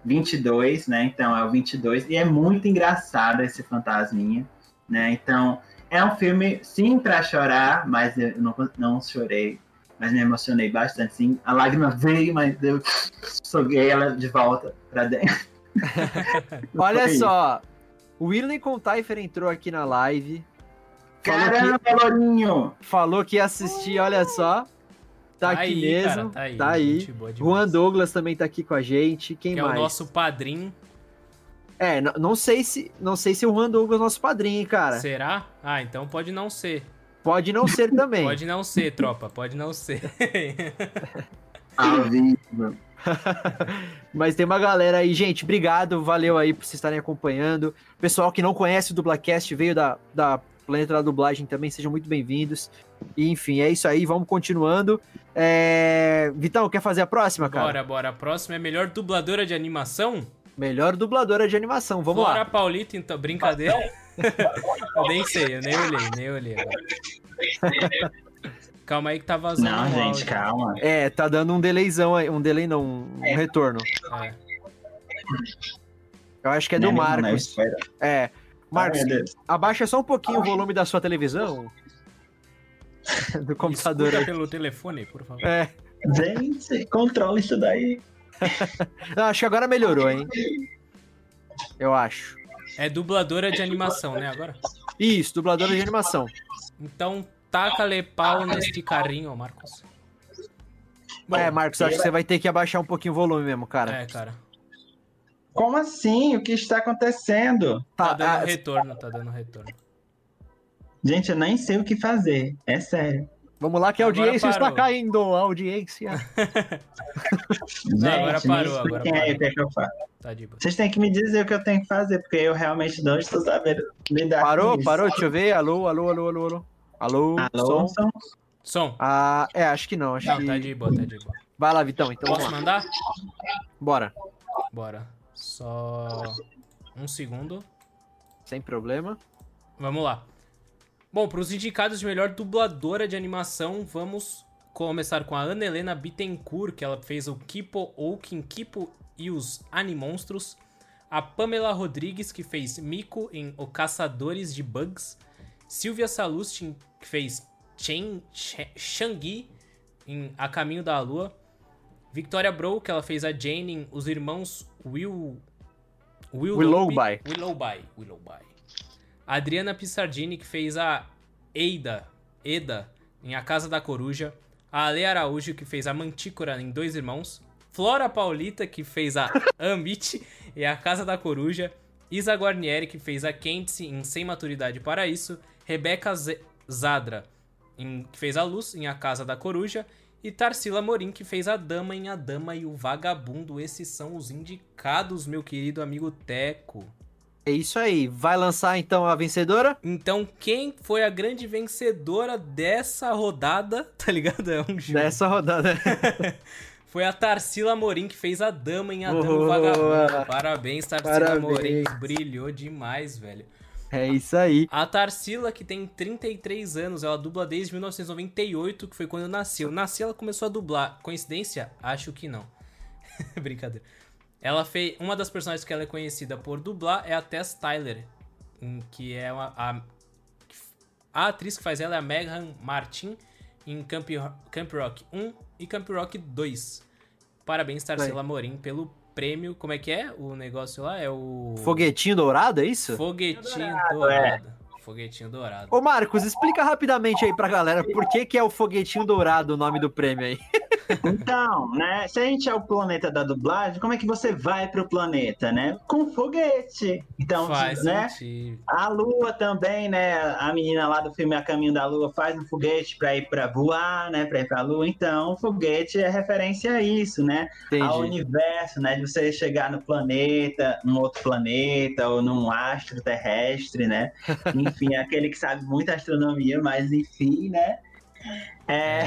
vinte e dois, né? Então é o vinte e dois. E é muito engraçado esse fantasminha, né? Então é um filme, sim, pra chorar, mas eu não, não chorei. Mas me emocionei bastante, sim. A lágrima veio, mas eu soguei ela de volta pra dentro. Olha só, o Willen Konteifer entrou aqui na live. Caramba, Lourinho! Falou que ia assistir, olha só. Tá, tá aqui aí, mesmo. Cara, tá aí. Tá aí. Juan Douglas também tá aqui com a gente. Quem que mais? É o nosso padrinho. É, não, não sei se, não sei se o Juan Douglas é nosso padrinho, cara. Será? Ah, então pode não ser. Pode não ser também. Pode não ser, tropa. Pode não ser. Mas tem uma galera aí, gente, obrigado, valeu aí por vocês estarem acompanhando. Pessoal que não conhece o Dublacast, veio da, da Planeta da Dublagem também, sejam muito bem-vindos. E, enfim, é isso aí, vamos continuando. É... Vitão, quer fazer a próxima, cara? Bora, bora, a próxima é melhor dubladora de animação? Melhor dubladora de animação, vamos Flora lá. Flora Paulita, então, brincadeira. Nem sei, eu nem olhei, nem olhei. Calma aí que tá vazando. Não, gente, áudio. Calma. É, tá dando um delayzão aí. Um delay não, um é. retorno. É. Eu acho que é do não, Marcos. Não, não, é, Marcos, ah, abaixa só um pouquinho ah, o volume da sua televisão. do computador. Escuta pelo telefone, por favor. É. Gente, controla isso daí. Eu acho que agora melhorou, hein? Eu acho. É dubladora de animação, né, agora? Isso, dubladora de animação. Então, taca-lhe pau neste carrinho, Marcos. Bom, é, Marcos, acho que você vai ter que abaixar um pouquinho o volume mesmo, cara. É, cara. Como assim? O que está acontecendo? Tá, tá dando ah, retorno, tá dando retorno. Gente, eu nem sei o que fazer, é sério. Vamos lá que a audiência está caindo, a audiência. Gente, não, agora parou, agora parou. Tá de boa. Vocês têm que me dizer o que eu tenho que fazer, porque eu realmente não estou sabendo lidar com isso. Parou, parou, deixa eu ver. Alô, alô, alô, alô, alô. Alô, alô, som. Som. som. Ah, é, acho que não. Acho não, que... tá de boa, tá de boa. Vai lá, Vitão, então. Posso vamos mandar? Bora. Bora. Só um segundo. Sem problema. Vamos lá. Bom, para os indicados de melhor dubladora de animação, vamos começar com a Ana Helena Bittencourt, que ela fez o Kipo ou Kipo e os Animonstros. A Pamela Rodrigues, que fez Miko em O Caçadores de Bugs. Silvia Salustin, que fez Chen, Chen, Shang-Chi em A Caminho da Lua. Victoria Brough, que ela fez a Jane em Os Irmãos Will... Will Willowby. Willowby. Willowby. Adriana Pissardini, que fez a Eida, Eda em A Casa da Coruja. A Ale Araújo, que fez a Mantícora em Dois Irmãos. Flora Paulita, que fez a Ambit e A Casa da Coruja. Isa Guarnieri, que fez a Kentse em Sem Maturidade para Isso. Rebeca Zadra, em, que fez a Luz em A Casa da Coruja. E Tarsila Morim, que fez a Dama em A Dama e o Vagabundo. Esses são os indicados, meu querido amigo Teco. É isso aí, vai lançar então a vencedora? Então quem foi a grande vencedora dessa rodada, tá ligado? É um jogo. Dessa rodada. Foi a Tarsila Morim, que fez a Dama em A Dama e o Vagabundo. Parabéns, Tarsila Morim, brilhou demais, velho. É isso aí. A Tarsila, que tem trinta e três anos, ela dubla desde mil novecentos e noventa e oito, que foi quando eu nasci. Eu nasci, ela começou a dublar. Coincidência? Acho que não. Brincadeira. Ela fez... Uma das personagens que ela é conhecida por dublar é a Tess Tyler, que é uma, a, a atriz que faz ela é a Meghan Martin em Camp, Camp Rock um e Camp Rock dois. Parabéns, Tarsila Morim, pelo prêmio. Como é que é o negócio lá? É o... Foguetinho Dourado, é isso? Foguetinho Dourado. dourado. É. Foguetinho Dourado. Ô, Marcos, explica rapidamente aí pra galera por que que é o Foguetinho Dourado o nome do prêmio aí. Então, né, se a gente é o planeta da dublagem, como é que você vai pro planeta, né? Com foguete. Então, faz né, sentido. A Lua também, né, a menina lá do filme A Caminho da Lua faz um foguete pra ir pra voar, né, pra ir pra Lua. Então, foguete é referência a isso, né? Entendi. Ao universo, né, de você chegar no planeta, num outro planeta ou num astro terrestre, né? Enfim, aquele que sabe muito astronomia, mas enfim, né? É,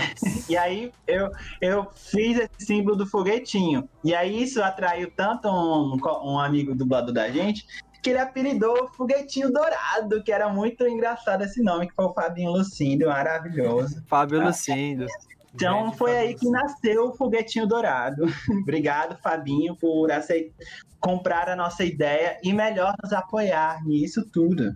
e aí eu, eu fiz esse símbolo do foguetinho. E aí isso atraiu tanto um, um amigo dublador da gente, que ele apelidou Foguetinho Dourado, que era muito engraçado esse nome, que foi o Fabinho Lucindo, maravilhoso. Fábio Lucindo. Então foi aí que nasceu o Foguetinho Dourado. Obrigado, Fabinho, por aceitar, comprar a nossa ideia e melhor nos apoiar nisso tudo.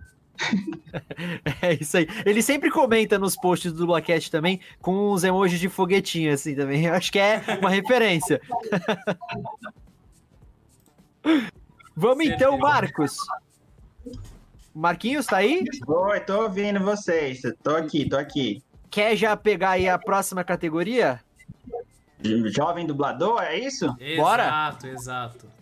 É isso aí. Ele sempre comenta nos posts do Dublacast também com uns emojis de foguetinho assim também. Eu acho que é uma referência. Vamos certo. Então, Marcos. Marquinhos, tá aí? Oi, tô ouvindo vocês. Tô aqui, tô aqui. Quer já pegar aí a próxima categoria? Jovem dublador, é isso? Exato, bora? Exato, exato.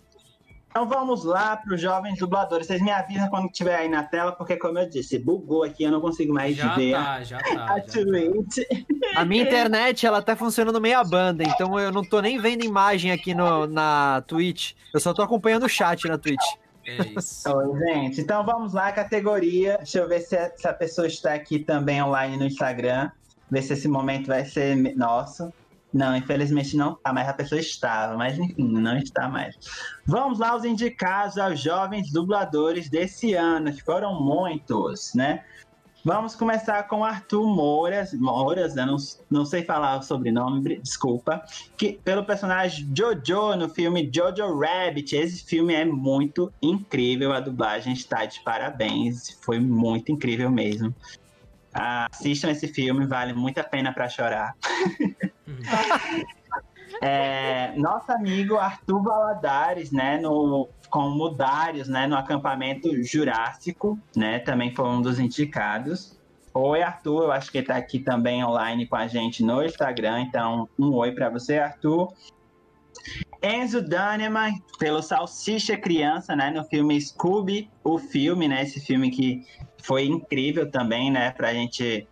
Então vamos lá para os jovens dubladores. Vocês me avisam quando estiver aí na tela, porque como eu disse, bugou aqui, eu não consigo mais já ver tá, já tá, a já Twitch. Tá. A minha internet, ela tá funcionando meia banda, então eu não tô nem vendo imagem aqui no, na Twitch. Eu só tô acompanhando o chat na Twitch. É isso. Oi, gente. Então vamos lá, categoria. Deixa eu ver se essa pessoa está aqui também online no Instagram. Ver se esse momento vai ser nosso. Não, infelizmente não tá, mas a pessoa estava, mas enfim, não está mais. Vamos lá, os indicados aos jovens dubladores desse ano, que foram muitos, né? Vamos começar com Arthur Mouras, Mouras, eu não, não sei falar o sobrenome, desculpa, que, pelo personagem JoJo no filme JoJo Rabbit. Esse filme é muito incrível, a dublagem está de parabéns, foi muito incrível mesmo. Ah, assistam esse filme, vale muito a pena pra chorar. É, nosso amigo Arthur Baladares, né, no, com o Mudários, né, no acampamento Jurássico, né, também foi um dos indicados. Oi, Arthur, eu acho que ele tá aqui também online com a gente no Instagram, então um oi pra você, Arthur. Enzo Dynamite, pelo Salsicha Criança, né, no filme Scooby, o filme, né, esse filme que foi incrível também, né, pra gente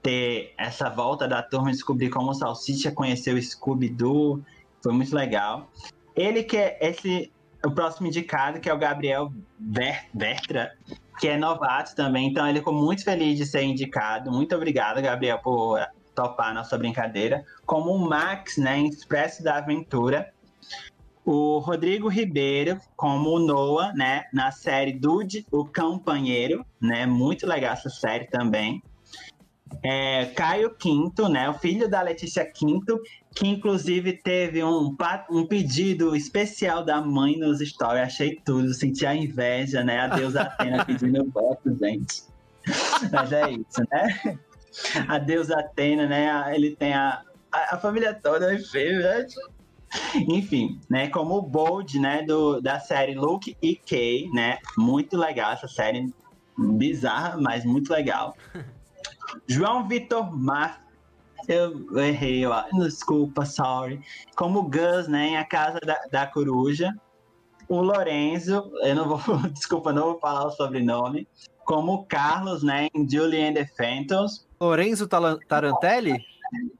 ter essa volta da turma e descobrir como o Salsicha conheceu o Scooby-Doo, foi muito legal. Ele que é esse, o próximo indicado, que é o Gabriel Ber- Bertra, que é novato também, então ele ficou muito feliz de ser indicado, muito obrigado, Gabriel, por topar a nossa brincadeira, como o Max, né, em Expresso da Aventura. O Rodrigo Ribeiro, como o Noah, né, na série Dude, o Campanheiro, né, muito legal essa série também. É, Caio Quinto, né, o filho da Letícia Quinto, que inclusive teve um, um pedido especial da mãe nos stories, achei tudo, senti a inveja, né, a deusa Atena pedindo voto, gente. Mas é isso, né? A deusa Atena, né, ele tem a, a, a família toda, enfim, né? Enfim, né, como o Bold, né, do, da série Luke e Kay, né, muito legal essa série, bizarra, mas muito legal. João Vitor Mar, eu errei, ó, desculpa, sorry, como o Gus, né, em A Casa da, da Coruja. O Lorenzo, eu não vou, desculpa, não vou falar o sobrenome, como o Carlos, né, em Julie and the Phantoms. Lorenzo Tal- Tarantelli?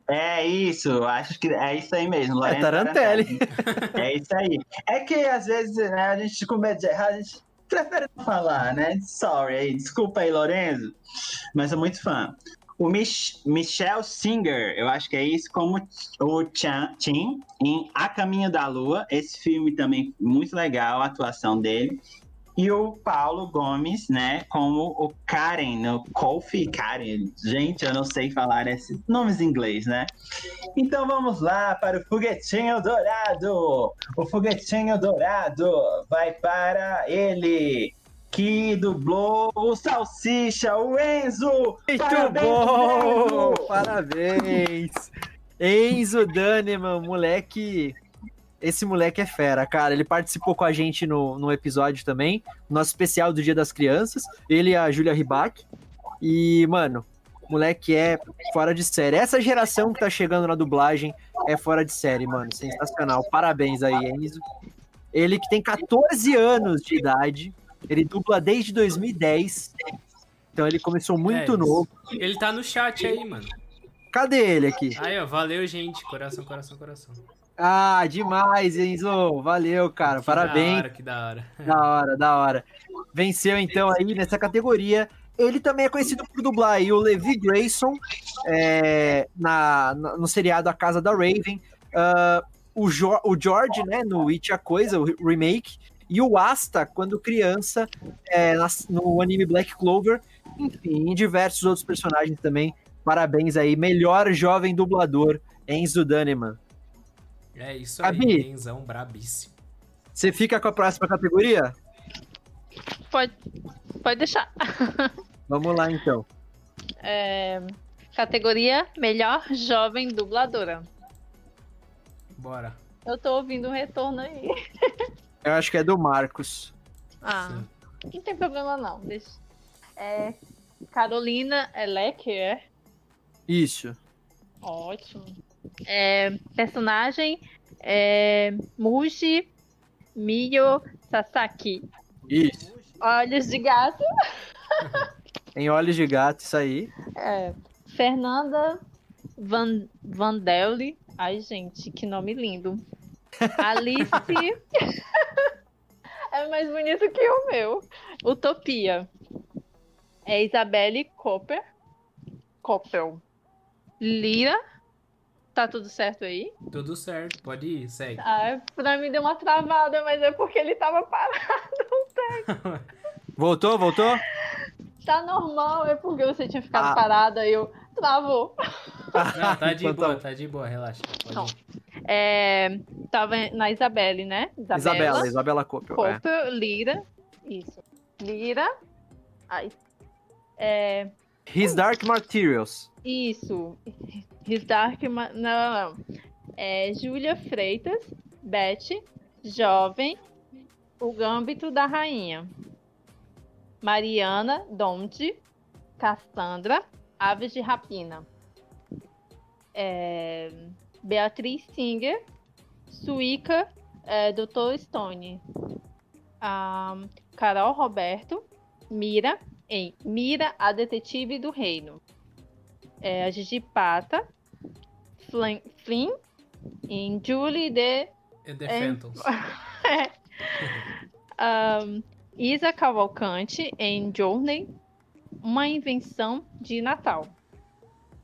É isso, acho que é isso aí mesmo, Lorenzo. É Tarantelli. Tarantelli. É isso aí. É que às vezes, né, a gente com medo de errar, a gente prefere não falar, né? Sorry aí, desculpa aí, Lorenzo. Mas sou muito fã. O Mich- Michel Singer, eu acho que é isso, como o Chan, Tim, em A Caminho da Lua. Esse filme também muito legal, a atuação dele. E o Paulo Gomes, né, como o Karen, no Kofi Karen. Gente, eu não sei falar esses nomes em inglês, né? Então vamos lá para o Foguetinho Dourado. O Foguetinho Dourado vai para ele, que dublou o Salsicha, o Enzo. Muito bom! Parabéns! Enzo Daneman, moleque... Esse moleque é fera, cara. Ele participou com a gente no, no episódio também, nosso especial do Dia das Crianças. Ele e a Júlia Ribac. E, mano, o moleque é fora de série. Essa geração que tá chegando na dublagem é fora de série, mano. Sensacional. Parabéns aí, Enzo. Ele que tem catorze anos de idade. Ele dubla desde dois mil e dez. Então ele começou muito é, novo. Ele tá no chat aí, mano. Cadê ele aqui? Aí, ó. Valeu, gente. Coração, coração, coração. Ah, demais, Enzo. Valeu, cara. Que parabéns. Da hora, que da hora. Da hora, da hora. Venceu, então, aí nessa categoria. Ele também é conhecido por dublar aí o Levi Grayson é, na, na, no seriado A Casa da Raven. Uh, o, jo- o George, né, no It a Coisa, o remake. E o Asta, quando criança, é, no anime Black Clover. Enfim, em diversos outros personagens também. Parabéns aí. Melhor jovem dublador, Enzo Daneman. É isso aí, Benzão brabíssimo. Você fica com a próxima categoria? Pode, pode deixar. Vamos lá, então. É, categoria Melhor Jovem Dubladora. Bora. Eu tô ouvindo um retorno aí. Eu acho que é do Marcos. Ah, sim. Não tem problema não. Deixa. É, Carolina Elec, é? Isso. Ótimo. É, personagem é, Muji Miyo Sasaki. Isso. Olhos de gato. Em olhos de gato, isso aí. É, Fernanda Van, Vandelli. Ai, gente, que nome lindo. Alice. É mais bonito que o meu. Utopia. É Isabelle Copper. Coppel. Lira. Tá tudo certo aí? Tudo certo, pode ir, segue. Ah, pra mim deu uma travada, mas é porque ele tava parado, não tem. Voltou, voltou? Tá normal, é porque você tinha ficado ah. parado aí eu... Travou. Não, tá de boa, tá de boa, relaxa. Então, é, tava na Isabelle, né? Isabela, Isabela, Isabela Coppel. Coppel, é. Lira, isso. Lira, aí. É, His Dark Materials. Isso. His Dark... Ma... Não, não, não. É Júlia Freitas, Beth, Jovem, O Gâmbito da Rainha, Mariana, Domde, Cassandra, Aves de Rapina, é... Beatriz Singer, Suica, é, doutor Stone, a Carol Roberto, Mira, em Mira, a Detetive do Reino, é, a Gigi Pata, Flynn, Flynn em Julie de... and the Phantoms. um, Isa Cavalcante, em Journey, Uma Invenção de Natal.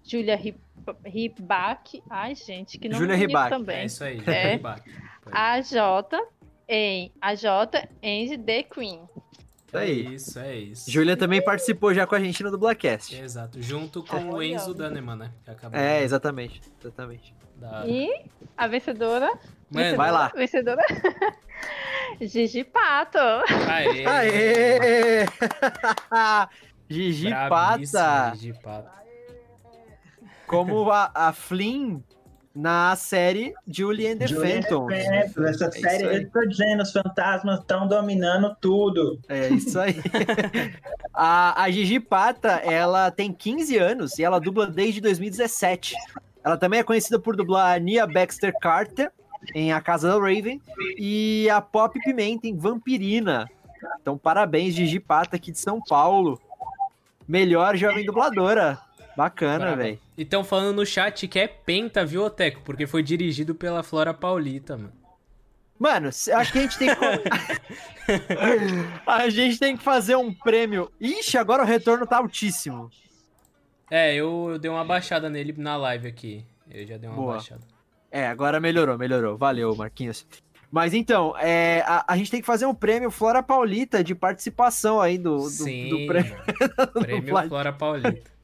Júlia Rip... Ribac, ai gente, que não Júlia Ribac, também. É isso aí, Júlia é. Ribac. A J em A J and The Queen. É isso, é isso. Júlia também participou já com a gente no Dublacast. É, exato, junto com é, o Enzo Daneman, né? Que acabou é, exatamente, exatamente. Da... E a vencedora... Mano, vencedora, vai lá. Vencedora... Gigi Pato. Aê! Aê! Gigi Pata. Gigi Pata. Como a, a Flynn na série Julie and the Phantoms. Essa série, é eu tô dizendo, os fantasmas estão dominando tudo. É isso aí. a, a Gigi Pata, ela tem quinze anos e ela dubla desde dois mil e dezessete. Ela também é conhecida por dublar a Nia Baxter Carter em A Casa da Raven e a Pop Pimenta em Vampirina. Então, parabéns, Gigi Pata, aqui de São Paulo. Melhor jovem dubladora. Bacana, velho. E tão falando no chat que é penta, viu, Oteco? Porque foi dirigido pela Flora Paulita, mano. Mano, acho que a gente tem que... a gente tem que fazer um prêmio... Ixi, agora o retorno tá altíssimo. É, eu, eu dei uma baixada nele na live aqui. Eu já dei uma Boa. baixada. É, agora melhorou, melhorou. Valeu, Marquinhos. Mas então, é, a, a gente tem que fazer um prêmio Flora Paulita de participação aí do, do, Sim, do prêmio. do prêmio do Flora Paulita.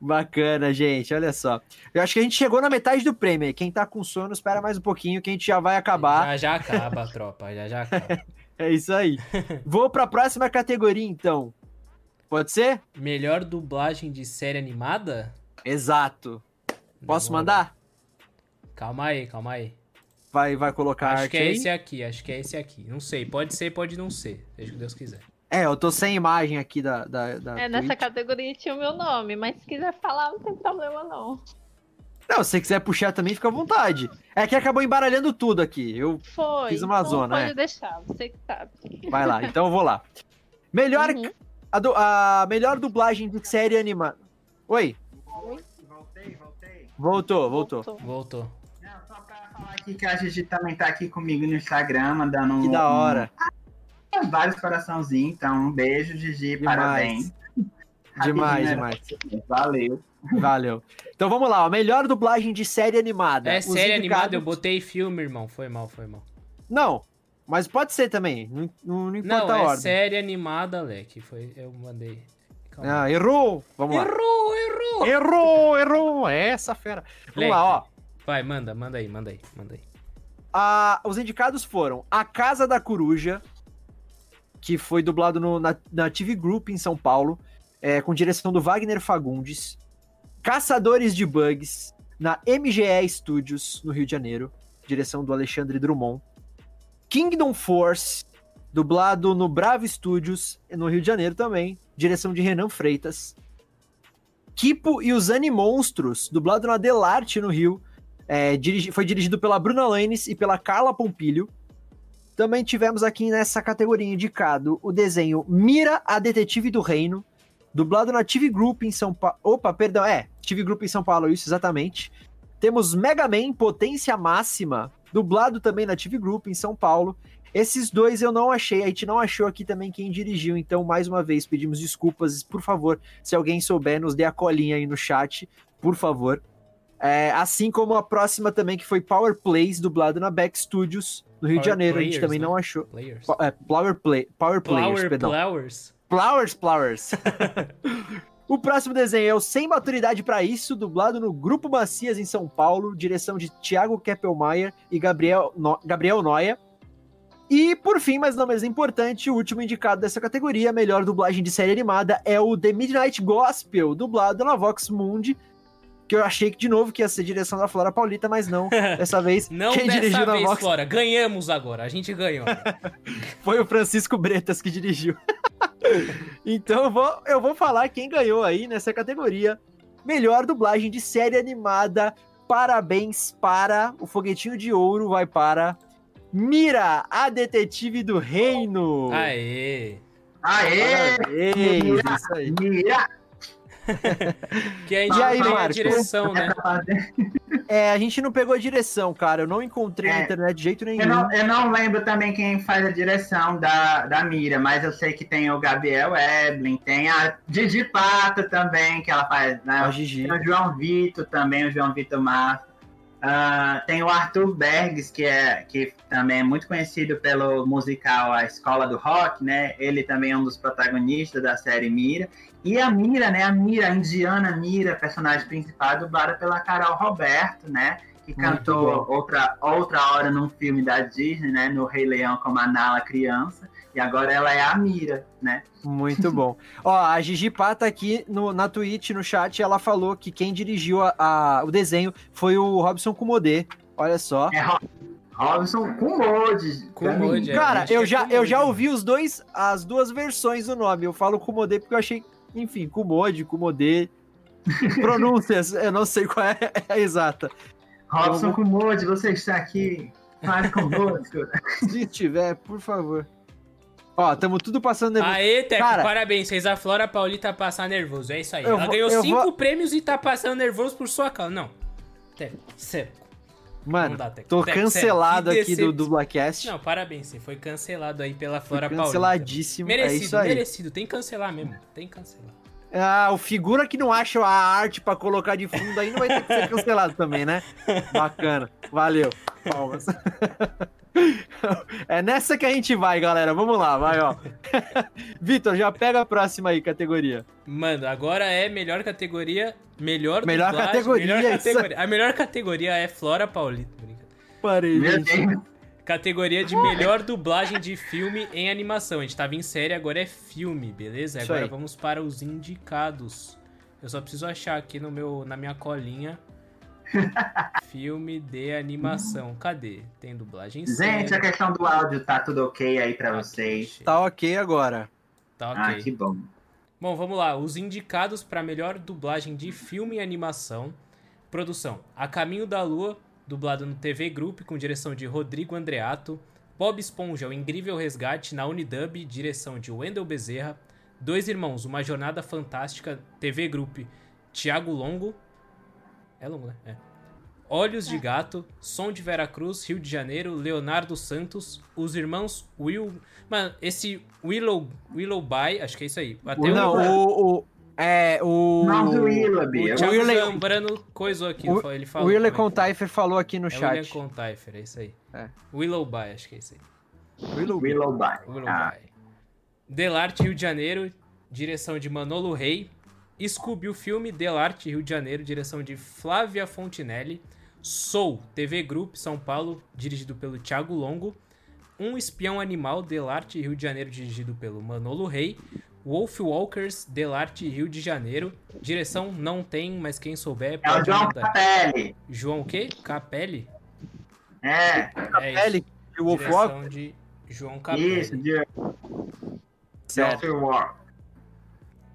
Bacana, gente, olha só. Eu acho que a gente chegou na metade do prêmio. Quem tá com sono, espera mais um pouquinho que a gente já vai acabar. Já já acaba, tropa, já já acaba. É isso aí. Vou pra próxima categoria, então. Pode ser? Melhor dublagem de série animada? Exato. Posso Demora. mandar? Calma aí, calma aí. Vai, vai colocar acho a arte Acho que é aí. esse aqui, acho que é esse aqui. Não sei, pode ser, pode não ser. Seja o que Deus quiser. É, eu tô sem imagem aqui da, da, da É, Twitch. Nessa categoria tinha o meu nome, mas se quiser falar, não tem problema, não. Não, se você quiser puxar também, fica à vontade. É que acabou embaralhando tudo aqui. Eu Foi, fiz uma então zona, pode é. deixar, você que sabe. Vai lá, então eu vou lá. Melhor... Uhum. A, do, a melhor dublagem de série animada... Oi? Oi? Voltei, voltei. Voltou, voltou. Voltou. voltou. Não, só pra falar aqui que a Gigi também tá aqui comigo no Instagram, mandando um... Que da hora. Um... Vários coraçãozinhos, então um beijo, Gigi, demais. Parabéns. Demais, demais. Valeu. Valeu. Então vamos lá, a melhor dublagem de série animada. É, Os série indicados... animada, eu botei filme, irmão, foi mal, foi mal. Não, mas pode ser também, não, não importa não, a ordem. Não, é série animada, Leque, foi, eu mandei. Calma. Ah, errou, vamos lá. Errou, errou. Errou, errou, é essa fera. Vamos Leque. lá, ó. Vai, manda, manda aí, manda aí, manda aí. Ah, os indicados foram A Casa da Coruja, que foi dublado no, na, na T V Group em São Paulo, é, com direção do Wagner Fagundes. Caçadores de Bugs, na M G E Studios, no Rio de Janeiro, direção do Alexandre Drummond. Kingdom Force, dublado no Bravo Studios, no Rio de Janeiro também, direção de Renan Freitas. Kipo e os Animonstros, dublado na Delarte, no Rio, é, dirigi, foi dirigido pela Bruna Lanes e pela Carla Pompilho. Também tivemos aqui nessa categoria indicado o desenho Mira, a Detetive do Reino, dublado na T V Group em São Paulo. Opa, perdão, é, T V Group em São Paulo, isso, exatamente. Temos Mega Man, Potência Máxima, dublado também na T V Group em São Paulo. Esses dois eu não achei, a gente não achou aqui também quem dirigiu, então mais uma vez pedimos desculpas, por favor, se alguém souber, nos dê a colinha aí no chat, por favor. É, assim como a próxima também, que foi Power Plays, dublado na Back Studios, no Rio Power de Janeiro. Players, a gente também né? não achou. Players. Pa- é, Power, play- Power Players, Power perdão. Flowers. Flowers, Flowers. O próximo desenho é o Sem Maturidade Pra Isso, dublado no Grupo Macias, em São Paulo, direção de Thiago Keppelmeier e Gabriel, no- Gabriel Noia. E, por fim, mas não menos importante, o último indicado dessa categoria, a melhor dublagem de série animada, é o The Midnight Gospel, dublado na Vox Mundi, que eu achei que, de novo, que ia ser direção da Flora Paulita, mas não, dessa vez, não quem dirigiu vez, na Vox... Não dessa Flora, ganhamos agora, a gente ganhou. Foi o Francisco Bretas que dirigiu. Então eu vou, eu vou falar quem ganhou aí nessa categoria. Melhor dublagem de série animada, parabéns para... O foguetinho de ouro vai para... Mira, a detetive do reino. Aê! Aê! Aê! Mira! Isso aí. Mira. Que a gente e aí, a direção, né? É, a gente não pegou a direção, cara. Eu não encontrei é, na internet de jeito nenhum. Eu não, eu não lembro também quem faz a direção da, da Mira, mas eu sei que tem o Gabriel Eblin, tem a Gigi Pato também, que ela faz, né? A Gigi. Tem o João Vitor também, o João Vitor Massa. Uh, tem o Arthur Bergs, que, é, que também é muito conhecido pelo musical A Escola do Rock, né? Ele também é um dos protagonistas da série Mira. E a Mira, né? A Mira, a indiana Mira, personagem principal, dublada pela Carol Roberto, né? Que muito cantou bom. outra, outra hora num filme da Disney, né? No Rei Leão, como a Nala criança. E agora ela é a Mira, né? Muito bom. Ó, a Gigi Pata aqui no, na Twitch, no chat, ela falou que quem dirigiu a, a, o desenho foi o Robson Kumodê. Olha só. É Robson Kumodê. Kumodê. Cara, é, eu, já, Kumodê. eu já ouvi os dois, as duas versões do nome. Eu falo Kumodê porque eu achei, enfim, Kumodê, Kumodê. Pronúncias, eu não sei qual é a exata. Robson então, Kumodê, você está aqui. Fale conosco. Se tiver, por favor. Ó, tamo tudo passando nervoso. Aê, Teco, cara, parabéns. Fez a Flora Paulita passar nervoso. É isso aí. Ela vou, ganhou cinco vou... prêmios e tá passando nervoso por sua causa. Não. Teco, sério. Mano, dá, Teco. tô Teco, cancelado aqui do, do Dublacast. Não, parabéns. Você foi cancelado aí pela Flora Paulita. Canceladíssimo. Merecido, é isso aí. merecido. Tem que cancelar mesmo. Tem que cancelar. Ah, o figura que não acha a arte pra colocar de fundo aí não vai ter que ser cancelado também, né? Bacana. Valeu. Palmas. É nessa que a gente vai, galera. Vamos lá, vai, ó. Vitor, já pega a próxima aí, categoria. Mano, agora é melhor categoria. Melhor, melhor dublagem, categoria. Melhor categoria. A melhor categoria é Flora Paulita. Parei, categoria de melhor dublagem de filme em animação. A gente tava em série, agora é filme, beleza? Agora vamos para os indicados. Eu só preciso achar aqui no meu, na minha colinha. Filme de animação. Cadê? Tem dublagem séria. Gente, a questão do áudio tá tudo ok aí pra tá vocês. Okay. Tá ok agora. Tá ok. Ah, que bom. Bom, vamos lá. Os indicados pra melhor dublagem de filme e animação. Produção: A Caminho da Lua, dublado no T V Group, com direção de Rodrigo Andreato. Bob Esponja, O Incrível Resgate, na Unidub, direção de Wendel Bezerra. Dois Irmãos, Uma Jornada Fantástica, T V Group, Tiago Longo. É longo, né? É. Olhos de Gato, Som de Veracruz, Rio de Janeiro, Leonardo Santos, os irmãos Will... Mano, esse Willow... Willowby, acho que é isso aí. Até o não, o... o... É, o... Não, o Willoughby. O Thiago Zambrano coisou aqui, o, ele falou. O William Contaifer falou aqui no é chat. William Contaifer, é isso aí. É. Willowby, acho que é isso aí. Willowby. Willowby. Ah. Delarte, Rio de Janeiro, direção de Manolo Rey. Scooby, o filme, Delarte, Rio de Janeiro, direção de Flávia Fontinelli. Soul, T V Group, São Paulo, dirigido pelo Thiago Longo. Um Espião Animal, Delarte, Rio de Janeiro, dirigido pelo Manolo Rey. Wolf Walkers, Delarte, Rio de Janeiro. Direção não tem, mas quem souber... É o João mandar. Capelli. João o quê? Capelli? É. Capelli, é Wolf Walkers. Direção de João Capelli. Isso, Wolf Walkers.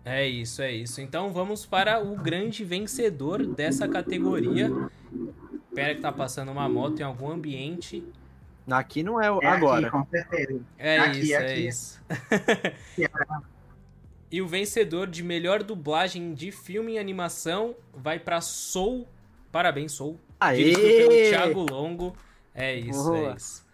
É isso, é isso. Então vamos para o grande vencedor dessa categoria. Pera que tá passando uma moto em algum ambiente. Aqui não é, é agora. Aqui, com certeza. É aqui, isso, aqui. é isso. E o vencedor de melhor dublagem de filme e animação vai para Soul. Parabéns, Soul. Aê! Dirigido pelo Thiago Longo. É isso, Boa. é isso.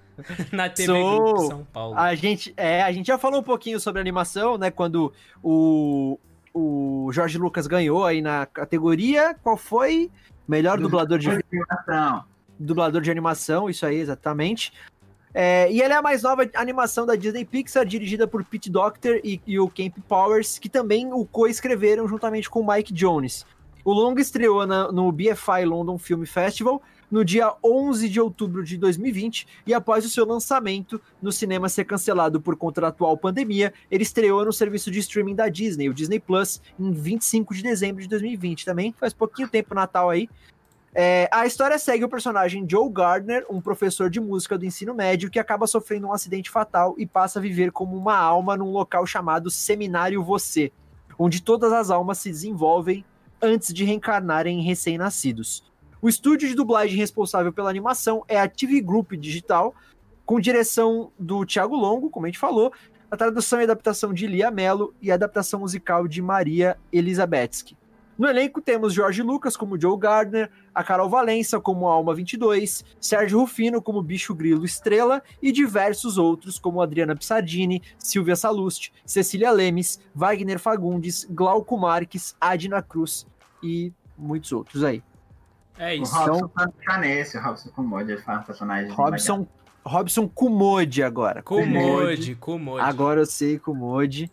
Na T V Soul, Group São Paulo. A gente, é, a gente já falou um pouquinho sobre animação, né? Quando o, o Jorge Lucas ganhou aí na categoria. Qual foi? Melhor dublador de animação. Dublador de animação, isso aí, exatamente. É, e ela é a mais nova animação da Disney Pixar, dirigida por Pete Docter e, e o Kemp Powers, que também o co-escreveram juntamente com o Mike Jones. O longa estreou na, no B F I London Film Festival, no dia onze de outubro de dois mil e vinte, e após o seu lançamento no cinema ser cancelado por conta da atual pandemia, ele estreou no serviço de streaming da Disney, o Disney Plus, em vinte e cinco de dezembro de dois mil e vinte, também faz pouquinho tempo, Natal aí. É, a história segue o personagem Joe Gardner, um professor de música do ensino médio que acaba sofrendo um acidente fatal e passa a viver como uma alma num local chamado Seminário Você, onde todas as almas se desenvolvem antes de reencarnarem em recém-nascidos. O estúdio de dublagem responsável pela animação é a T V Group Digital, com direção do Thiago Longo, como a gente falou, a tradução e adaptação de Lia Mello e a adaptação musical de Maria Elizabetsky. No elenco temos Jorge Lucas como Joe Gardner, a Carol Valença como Alma vinte e dois, Sérgio Rufino como Bicho Grilo Estrela e diversos outros como Adriana Pissardini, Silvia Salust, Cecília Lemes, Wagner Fagundes, Glauco Marques, Adina Cruz e muitos outros aí. É isso. O Robson então, tá nesse, o Robson Kumodi, ele fala um personagem Robson, Robson Kumodi agora. Kumodi, Kumodi. Agora eu sei, Kumodi.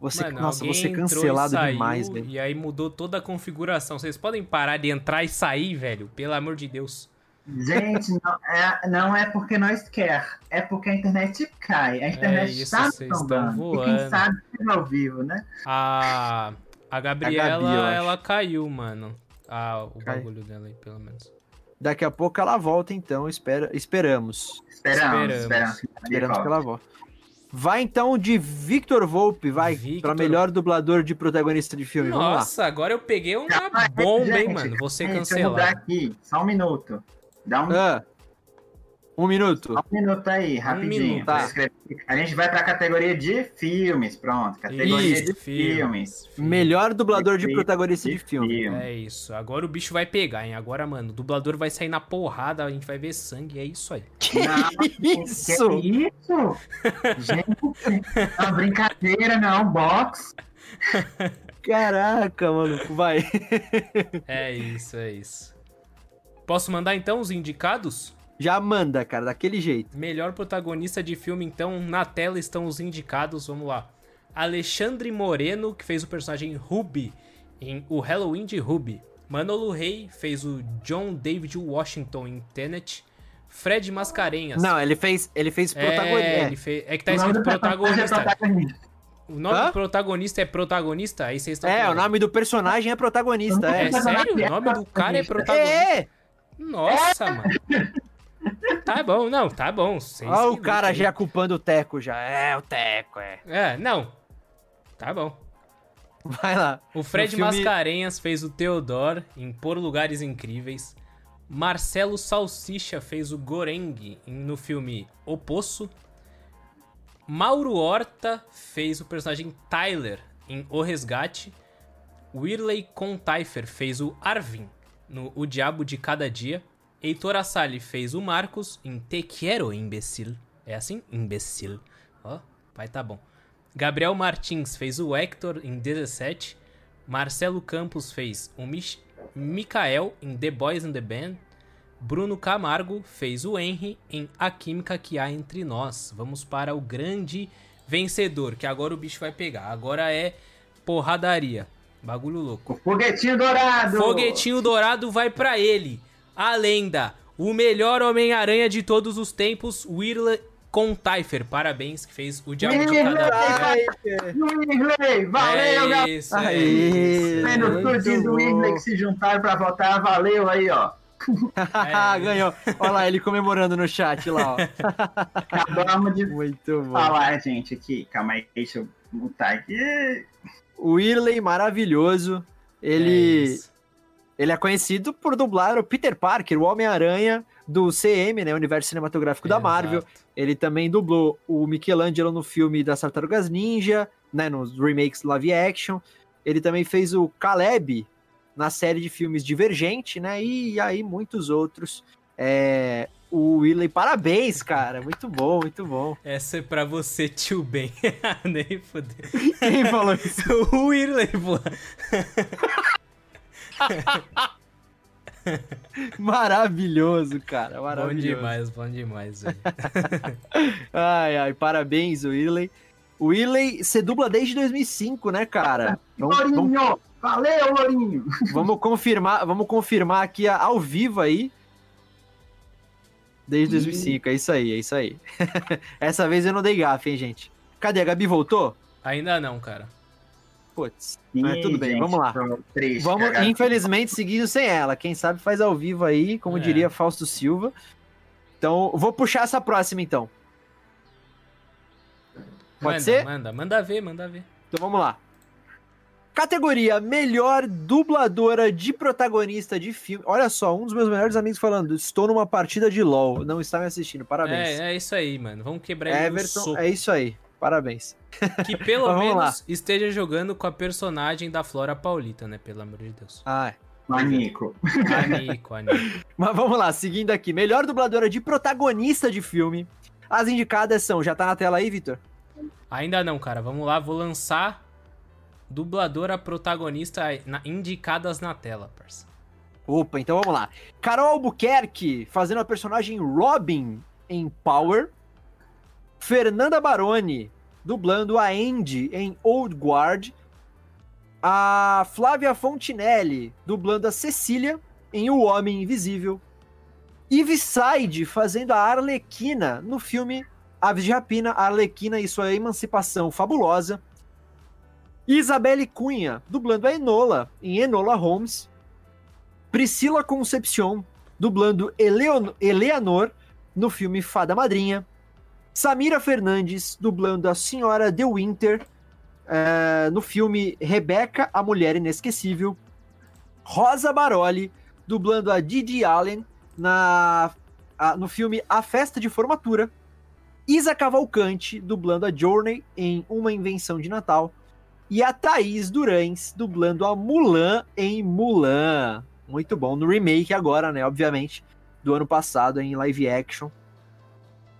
Você, mano, nossa, você cancelado e saiu, demais, velho. E aí mudou toda a configuração. Vocês podem parar de entrar e sair, velho? Pelo amor de Deus. Gente, não é, não é porque nós quer. É porque a internet cai. A internet está tombando. E quem sabe é ao vivo, né? A, a Gabriela, a Gabi, ela caiu, mano. Ah, o cai. Bagulho dela aí, pelo menos. Daqui a pouco ela volta, então. Espera, esperamos. Esperamos, esperamos. Esperamos que ela volte. Vai então de Victor Volpe, vai, Victor... pra melhor dublador de protagonista de filme. Nossa, vamos lá. Agora eu peguei uma ah, bomba, gente, hein, mano? Você cancelou. Deixa eu mudar aqui, só um minuto. Dá um... Ah, um minuto. Só um minuto aí, rapidinho. Um minuto, tá. A gente vai pra categoria de filmes, pronto. Categoria isso, de filmes. filmes. Melhor dublador de, de protagonista de, de filme. filme. É isso, agora o bicho vai pegar, hein? Agora, mano, o dublador vai sair na porrada, a gente vai ver sangue, é isso aí. Que não, isso? Que é isso? Gente, é uma brincadeira, não é um box. Caraca, maluco, vai. É isso, é isso. Posso mandar, então, os indicados? Já manda, cara, daquele jeito. Melhor protagonista de filme, então, na tela estão os indicados, vamos lá. Alexandre Moreno, que fez o personagem Ruby, em O Halloween de Ruby. Manolo Rey fez o John David Washington em Tenet. Fred Mascarenhas. Não, ele fez, ele fez protagonista. É, ele fez, é que tá escrito protagonista. O nome Hã? do protagonista é protagonista? Aí vocês estão. É, falando. O nome do personagem é protagonista. É, é sério? O nome do cara é protagonista? É! Nossa, é. mano. Tá bom, não, tá bom. Olha o cara aí. Já culpando o Teco já. É, o Teco, é. É, não. Tá bom. Vai lá. O Fred filme... Mascarenhas fez o Theodore em Por Lugares Incríveis. Marcelo Salsicha fez o Goreng no filme O Poço. Mauro Horta fez o personagem Tyler em O Resgate. Whirley Contaifer fez o Arvin no O Diabo de Cada Dia. Heitor Assali fez o Marcos em Te Quiero, Imbecil. É assim? Imbecil. Ó, vai tá bom. Gabriel Martins fez o Hector em dezessete. Marcelo Campos fez o Mich- Mikael em The Boys and the Band. Bruno Camargo fez o Henry em A Química Que Há Entre Nós. Vamos para o grande vencedor, que agora o bicho vai pegar. Agora é porradaria. Bagulho louco. O foguetinho dourado. Foguetinho dourado vai pra ele. A lenda, o melhor Homem-Aranha de todos os tempos, Whirley Contaifer. Parabéns, que fez o Diabo de Cada Whirley, valeu, galera. Isso, aí. Vendo tudinho do Whirley que se juntaram pra votar, valeu aí, ó. É. Ganhou. Olha lá, ele comemorando no chat lá, ó. Acabamos de Muito bom. falar, gente, aqui. Calma aí, deixa eu botar aqui. O Whirley maravilhoso, ele... É Ele é conhecido por dublar o Peter Parker, o Homem-Aranha do C M, né, Universo Cinematográfico Exato. da Marvel. Ele também dublou o Michelangelo no filme das Tartarugas Ninja, né, nos remakes live action. Ele também fez o Caleb na série de filmes Divergente, né, e, e aí muitos outros. É, o Whirley, parabéns, cara, muito bom, muito bom. Essa é pra você, tio Ben. Nem fodeu. Quem falou isso? O Whirley, pô. Maravilhoso, cara, maravilhoso. Bom demais, bom demais. Ai, ai, parabéns, o Whirley. O Whirley se dubla desde dois mil e cinco, né, cara? Lourinho, vamos, vamos... valeu, Lourinho. Vamos confirmar, vamos confirmar aqui ao vivo aí. Desde dois mil e cinco, é isso aí, é isso aí. Essa vez eu não dei gafe, hein, gente? Cadê? A Gabi voltou? Ainda não, cara. Putz, mas tudo bem, gente, vamos lá. Triste, vamos, cara. Infelizmente, seguindo sem ela. Quem sabe faz ao vivo aí, como é. diria Fausto Silva. Então, vou puxar essa próxima, então. Pode manda, ser? Manda, manda ver, manda ver. Então, vamos lá. Categoria melhor dubladora de protagonista de filme. Olha só, um dos meus melhores amigos falando, estou numa partida de LOL, não está me assistindo, parabéns. É, é isso aí, mano, vamos quebrar ele no soco. É isso aí, parabéns. Que pelo menos lá. esteja jogando com a personagem da Flora Paulita, né, pelo amor de Deus. Ah, é. Anico. Anico, Anico. Mas vamos lá, seguindo aqui, melhor dubladora de protagonista de filme. As indicadas são, já tá na tela aí, Vitor? Ainda não, cara, vamos lá, vou lançar... Dubladora protagonista na, indicadas na tela, parça. Opa, então vamos lá. Carol Albuquerque, fazendo a personagem Robin em Power. Fernanda Baroni, dublando a Andy em Old Guard. A Flávia Fontinelli, dublando a Cecília em O Homem Invisível. Yves Said, fazendo a Arlequina no filme Aves de Rapina, a Arlequina e sua emancipação fabulosa. Isabelle Cunha, dublando a Enola, em Enola Holmes. Priscila Concepcion, dublando Eleon- Eleanor, no filme Fada Madrinha. Samira Fernandes, dublando a Senhora de Winter, uh, no filme Rebeca, a Mulher Inesquecível. Rosa Baroli, dublando a Didi Allen, na, a, no filme A Festa de Formatura. Isa Cavalcante, dublando a Journey, em Uma Invenção de Natal. E a Thaís Durães, dublando a Mulan em Mulan. Muito bom. No remake agora, né? Obviamente, do ano passado, em live action.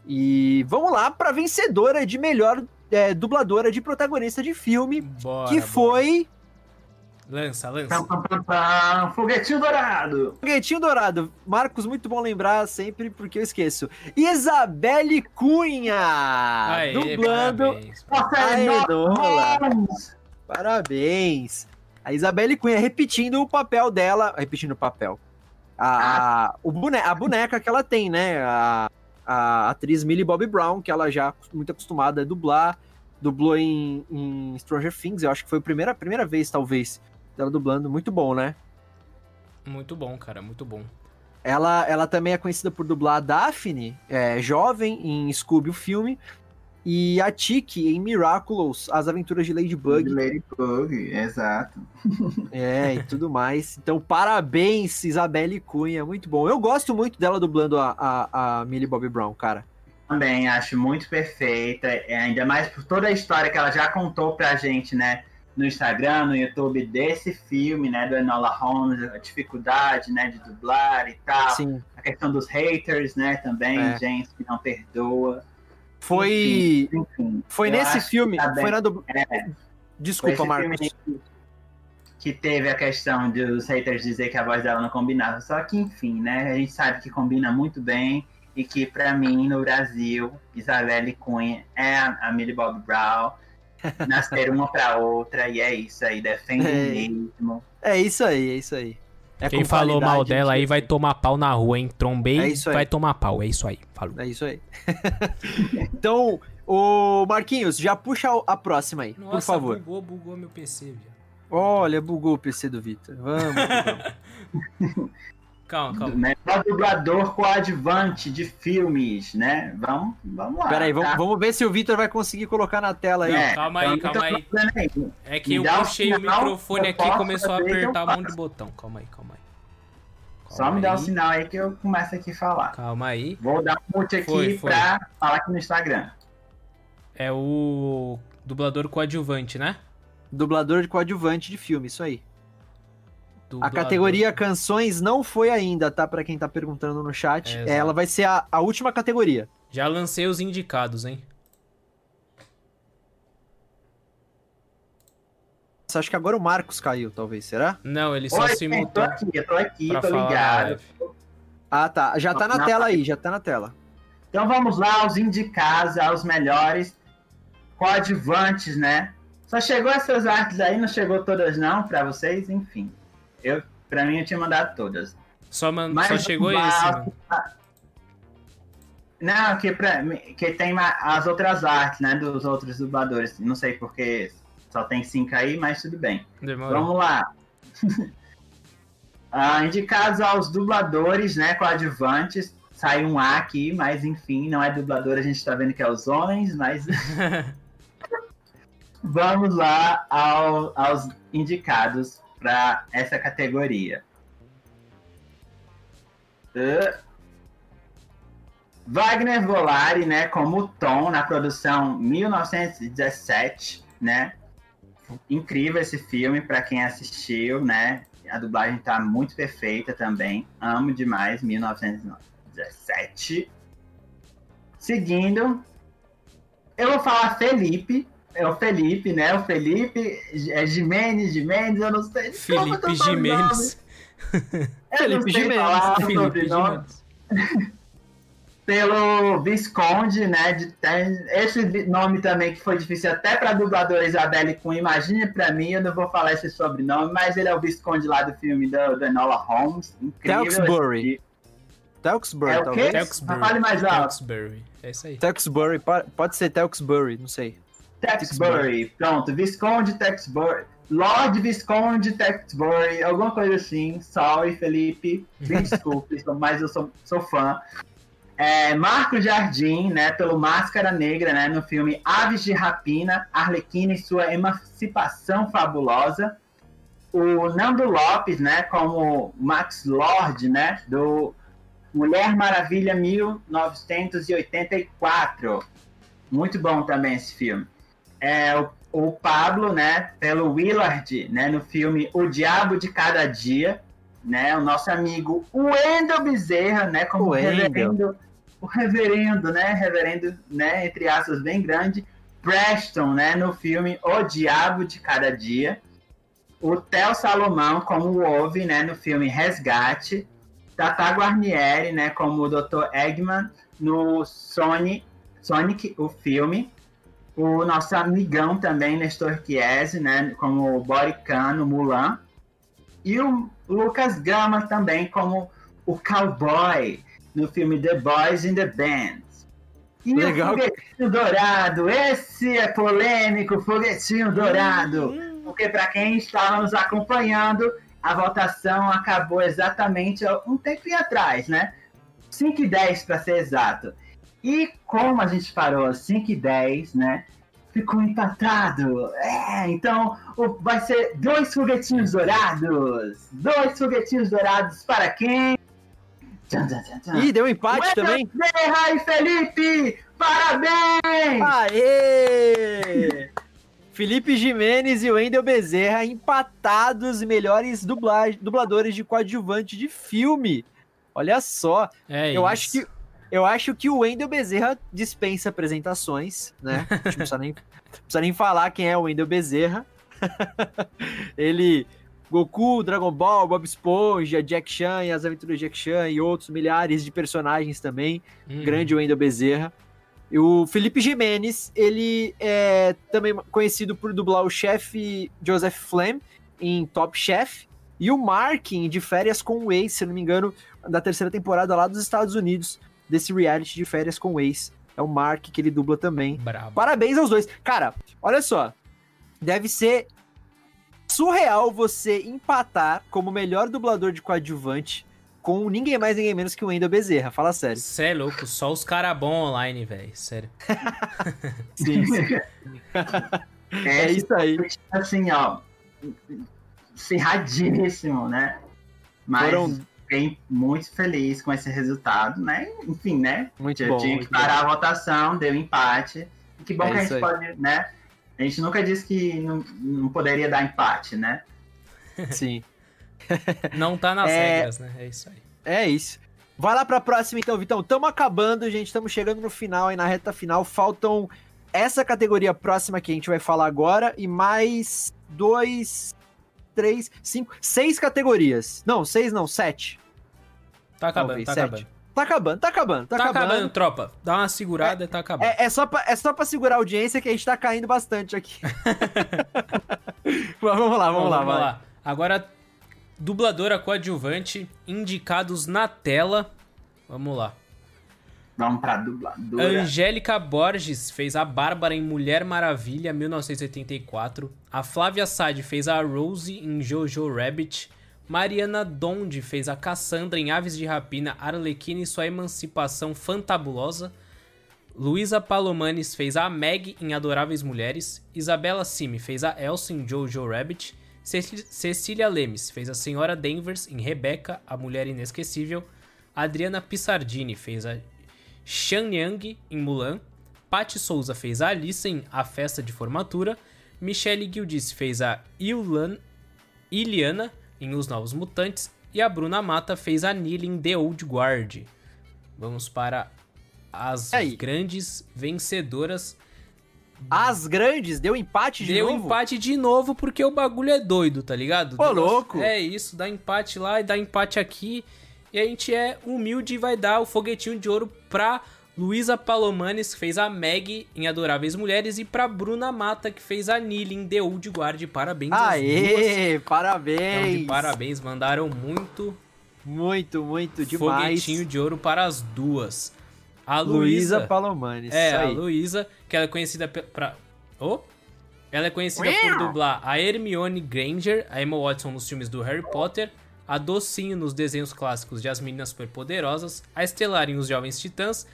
E vamos lá para a vencedora de melhor é, dubladora de protagonista de filme, bora, que bora. foi... Lança, lança. Foguetinho Dourado. Foguetinho Dourado. Marcos, muito bom lembrar sempre, porque eu esqueço. Isabelle Cunha, aê, dublando... Parabéns. Parabéns. Parabéns. A Isabelle Cunha repetindo o papel dela... Repetindo o papel. A, ah. o bone... a boneca que ela tem, né? A, a atriz Millie Bobby Brown, que ela já é muito acostumada a dublar. Dublou em, em Stranger Things. Eu acho que foi a primeira, a primeira vez, talvez... Ela dublando, muito bom, né? Muito bom, cara, muito bom. Ela, ela também é conhecida por dublar a Daphne, é, jovem, em Scooby, o filme. E a Tiki, em Miraculous, As Aventuras de Ladybug. Ladybug, exato. É, e tudo mais. Então, parabéns, Isabelle Cunha, muito bom. Eu gosto muito dela dublando a, a, a Millie Bobby Brown, cara. Também, acho muito perfeita. Ainda mais por toda a história que ela já contou pra gente, né? No Instagram, no YouTube desse filme, né, do Enola Holmes, a dificuldade, né, de dublar e tal. Sim. A questão dos haters, né, também, é. gente que não perdoa. Foi, enfim, enfim. foi nesse filme, tá foi na do... é. Desculpa, foi Marcos. Que teve a questão dos haters dizer que a voz dela não combinava, só que, enfim, né, a gente sabe que combina muito bem e que, pra mim, no Brasil, Isabelle Cunha é a Millie Bobby Brown. Nascer uma pra outra, e é isso aí, defende é, mesmo. É isso aí, é isso aí. É quem falou mal dela aí vai tomar pau na rua, hein? Trombei, é vai tomar pau, é isso aí. Falou. É isso aí. Então, o Marquinhos, já puxa a próxima aí, Nossa, por favor. Nossa, bugou, bugou meu P C, viu? Olha, bugou o P C do Vitor. Vamos, vamos. Calma, calma. Melhor dublador coadjuvante de filmes, né? Vamos, vamos lá. Peraí, tá? vamos ver se o Vitor vai conseguir colocar na tela aí. É, calma aí, calma aí. É que eu puxei o microfone aqui e começou a apertar um monte de botão. Calma aí, calma aí. Calma Só aí. Me dá um sinal aí que eu começo aqui a falar. Calma aí. Vou dar um monte aqui foi, foi. pra falar aqui no Instagram. É o dublador coadjuvante, né? Dublador de coadjuvante de filme, isso aí. Dublador. A categoria canções não foi ainda, tá? Pra quem tá perguntando no chat. É, Ela vai ser a, a última categoria. Já lancei os indicados, hein? Nossa, acho que agora o Marcos caiu, talvez, será? Não, ele só Oi, se mutou. Eu tô aqui, eu tô aqui, tô ligado. Ah, tá. Já tá na, na tela aí, já tá na tela. Então vamos lá, os indicados, aos melhores coadjuvantes, né? Só chegou essas artes aí, não chegou todas não pra vocês? Enfim. Eu, pra mim, eu tinha mandado todas. Só, man... Só chegou esse, mano. Não, que, pra, que tem as outras artes, né, dos outros dubladores. Não sei porque só tem cinco aí, mas tudo bem. Demorou. Vamos lá. ah, indicados aos dubladores, né, coadjuvantes. Saiu um A aqui, mas enfim, não é dublador, a gente tá vendo que é os homens, mas... Vamos lá ao, aos indicados para essa categoria. Uh. Wagner Volari, né, como Tom, na produção mil novecentos e dezessete, né? Incrível esse filme para quem assistiu, né? A dublagem tá muito perfeita também. Amo demais mil novecentos e dezessete. Seguindo, eu vou falar Felipe. É o Felipe, né? O Felipe é Gimenez, Gimenez, eu não sei. Felipe Gimenez. Felipe Gimenez. Felipe Gimenez. Pelo Visconde, né? De, tem, esse nome também que foi difícil até para a dubladora Isabelle Cunha. Imagine para mim, eu não vou falar esse sobrenome, mas ele é o Visconde lá do filme do, do Enola Holmes. Incrível. Tewksbury. Tewksbury, é talvez. Tewksbury. Fale mais alto. Tewksbury. É isso aí. Tewksbury, pode ser Tewksbury, não sei. Tewksbury, pronto. Visconde Tewksbury. Lord Visconde Tewksbury, alguma coisa assim. Sorry, Felipe. Me desculpe, mas eu sou, sou fã. É, Marco Jardim, né, pelo Máscara Negra, né, no filme Aves de Rapina, Arlequina e sua Emancipação Fabulosa. O Nando Lopes, né, como Max Lord, né, do Mulher Maravilha mil novecentos e oitenta e quatro. Muito bom também esse filme. É, o, o Pablo, né, pelo Willard, né, no filme O Diabo de Cada Dia, né, o nosso amigo Wendel Bezerra, né, como o reverendo, o reverendo, né, reverendo, né, entre aspas, bem grande, Preston, né, no filme O Diabo de Cada Dia, o Theo Salomão como o Ove, né, no filme Resgate, Tata Guarnieri, né, como o doutor Eggman no Sonic, Sonic o filme, o nosso amigão também, Nestor Chiesi, né, como o Boricã no Mulan, e o Lucas Gama também como o Cowboy no filme The Boys in the Band. E legal. O Foguetinho Dourado, esse é polêmico, Foguetinho Dourado, uhum. Porque para quem estava nos acompanhando, a votação acabou exatamente um tempinho atrás, né? cinco e dez para ser exato. E como a gente parou às cinco e dez, né, ficou empatado. É, então o, vai ser dois foguetinhos dourados. Dois foguetinhos dourados para quem? Tchan, tchan, tchan, tchan. Ih, deu um empate também. Serra e Felipe, parabéns! Aê! Felipe Gimenez e Wendel Bezerra empatados melhores dubla... dubladores de coadjuvante de filme. Olha só, é eu isso. acho que Eu acho que o Wendel Bezerra dispensa apresentações, né? A gente não precisa nem, não precisa nem falar quem é o Wendel Bezerra. Ele, Goku, Dragon Ball, Bob Esponja, Jack Chan e as Aventuras de Jack Chan e outros milhares de personagens também. Hum. Grande Wendel Bezerra. E o Felipe Gimenez, ele é também conhecido por dublar o chefe Joseph Flam em Top Chef. E o Markin de Férias com o Ace, se não me engano, da terceira temporada lá dos Estados Unidos. Desse reality de Férias com o Ace. É o Mark que ele dubla também. Bravo. Parabéns aos dois. Cara, olha só. Deve ser surreal você empatar como melhor dublador de coadjuvante com ninguém mais, ninguém menos que o Wendel Bezerra. Fala sério. Cê é louco. Só os caras bons online, velho. Sério. Sim, sim. É isso aí. Assim, ó. Cerradíssimo, né? Mas... Foram... Fiquei muito feliz com esse resultado, né? Enfim, né? Muito eu bom. Tinha que parar bom. A votação, deu empate. E que bom é que a gente aí. Pode, né? A gente nunca disse que não, não poderia dar empate, né? Sim. Não tá nas é... regras, né? É isso aí. É isso. Vai lá pra próxima, então, Vitão. Tamo acabando, gente. Tamo chegando no final aí, na reta final. Faltam essa categoria próxima que a gente vai falar agora e mais dois... três, cinco, seis categorias. Não, seis não, sete. Tá acabando, Talvez, tá sete. acabando. Tá acabando, tá acabando, tá, tá acabando. Tá acabando, tropa. Dá uma segurada e é, tá acabando. É, é, só pra, é só pra segurar a audiência que a gente tá caindo bastante aqui. Vamos lá, vamos, vamos lá, vamos lá. Agora, dubladora coadjuvante, indicados na tela. Vamos lá. Vamos pra dubladora. Angélica Borges fez a Bárbara em Mulher Maravilha, mil novecentos e oitenta e quatro. A Flávia Sade fez a Rose em JoJo Rabbit. Mariana Donde fez a Cassandra em Aves de Rapina, Arlequina e Sua Emancipação Fantabulosa. Luísa Palomanes fez a Meg em Adoráveis Mulheres. Isabela Cime fez a Elsa em Jojo Rabbit. Cecília Lemes fez a Senhora Danvers em Rebeca, a Mulher Inesquecível. Adriana Pissardini fez a Xianyang em Mulan. Paty Souza fez a Alice em A Festa de Formatura. Michele Guildiz fez a Ilan... Iliana em Os Novos Mutantes, e a Bruna Mata fez a Nili em The Old Guard. Vamos para as Aí. grandes vencedoras. As grandes? Deu empate de Deu novo? Deu empate de novo porque o bagulho é doido, tá ligado? Ô, louco! É isso, dá empate lá e dá empate aqui. E a gente é humilde e vai dar o foguetinho de ouro pra Luísa Palomanes, que fez a Meg em Adoráveis Mulheres, e pra Bruna Mata, que fez a Nili em The Old Guard. Parabéns Aê, duas. Parabéns! Então, parabéns, mandaram muito. Muito, muito demais. Foguetinho de ouro para as duas. A Luísa Palomanes. É, a Luísa, que ela é conhecida pra... Oh? Ela é conhecida Uau. por dublar a Hermione Granger, a Emma Watson nos filmes do Harry Potter, a Docinho nos desenhos clássicos de As Meninas Superpoderosas, a Estelar em Os Jovens Titãs,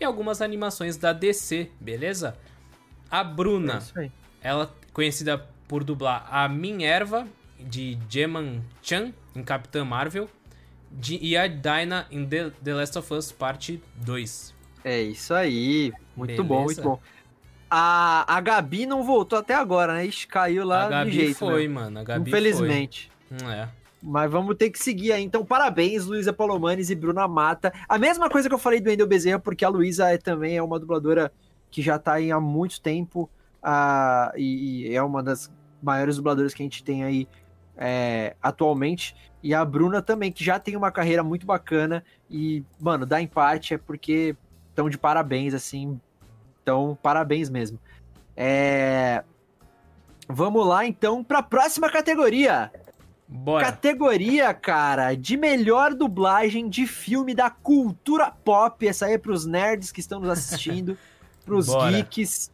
e algumas animações da D C, beleza? A Bruna, é ela conhecida por dublar a Minerva, de Jeman Chan, em Capitã Marvel, de, e a Dinah em The, The Last of Us Parte dois. É isso aí, muito beleza. bom, muito bom. A, a Gabi não voltou até agora, né? Ixi, caiu lá do jeito, foi, né? mano, a Gabi Infelizmente. foi. Infelizmente. É. Mas vamos ter que seguir aí. Então, parabéns, Luísa Palomanes e Bruna Mata. A mesma coisa que eu falei do Endel Bezerra, porque a Luísa é, também é uma dubladora que já tá aí há muito tempo uh, e, e é uma das maiores dubladoras que a gente tem aí é, atualmente. E a Bruna também, que já tem uma carreira muito bacana. E, mano, dá empate é porque estão de parabéns, assim. Então, parabéns mesmo. É... Vamos lá, então, para a próxima categoria. Bora. Categoria, cara, de melhor dublagem de filme da cultura pop. Essa aí é pros nerds que estão nos assistindo, pros Bora. geeks.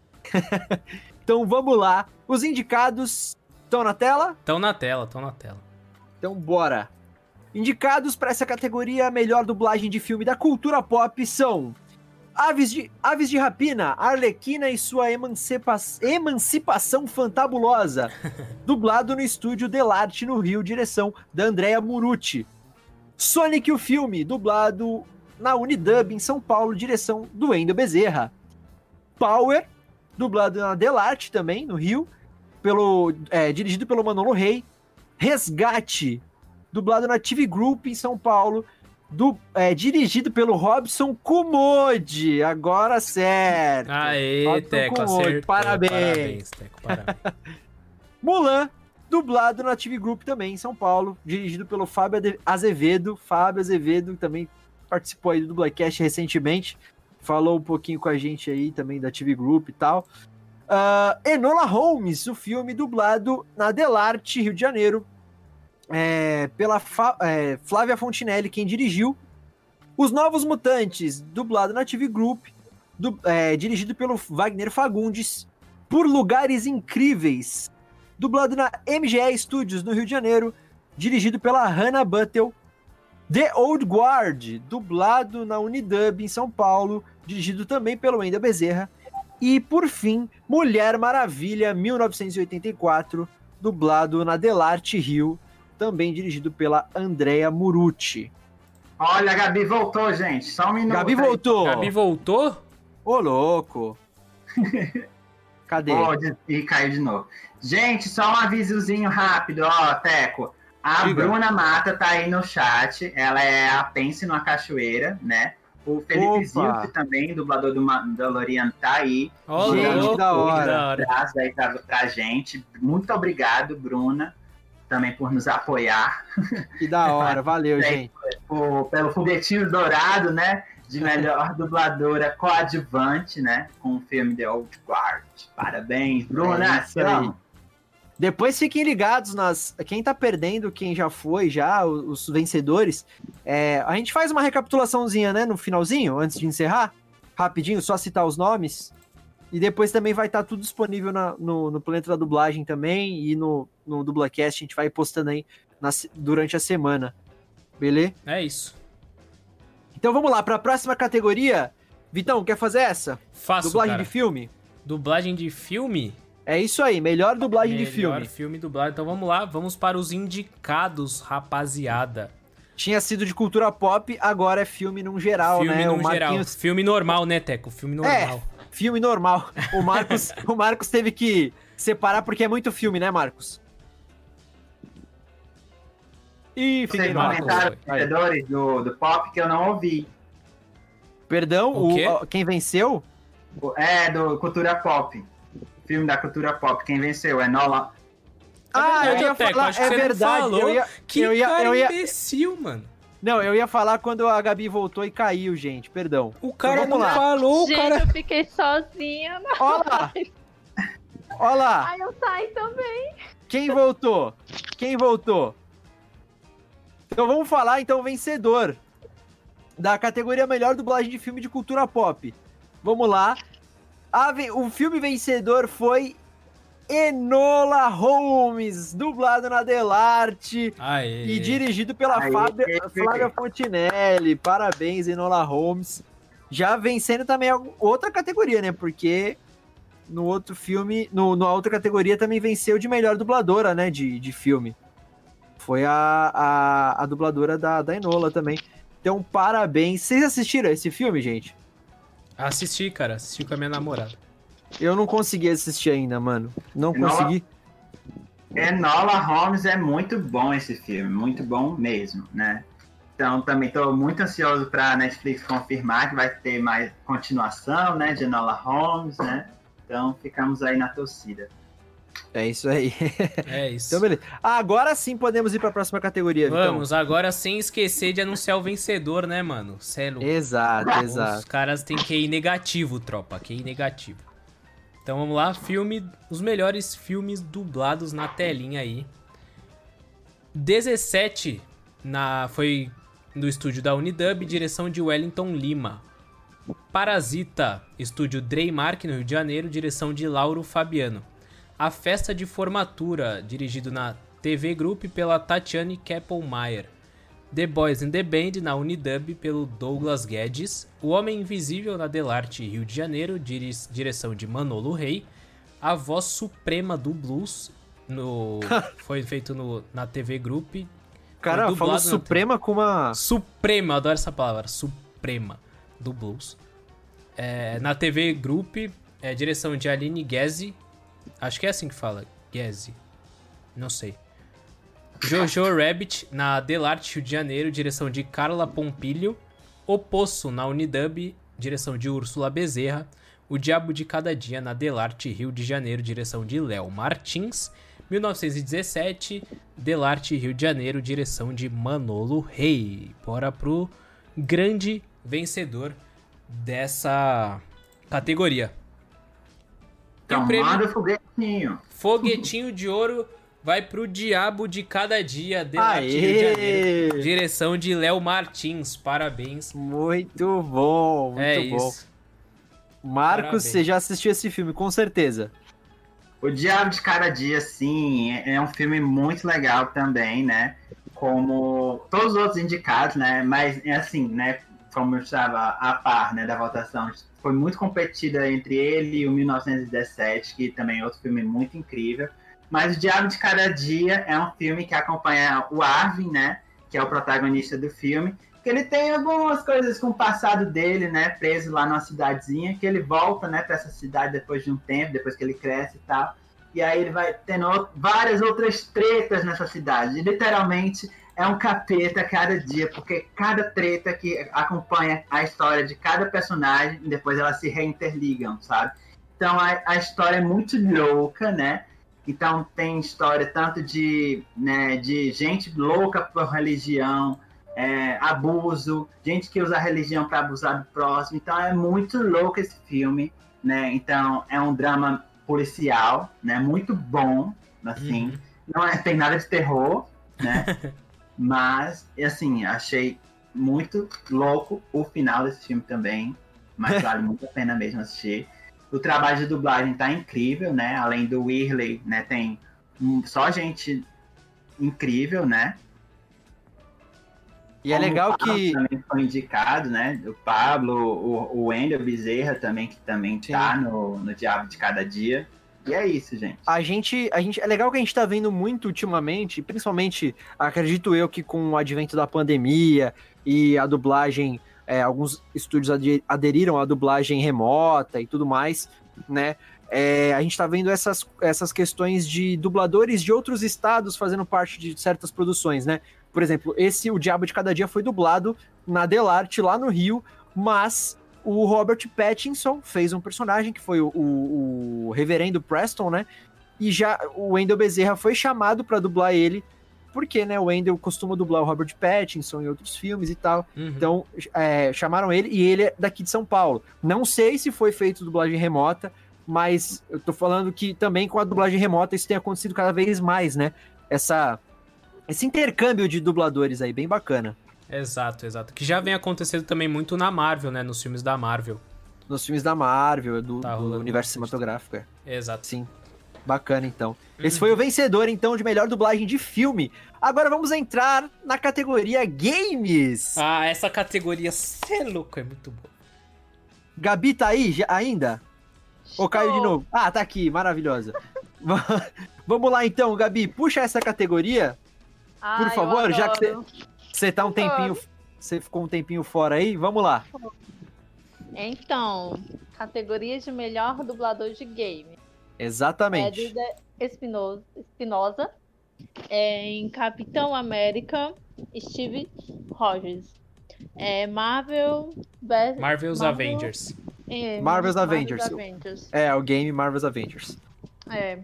Então vamos lá. Os indicados estão na tela? Estão na tela, estão na tela. Então bora. Indicados para essa categoria melhor dublagem de filme da cultura pop são Aves de, Aves de Rapina, Arlequina e Sua emancipa, Emancipação Fantabulosa, dublado no estúdio Delarte, no Rio, direção da Andrea Murucci. Sonic o Filme, dublado na Unidub, em São Paulo, direção do Wendel Bezerra. Power, dublado na Delarte também, no Rio, pelo, é, dirigido pelo Manolo Rey. Resgate, dublado na T V Group, em São Paulo, Do, é, dirigido pelo Robson Kumode. Agora certo. Aê, Robson Teco, acertou. Parabéns. Parabéns, Teco, parabéns. Mulan, dublado na T V Group também, em São Paulo, dirigido pelo Fábio Azevedo. Fábio Azevedo também participou aí do Dublacast recentemente. Falou um pouquinho com a gente aí também da T V Group e tal. Uh, Enola Holmes, o filme dublado na Delarte, Rio de Janeiro, É, pela Fa- é, Flávia Fontinelli, quem dirigiu. Os Novos Mutantes, dublado na T V Group, du- é, dirigido pelo Wagner Fagundes. Por Lugares Incríveis, dublado na M G E Studios, no Rio de Janeiro, dirigido pela Hannah Buttel. The Old Guard, dublado na Unidub, em São Paulo, dirigido também pelo Wendel Bezerra. E, por fim, Mulher Maravilha, mil novecentos e oitenta e quatro, dublado na Delarte Rio, também dirigido pela Andrea Murucci. Olha, a Gabi voltou, gente. Só um minuto. Gabi aí. voltou. Gabi voltou? Ô, louco. Cadê? Oh, e caiu de novo. Gente, só um avisozinho rápido. Ó, Teco. A Diga. Bruna Mata tá aí no chat. Ela é a Pense na Cachoeira, né? O Felipe Zilf também, dublador do Mandalorian, tá aí. Ô, gente, da hora. Abraço aí pra, pra gente. Muito obrigado, Bruna, também por nos apoiar. Que da hora, valeu, gente. Pelo, pelo foguetinho dourado, né, de melhor dubladora coadjuvante, né, com o filme The Old Guard. Parabéns, Bruna. É Depois fiquem ligados nas... Quem tá perdendo, quem já foi, já, os vencedores. É, a gente faz uma recapitulaçãozinha, né, no finalzinho, antes de encerrar. Rapidinho, só citar os nomes. E depois também vai estar tá tudo disponível na, no, no Planeta da Dublagem também. E no, no Dublacast a gente vai postando aí na, durante a semana. Beleza? É isso. Então vamos lá, pra próxima categoria. Vitão, quer fazer essa? Faço, Dublagem cara. de filme? Dublagem de filme? É isso aí, melhor dublagem melhor de filme. Melhor filme dublado. Então vamos lá, vamos para os indicados, rapaziada. Tinha sido de cultura pop, agora é filme num geral, filme né? Filme num Marquinhos... geral. Filme normal, né, Teco? Filme normal. É, filme normal. O Marcos, o Marcos teve que separar porque é muito filme, né, Marcos? Ih, fiquei mal. Comentários do, do pop que eu não ouvi. Perdão, o o, quem venceu? É, do cultura pop. Filme da cultura pop, quem venceu? Enola. Ah, eu ia falar, é verdade. Eu ia, que eu ia, cara eu ia... imbecil, mano. Não, eu ia falar quando a Gabi voltou e caiu, gente, perdão. O cara então, não lá. falou, gente, o cara... Gente, eu fiquei sozinha na Olá. live. Olha lá. Aí eu saí também. Quem voltou? Quem voltou? Então vamos falar, então, o vencedor da categoria melhor dublagem de filme de cultura pop. Vamos lá. Ave... O filme vencedor foi Enola Holmes, dublado na Delarte Aê. e dirigido pela Aê. Fábia... Aê. Flávia Fontinelli. Parabéns, Enola Holmes. Já vencendo também outra categoria, né? Porque no outro filme, no, na outra categoria também venceu de melhor dubladora, né? De, de filme. Foi a, a, a dubladora da, da Enola também. Então, parabéns. Vocês assistiram esse filme, gente? Assisti, cara. Assisti com a minha namorada. Eu não consegui assistir ainda, mano. Não Enola... consegui. Enola Holmes é muito bom esse filme. Muito bom mesmo, né? Então, também tô muito ansioso pra Netflix confirmar que vai ter mais continuação, né? De Enola Holmes, né? Então, ficamos aí na torcida. É isso aí. É isso. Então, beleza. Agora sim podemos ir pra próxima categoria, Vitão. Vamos, agora sem esquecer de anunciar o vencedor, né, mano? Celo. Exato, então, exato. Os caras têm Q I negativo, tropa. Q I negativo. Então vamos lá. Filme. Os melhores filmes dublados na telinha aí. dezessete na, foi do estúdio da Unidub, direção de Wellington Lima. Parasita, estúdio Dreymark, no Rio de Janeiro, direção de Lauro Fabiano. A Festa de Formatura, dirigido na T V Group pela Tatiane Keppelmeyer. The Boys and the Band, na Unidub, pelo Douglas Guedes. O Homem Invisível, na Delarte, Rio de Janeiro, dire- direção de Manolo Rey. A Voz Suprema do Blues, no... foi feito no... na T V Group. Cara, falou Suprema na... com uma... Suprema, adoro essa palavra. Suprema do Blues. É, na T V Group, é, direção de Aline Guezzi. Acho que é assim que fala, Guezzi. Não sei. JoJo Rabbit, na Delarte, Rio de Janeiro, direção de Carla Pompilho. O Poço, na Unidub, direção de Úrsula Bezerra. O Diabo de Cada Dia, na Delarte, Rio de Janeiro, direção de Léo Martins. mil novecentos e dezessete, Delarte, Rio de Janeiro, direção de Manolo Rey. Bora pro grande vencedor dessa categoria. Então, manda o foguetinho. Foguetinho de ouro vai pro Diabo de Cada Dia, Delarte, Rio de Janeiro. Direção de Léo Martins. Parabéns. Muito bom, muito é bom. Isso. Marcos, parabéns. Você já assistiu esse filme, com certeza. O Diabo de Cada Dia, sim, é um filme muito legal também, né? Como todos os outros indicados, né? Mas, assim, né? Como eu estava a par, né, da votação, foi muito competida entre ele e o mil novecentos e dezessete, que também é outro filme muito incrível. Mas O Diabo de Cada Dia é um filme que acompanha o Arvin, né, que é o protagonista do filme, que ele tem algumas coisas com o passado dele, né, preso lá numa cidadezinha, que ele volta, né, para essa cidade depois de um tempo, depois que ele cresce e tal. E aí ele vai tendo várias outras tretas nessa cidade. E literalmente é um capeta cada dia, porque cada treta que acompanha a história de cada personagem, depois elas se reinterligam, sabe? Então a, a história é muito louca, né? Então tem história tanto de, né, de gente louca por religião, é, abuso, gente que usa a religião para abusar do próximo. Então é muito louco esse filme, né? Então é um drama policial, né? Muito bom, assim. Uhum. Não é, tem nada de terror, né? Mas, assim, achei muito louco o final desse filme também. Mas vale muito a pena mesmo assistir. O trabalho de dublagem tá incrível, né? Além do Whirley, né? Tem só gente incrível, né? E como é legal o que... também foi indicado, né? O Pablo, o, o Wendel Bezerra também, que também Sim. tá no, no Diabo de Cada Dia. E é isso, gente. A gente, a gente... É legal que a gente tá vendo muito ultimamente, principalmente, acredito eu, que com o advento da pandemia e a dublagem... É, alguns estúdios aderiram à dublagem remota e tudo mais, né? É, a gente tá vendo essas, essas questões de dubladores de outros estados fazendo parte de certas produções, né? Por exemplo, esse O Diabo de Cada Dia foi dublado na Delarte, lá no Rio, mas o Robert Pattinson fez um personagem que foi o, o, o Reverendo Preston, né? E já o Wendel Bezerra foi chamado para dublar ele, porque, né, o Wendell costuma dublar o Robert Pattinson em outros filmes e tal. Uhum. Então, é, chamaram ele, e ele é daqui de São Paulo. Não sei se foi feito dublagem remota, mas eu tô falando que também com a dublagem remota isso tem acontecido cada vez mais, né? Essa, esse intercâmbio de dubladores aí, bem bacana. Exato, exato. Que já vem acontecendo também muito na Marvel, né? Nos filmes da Marvel. Nos filmes da Marvel, do, tá do universo cinematográfico. É. Exato. Sim. Bacana, então. Esse foi o vencedor, então, de melhor dublagem de filme. Agora vamos entrar na categoria Games. Ah, essa categoria, cê é louco, é muito boa. Gabi tá aí já, ainda? Estou. Ou caiu de novo? Ah, tá aqui, maravilhosa. Vamos lá, então, Gabi, puxa essa categoria, ah, por favor, já que você tá um tempinho, você ficou um tempinho fora aí, vamos lá. Então, categoria de melhor dublador de game. Exatamente. É Duda Espinosa, Espinosa é, em Capitão América, Steve Rogers. É, Marvel... Be- Marvel's Marvel, Avengers. É, Marvel's, Marvel's Avengers. Avengers. É, o game Marvel's Avengers. É,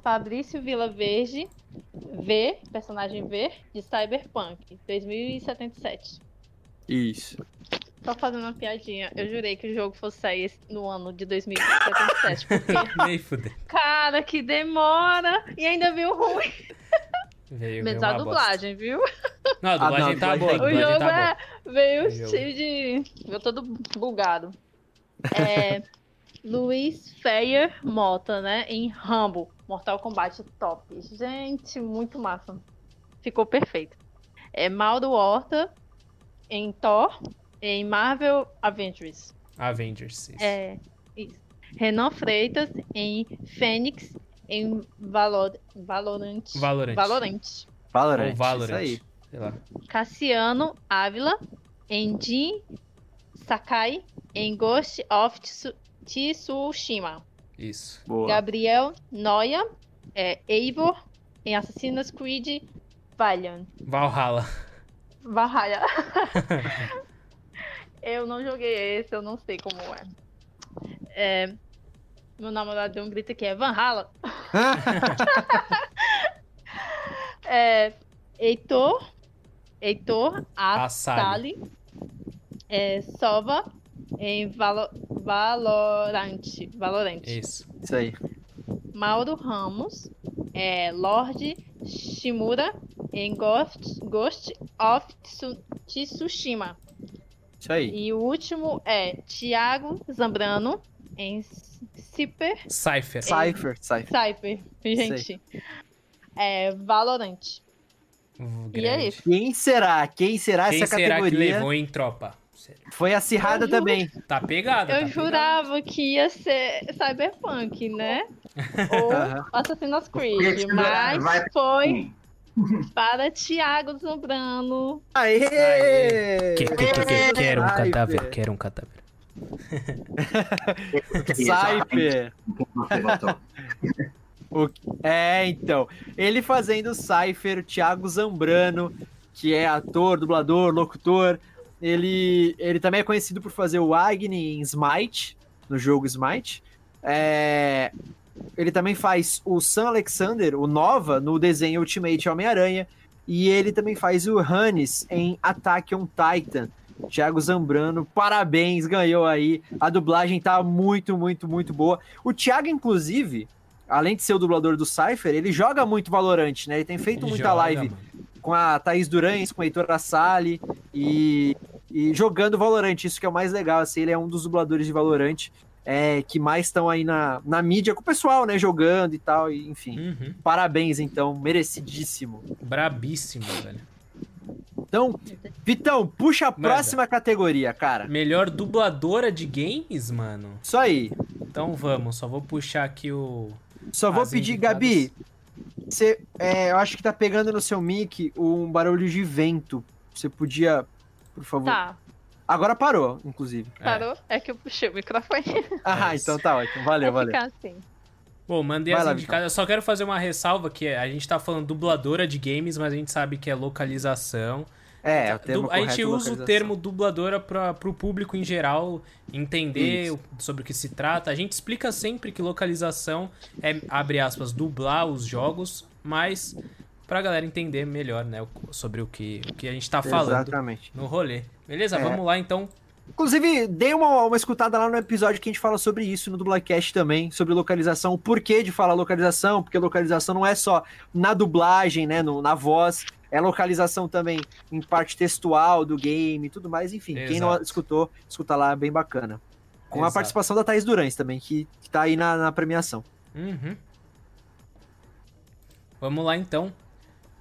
Fabrício Vilaverde, V, personagem V, de Cyberpunk, dois mil e setenta e sete. Isso. Só fazendo uma piadinha, eu jurei que o jogo fosse sair no ano de dois mil e setenta e sete, porque... Cara, que demora! E ainda veio ruim. Veio, Mas veio a dublagem, bosta. Viu? Não, a dublagem ah, não, tá a boa. boa. O jogo tá é... veio cheio de... Eu tô todo bugado. É... Luiz Feyer Mota, né? Em Rambo. Mortal Kombat top. Gente, muito massa. Ficou perfeito. É Mauro Horta em Thor. Em Marvel Avengers. Avengers, isso. É, isso. Renan Freitas em Fênix em Valor... Valorant. Valorant. Valorant. Valorant. Ou Valorant. Isso aí. Sei lá. Cassiano Ávila em Jin Sakai em Ghost of Tsushima. Isso. Boa. Gabriel Noia é Eivor em Assassin's Creed Valiant. Valhalla. Valhalla. Eu não joguei esse, eu não sei como é. é meu namorado deu um grito aqui, é Valhalla. é, Heitor, Heitor Assali, é, Sova em Valo, Valorante. Valorante. Isso, isso aí. Mauro Ramos, é, Lorde Shimura em Ghost, Ghost of Tsushima. Aí. E o último é Thiago Zambrano em Cypher. Cypher. Cypher. Cypher. Gente. É Valorant. Hum, e é isso. Quem será? Quem será Quem essa será categoria? Quem será que levou em tropa? Foi acirrada eu também. Ju... Tá pegada. Eu tá jurava pegada. que ia ser Cyberpunk, né? Ou Assassin's Creed. Mas foi... Para Thiago Zambrano. Aê! Aê! Que, que, que, que, quero um cadáver, quero um cadáver. Cypher! É, então. Ele fazendo o Cypher, Thiago Zambrano, que é ator, dublador, locutor. Ele, ele também é conhecido por fazer o Agni em Smite, no jogo Smite. É... Ele também faz o Sam Alexander, o Nova, no desenho Ultimate Homem-Aranha. E ele também faz o Hannes em Attack on Titan. Thiago Zambrano, parabéns, ganhou aí. A dublagem tá muito, muito, muito boa. O Thiago, inclusive, além de ser o dublador do Cypher, ele joga muito Valorant, né? Ele tem feito muita joga, live mano. com a Thaís Durães, com o Heitor Assali e, e jogando Valorant. Isso que é o mais legal, assim, ele é um dos dubladores de Valorant é, que mais estão aí na, na mídia com o pessoal, né? Jogando e tal, e, enfim. Uhum. Parabéns, então, merecidíssimo. Brabíssimo, velho. Então, Vitão, puxa a Merda. próxima categoria, cara. Melhor dubladora de games, mano? Isso aí. Então vamos, só vou puxar aqui o... Só vou As pedir, indicadas. Gabi, você, é, eu acho que tá pegando no seu mic um barulho de vento. Você podia, por favor... Tá. Agora parou, inclusive. Parou? É, é que eu puxei o microfone. Ah, é então tá ótimo. Valeu, Vai valeu. Ficar assim. Bom, mandei Vai as lá, indicadas. Então. Eu só quero fazer uma ressalva que a gente tá falando dubladora de games, mas a gente sabe que é localização. É, o termo correto, a gente usa o termo dubladora para o público em geral entender o, sobre o que se trata. A gente explica sempre que localização é, abre aspas, dublar os jogos, mas para a galera entender melhor, né, sobre o que, o que a gente está falando no rolê. Beleza? É. Vamos lá, então. Inclusive, dê uma, uma escutada lá no episódio que a gente fala sobre isso no Dublacast também, sobre localização, o porquê de falar localização, porque localização não é só na dublagem, né, no, na voz... É localização também em parte textual do game e tudo mais. Enfim, Exato. quem não escutou, escuta lá, bem bacana. Com Exato. a participação da Thaís Durães também, que, que tá aí na, na premiação. Uhum. Vamos lá, então.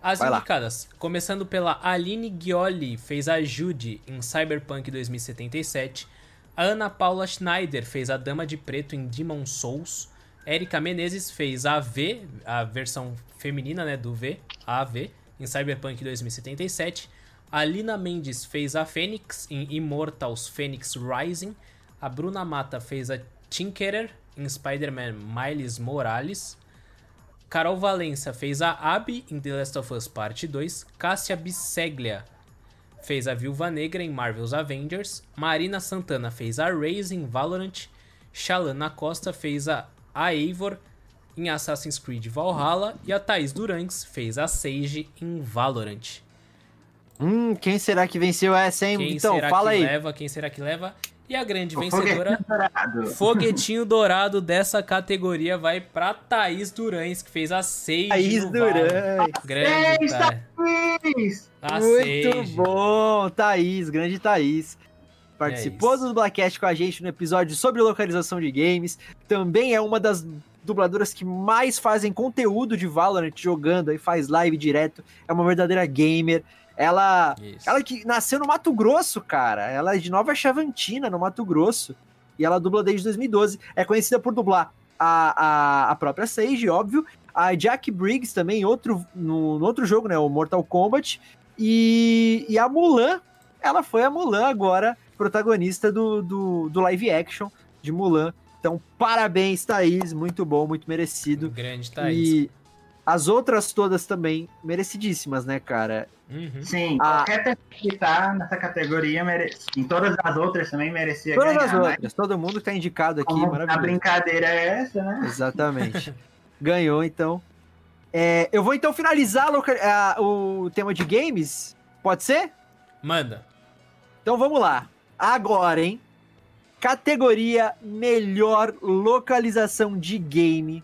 As Vai indicadas. Lá. Começando pela Aline Ghioli, fez a Judy em Cyberpunk dois mil e setenta e sete. A Ana Paula Schneider fez a Dama de Preto em Demon Souls. Erika Menezes fez a V, a versão feminina, né, do V, a AV. em Cyberpunk dois mil e setenta e sete, a Lina Mendes fez a Fênix em Immortals Phoenix Rising, a Bruna Mata fez a Tinkerer em Spider-Man Miles Morales, Carol Valença fez a Abby em The Last of Us Parte dois, Cássia Bisseglia fez a Viúva Negra em Marvel's Avengers, Marina Santana fez a Raze em Valorant, Shalana Costa fez a Eivor em Assassin's Creed Valhalla, e a Thaís Durães fez a Sage em Valorant. Hum, quem será que venceu essa, hein? Quem então, será fala que aí. Leva, quem será que leva? E a grande o vencedora, foguetinho dourado. foguetinho dourado dessa categoria vai pra Thaís Durães, que fez a Sage. Thaís Durães. Grande Thaís. A Muito Sage. bom, Thaís, grande Thaís. Participou é do Dublacast com a gente no episódio sobre localização de games. Também é uma das dubladoras que mais fazem conteúdo de Valorant jogando, aí faz live direto, é uma verdadeira gamer. Ela, ela que nasceu no Mato Grosso, cara, ela é de Nova Chavantina, no Mato Grosso, e ela dubla desde dois mil e doze, é conhecida por dublar a, a, a própria Sage, óbvio, a Jack Briggs também, outro, no, no outro jogo, né, o Mortal Kombat, e, e a Mulan, ela foi a Mulan agora, protagonista do, do, do live action de Mulan. Então, parabéns, Thaís, muito bom, muito merecido. Grande, Thaís. E as outras todas também merecidíssimas, né, cara? Uhum. Sim, a... qualquer pessoa que tá nessa categoria, merece... em todas as outras também merecia todas ganhar. Todas as outras, mas... todo mundo que tá indicado aqui, Como maravilhoso. A brincadeira é essa, né? Exatamente. Ganhou, então. É, eu vou, então, finalizar loca... ah, o tema de games, pode ser? Manda. Então, vamos lá. Agora, hein? Categoria Melhor Localização de Game.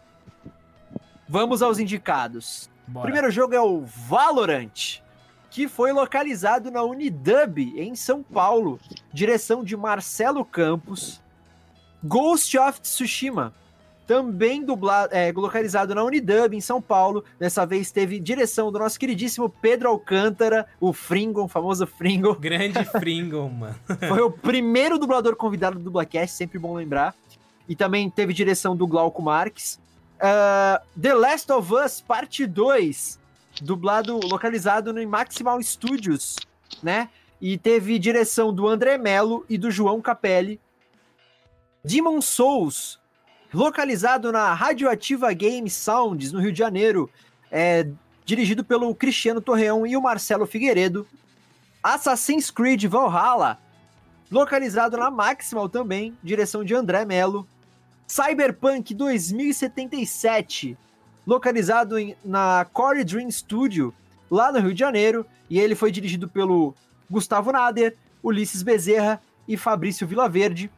Vamos aos indicados. Bora. O primeiro jogo é o Valorant, que foi localizado na Unidub, em São Paulo. Direção de Marcelo Campos. Ghost of Tsushima, também dublado, é, localizado na Unidub, em São Paulo. Dessa vez teve direção do nosso queridíssimo Pedro Alcântara, o Fringon, o famoso Fringon. Grande Fringon, mano. Foi o primeiro dublador convidado do Dublacast, sempre bom lembrar. E também teve direção do Glauco Marques. Uh, The Last of Us Parte dois, dublado, localizado no Maximal Studios, né? E teve direção do André Melo e do João Capelli. Demon Souls, localizado na Radioativa Game Sounds, no Rio de Janeiro, é, dirigido pelo Cristiano Torreão e o Marcelo Figueiredo. Assassin's Creed Valhalla, localizado na Maximal também, direção de André Melo. Cyberpunk dois mil e setenta e sete, localizado em, na Core Dream Studio, lá no Rio de Janeiro, e ele foi dirigido pelo Gustavo Nader, Ulisses Bezerra e Fabrício Vilaverde.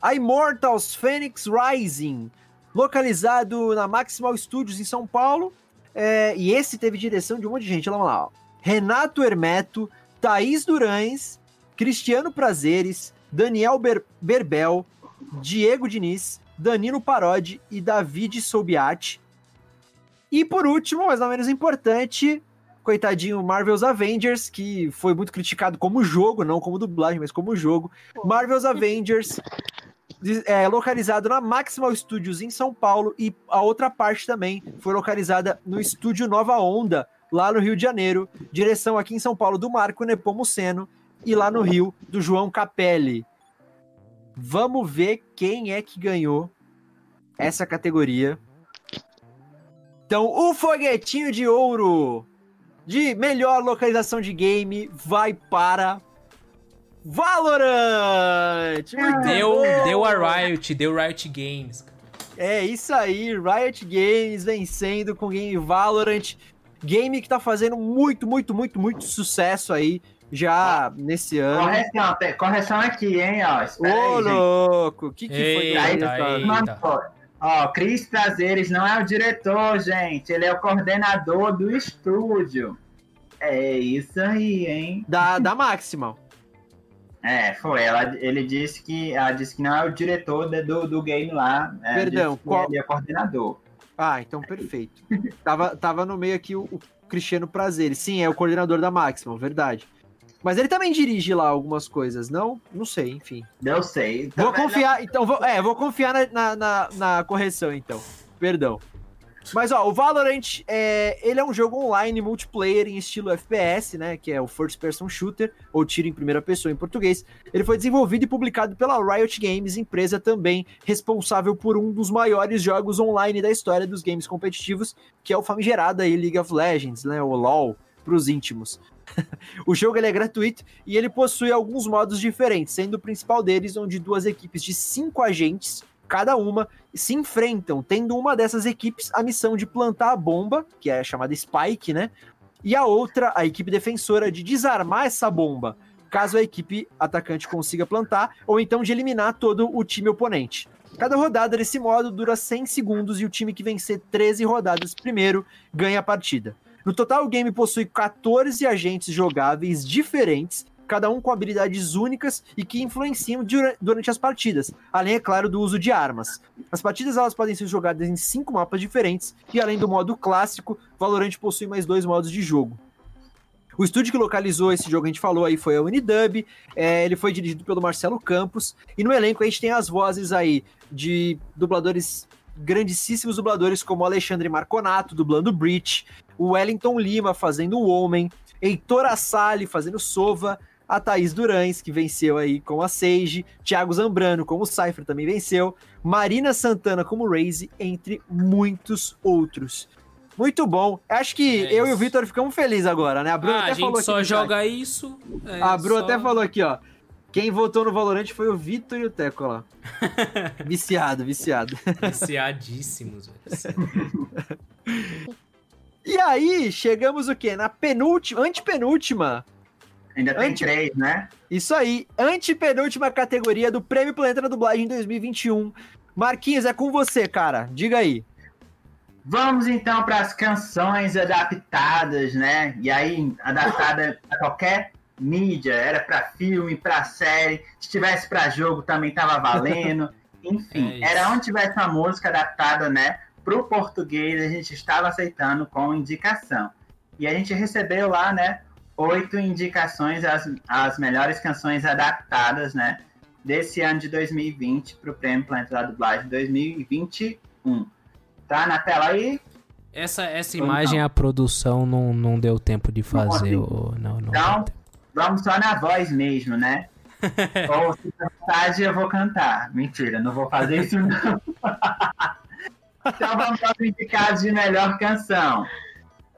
A Immortals Phoenix Rising, localizado na Maximal Studios em São Paulo. É, e esse teve direção de um monte de gente. Olha lá, lá, ó. Renato Hermeto, Thaís Durães, Cristiano Prazeres, Daniel Ber- Berbel, Diego Diniz, Danilo Parodi e David Soubiati. E por último, mas não menos importante, coitadinho, Marvel's Avengers, que foi muito criticado como jogo, não como dublagem, mas como jogo. Marvel's Avengers, é, localizado na Maximal Studios em São Paulo, e a outra parte também foi localizada no Estúdio Nova Onda, lá no Rio de Janeiro. Direção aqui em São Paulo do Marco Nepomuceno e lá no Rio do João Capelli. Vamos ver quem é que ganhou essa categoria. Então, o foguetinho de ouro de melhor localização de game vai para Valorant! Muito deu, bom. deu a Riot, deu Riot Games. É isso aí, Riot Games vencendo com o game Valorant. Game que tá fazendo muito, muito, muito, muito sucesso aí já nesse ano. Correção, correção aqui, hein? Ó, ô, aí, louco! O que que eita, foi? Daí, eita. Ó, Cris Prazeres não é o diretor, gente. Ele é o coordenador do estúdio. É isso aí, hein? Da, da Maximal. É, foi. Ela, ele disse que, ela disse que não é o diretor do, do game lá. É, perdão, qual? Ele é coordenador. Ah, então perfeito. tava, tava no meio aqui o, o Cristiano Prazeres. Sim, é o coordenador da Maximal, verdade. Mas ele também dirige lá algumas coisas, não? Não sei, enfim. Não sei. Então vou confiar, não... então, vou, é, vou confiar na, na, na, na correção, então. Perdão. Mas, ó, o Valorant, é, ele é um jogo online, multiplayer, em estilo F P S, né? Que é o First Person Shooter, ou tiro em primeira pessoa em português. Ele foi desenvolvido e publicado pela Riot Games, empresa também responsável por um dos maiores jogos online da história dos games competitivos, que é o famigerado aí League of Legends, né? O LoL, pros íntimos. O jogo ele é gratuito e ele possui alguns modos diferentes, sendo o principal deles onde duas equipes de cinco agentes, cada uma, se enfrentam, tendo uma dessas equipes a missão de plantar a bomba, que é a chamada Spike, né? E a outra, a equipe defensora, de desarmar essa bomba, caso a equipe atacante consiga plantar, ou então de eliminar todo o time oponente. Cada rodada desse modo dura cem segundos e o time que vencer treze rodadas primeiro ganha a partida. No total, o game possui catorze agentes jogáveis diferentes, cada um com habilidades únicas e que influenciam durante as partidas, além, é claro, do uso de armas. As partidas elas podem ser jogadas em cinco mapas diferentes e, além do modo clássico, Valorant possui mais dois modos de jogo. O estúdio que localizou esse jogo, a gente falou aí, foi a Unidub, é, ele foi dirigido pelo Marcelo Campos, e no elenco a gente tem as vozes aí de dubladores... grandíssimos dubladores como Alexandre Marconato, dublando Breach, o Wellington Lima fazendo o Homem, Heitor Assali fazendo Sova, a Thaís Durães, que venceu aí com a Sage, Thiago Zambrano como Cypher também venceu, Marina Santana como Raze, entre muitos outros. Muito bom. Acho que é eu e o Vitor ficamos felizes agora, né? A Bruna ah, até a gente falou só aqui joga chat. Isso. É a Bruna só... até falou aqui, ó. Quem votou no Valorant foi o Vitor e o Teco lá. Viciado, viciado. Viciadíssimos, velho. E aí, chegamos o quê? Na penúltima, antepenúltima. Ainda tem Ante... três, né? Isso aí, antepenúltima categoria do Prêmio Planeta da Dublagem dois mil e vinte e um. Marquinhos, é com você, cara. Diga aí. Vamos então para as canções adaptadas, né? E aí, adaptada a qualquer... mídia, era pra filme, pra série, se tivesse pra jogo também tava valendo, enfim, é era onde tivesse uma música adaptada, né, pro português, a gente estava aceitando com indicação, e a gente recebeu lá, né, oito indicações, as, as melhores canções adaptadas, né, desse ano de dois mil e vinte pro Prêmio Planeta da Dublagem dois mil e vinte e um, tá na tela aí? Essa, essa imagem, não. A produção não, não deu tempo de fazer, não, ou, não, não então, vamos só na voz mesmo, né? Ou se vontade, eu vou cantar. Mentira, não vou fazer isso não. Então vamos aos indicados de melhor canção.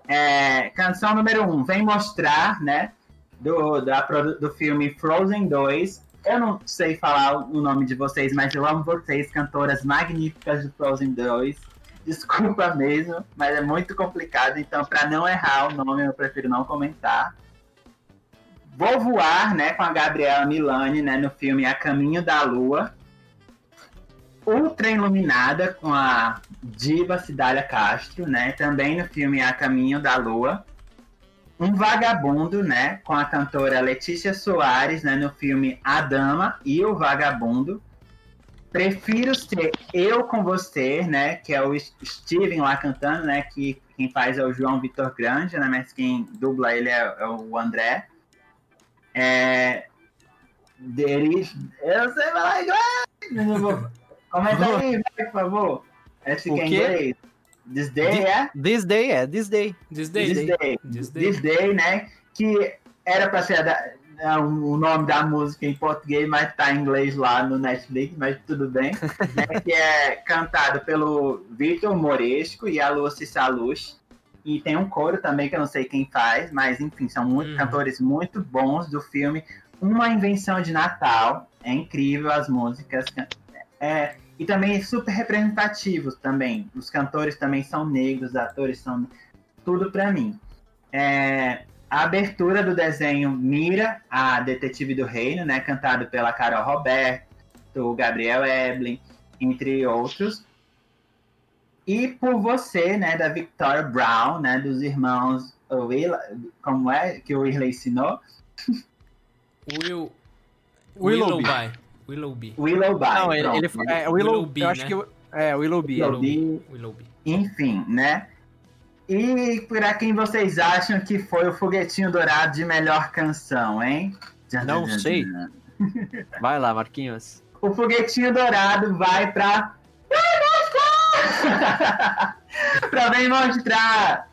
É, canção número um, Vem Mostrar, né? Do, da, do filme Frozen dois. Eu não sei falar o nome de vocês, mas eu amo vocês, cantoras magníficas do Frozen dois. Desculpa mesmo, mas é muito complicado. Então, para não errar o nome, eu prefiro não comentar. Vou Voar, né, com a Gabriela Milani, né, no filme A Caminho da Lua. Ultra Iluminada, com a diva Cidália Castro, né, também no filme A Caminho da Lua. Um Vagabundo, né, com a cantora Letícia Soares, né, no filme A Dama e o Vagabundo. Prefiro Ser Eu Com Você, né, que é o Steven lá cantando, né, que quem faz é o João Vitor Granja, né, mas quem dubla ele é, é o André. É... Deli... Eu sei falar inglês! Comenta aí, por favor. Esse que é inglês. This Day, é? This Day, é. This Day. This Day. This Day, This Day. This Day, né? Que era pra ser da, o nome da música em português, mas tá em inglês lá no Netflix, mas tudo bem. Né? Que é cantado pelo Vitor Moresco e a Lucy Salus. E tem um coro também, que eu não sei quem faz, mas enfim, são muito, uhum. cantores muito bons do filme. Uma Invenção de Natal. É incrível as músicas. É... E também super representativos também. Os cantores também são negros, os atores são... Tudo pra mim. É, a abertura do desenho Mira, a Detetive do Reino, né? Cantado pela Carol Roberto, Gabriel Eblin, entre outros. E Por Você, né? Da Victoria Brown, né? Dos irmãos... Will, como é que o Whirley ensinou? Will... Willoughby. Willoughby. Willoughby. Não, ele, ele é Willoughby, eu acho, né? que é Willoughby. Willoughby. Willoughby. Enfim, né? E pra quem vocês acham que foi o Foguetinho Dourado de melhor canção, hein? Não sei. Vai lá, Marquinhos. O Foguetinho Dourado vai pra... pra Bem Mostrar!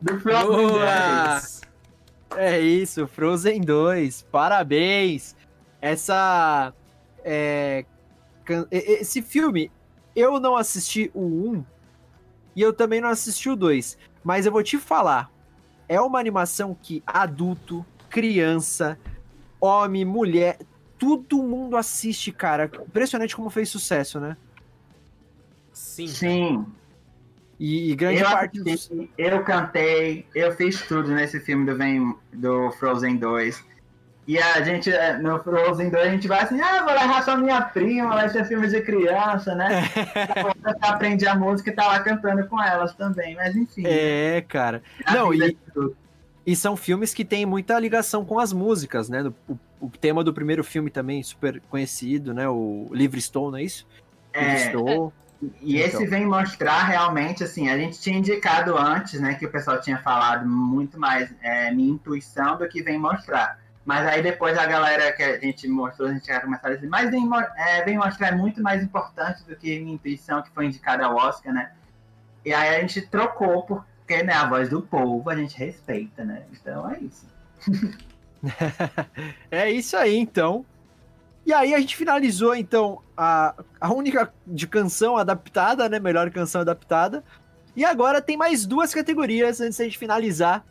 Do Frozen dois. É isso, Frozen dois. Parabéns! Essa... É, esse filme, eu não assisti o um e eu também não assisti o dois, mas eu vou te falar, é uma animação que adulto, criança, homem, mulher, todo mundo assiste, cara. Impressionante como fez sucesso, né? Sim. Sim. E, e grande eu parte... Assisti, eu cantei, eu fiz tudo nesse filme do, Vem, do Frozen dois. E a gente, no Frozen dois, a gente vai assim, ah, vou levar só minha prima, vai ser filme de criança, né? Você aprende a música e tá lá cantando com elas também, mas enfim. É, cara. Não, e, e são filmes que têm muita ligação com as músicas, né? O, o tema do primeiro filme também, super conhecido, né? O Livre Estou, não é isso? É. Livre Estou. E então, esse Vem Mostrar realmente, assim, a gente tinha indicado antes, né? Que o pessoal tinha falado muito mais é, minha intuição do que Vem Mostrar. Mas aí depois a galera que a gente mostrou, a gente ia começar a dizer, mas Vem, é, Vem Mostrar é muito mais importante do que Minha Intuição, que foi indicada ao Oscar, né? E aí a gente trocou, porque, né, a voz do povo a gente respeita, né? Então é isso. É isso aí, então. E aí a gente finalizou, então, a, a única de canção adaptada, né? Melhor canção adaptada. E agora tem mais duas categorias antes da gente finalizar,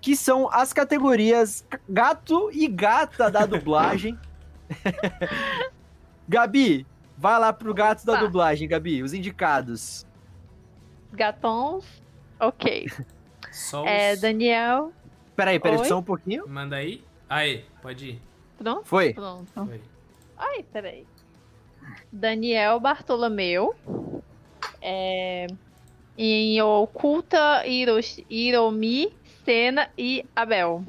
que são as categorias gato e gata da dublagem. Gabi, vai lá pro gato Opa. da dublagem, Gabi, os indicados. Gatons, ok. Sons. É, Daniel. Peraí, peraí, Oi? só um pouquinho. Manda aí. Aí, pode ir. Pronto? Foi. Pronto. Foi. Ai, peraí. Daniel Bartolomeu. É... Em Oculta Hiroshi, Hiromi... Senna e Abel.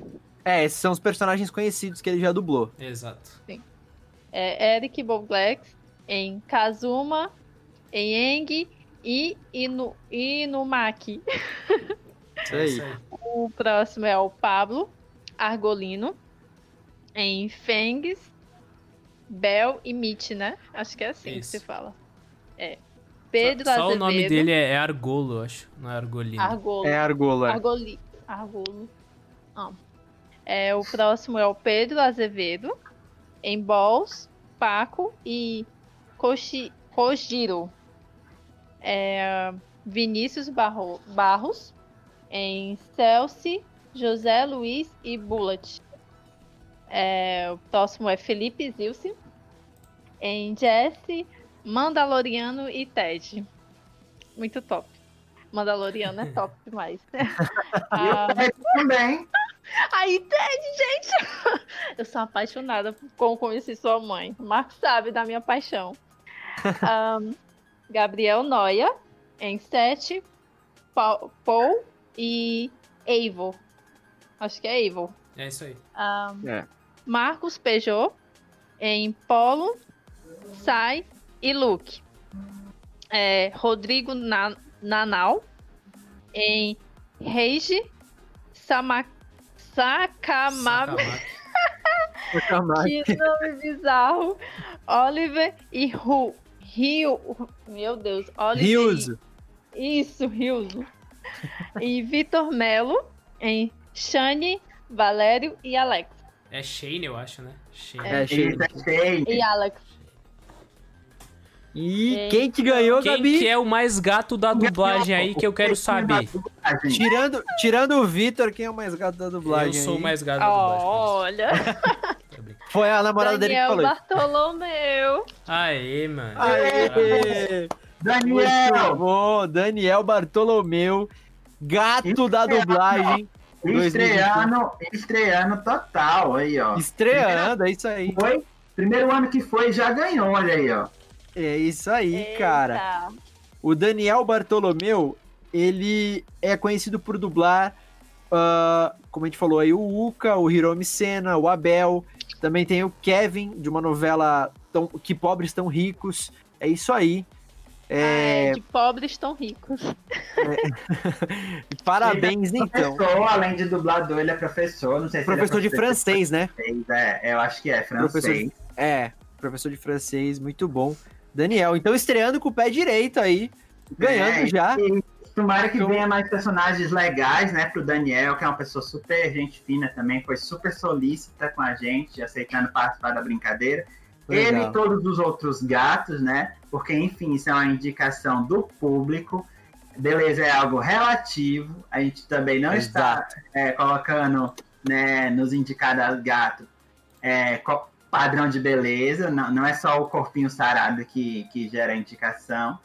É, esses são os personagens conhecidos que ele já dublou. Exato. Sim. É, Eric Boglex em Kazuma, em Eng e Inu, Inumaki. Isso aí. O próximo é o Pablo Argolino em Fengs, Bel e Mitch, né? Acho que é assim Isso. que se fala. É. Pedro Só, só o nome dele é Argolo, acho. Não é Argolino. Argolo. É Argolo. É. Argoli. Argolo. Ah. É, o próximo é o Pedro Azevedo, em Balls, Paco e Koshi, Kojiro. É, Vinícius Barro, Barros, em Celci, José Luiz e Bullet. É, o próximo é Felipe Zilce, em Jesse, Mandaloriano e Ted. Muito top. Mandaloriano é top demais. E o Ted também. Aí entende, gente. Eu sou apaixonada com Conhecer Sua Mãe. O Marcos sabe da minha paixão. um, Gabriel Noia, em sete, Paul, Paul e Eivor. Acho que é Eivor. É isso aí. Um, é. Marcos Peugeot, em Polo, Sai e Luke. É, Rodrigo Na- Nanal, em Reiji Samak. Sakamame. Sakamame. Que nome bizarro. Oliver e Ru. Rio. Meu Deus. Riuso. E... Isso, Riuso. E Vitor Melo em Shane, Valério e Alex. É Shane, eu acho, né? Shane. É, é Shane. Shane. E Alex. E quem, quem que ganhou, quem Gabi? Quem que é o mais gato da dublagem aí que eu quero saber? Tirando, tirando o Vitor, quem é o mais gato da dublagem? Eu sou o mais gato da dublagem. Olha! Foi a namorada Daniel dele que falou. Bartolomeu! Aê, mano! Aê! Daniel! Bom, Daniel Bartolomeu, gato da dublagem. Estreando, estreando total aí, ó. Estreando, é isso aí. Foi? Primeiro ano que foi, já ganhou, olha aí, ó. É isso aí, Eita. Cara. O Daniel Bartolomeu, ele é conhecido por dublar, uh, como a gente falou aí, o Uka, o Hiromi Senna, o Abel. Também tem o Kevin, de uma novela tão, Que Pobres Tão Ricos. É isso aí. É... Ah, é, que pobres tão ricos. É. Parabéns, ele é então. Além de dublador, ele é professor. Não sei se professor, ele é professor de francês, né? É, eu acho que é francês. Professor de... É, professor de francês, muito bom. Daniel, então estreando com o pé direito aí, ganhando é, já. E tomara que venha mais personagens legais, né, pro Daniel, que é uma pessoa super gente fina também, foi super solícita com a gente, aceitando participar da brincadeira. Legal. Ele e todos os outros gatos, né, porque, enfim, isso é uma indicação do público. Beleza, é algo relativo, a gente também não Exato. está é, colocando, né, nos indicados gatos, é, co- padrão de beleza, não, não é só o corpinho sarado que, que gera indicação.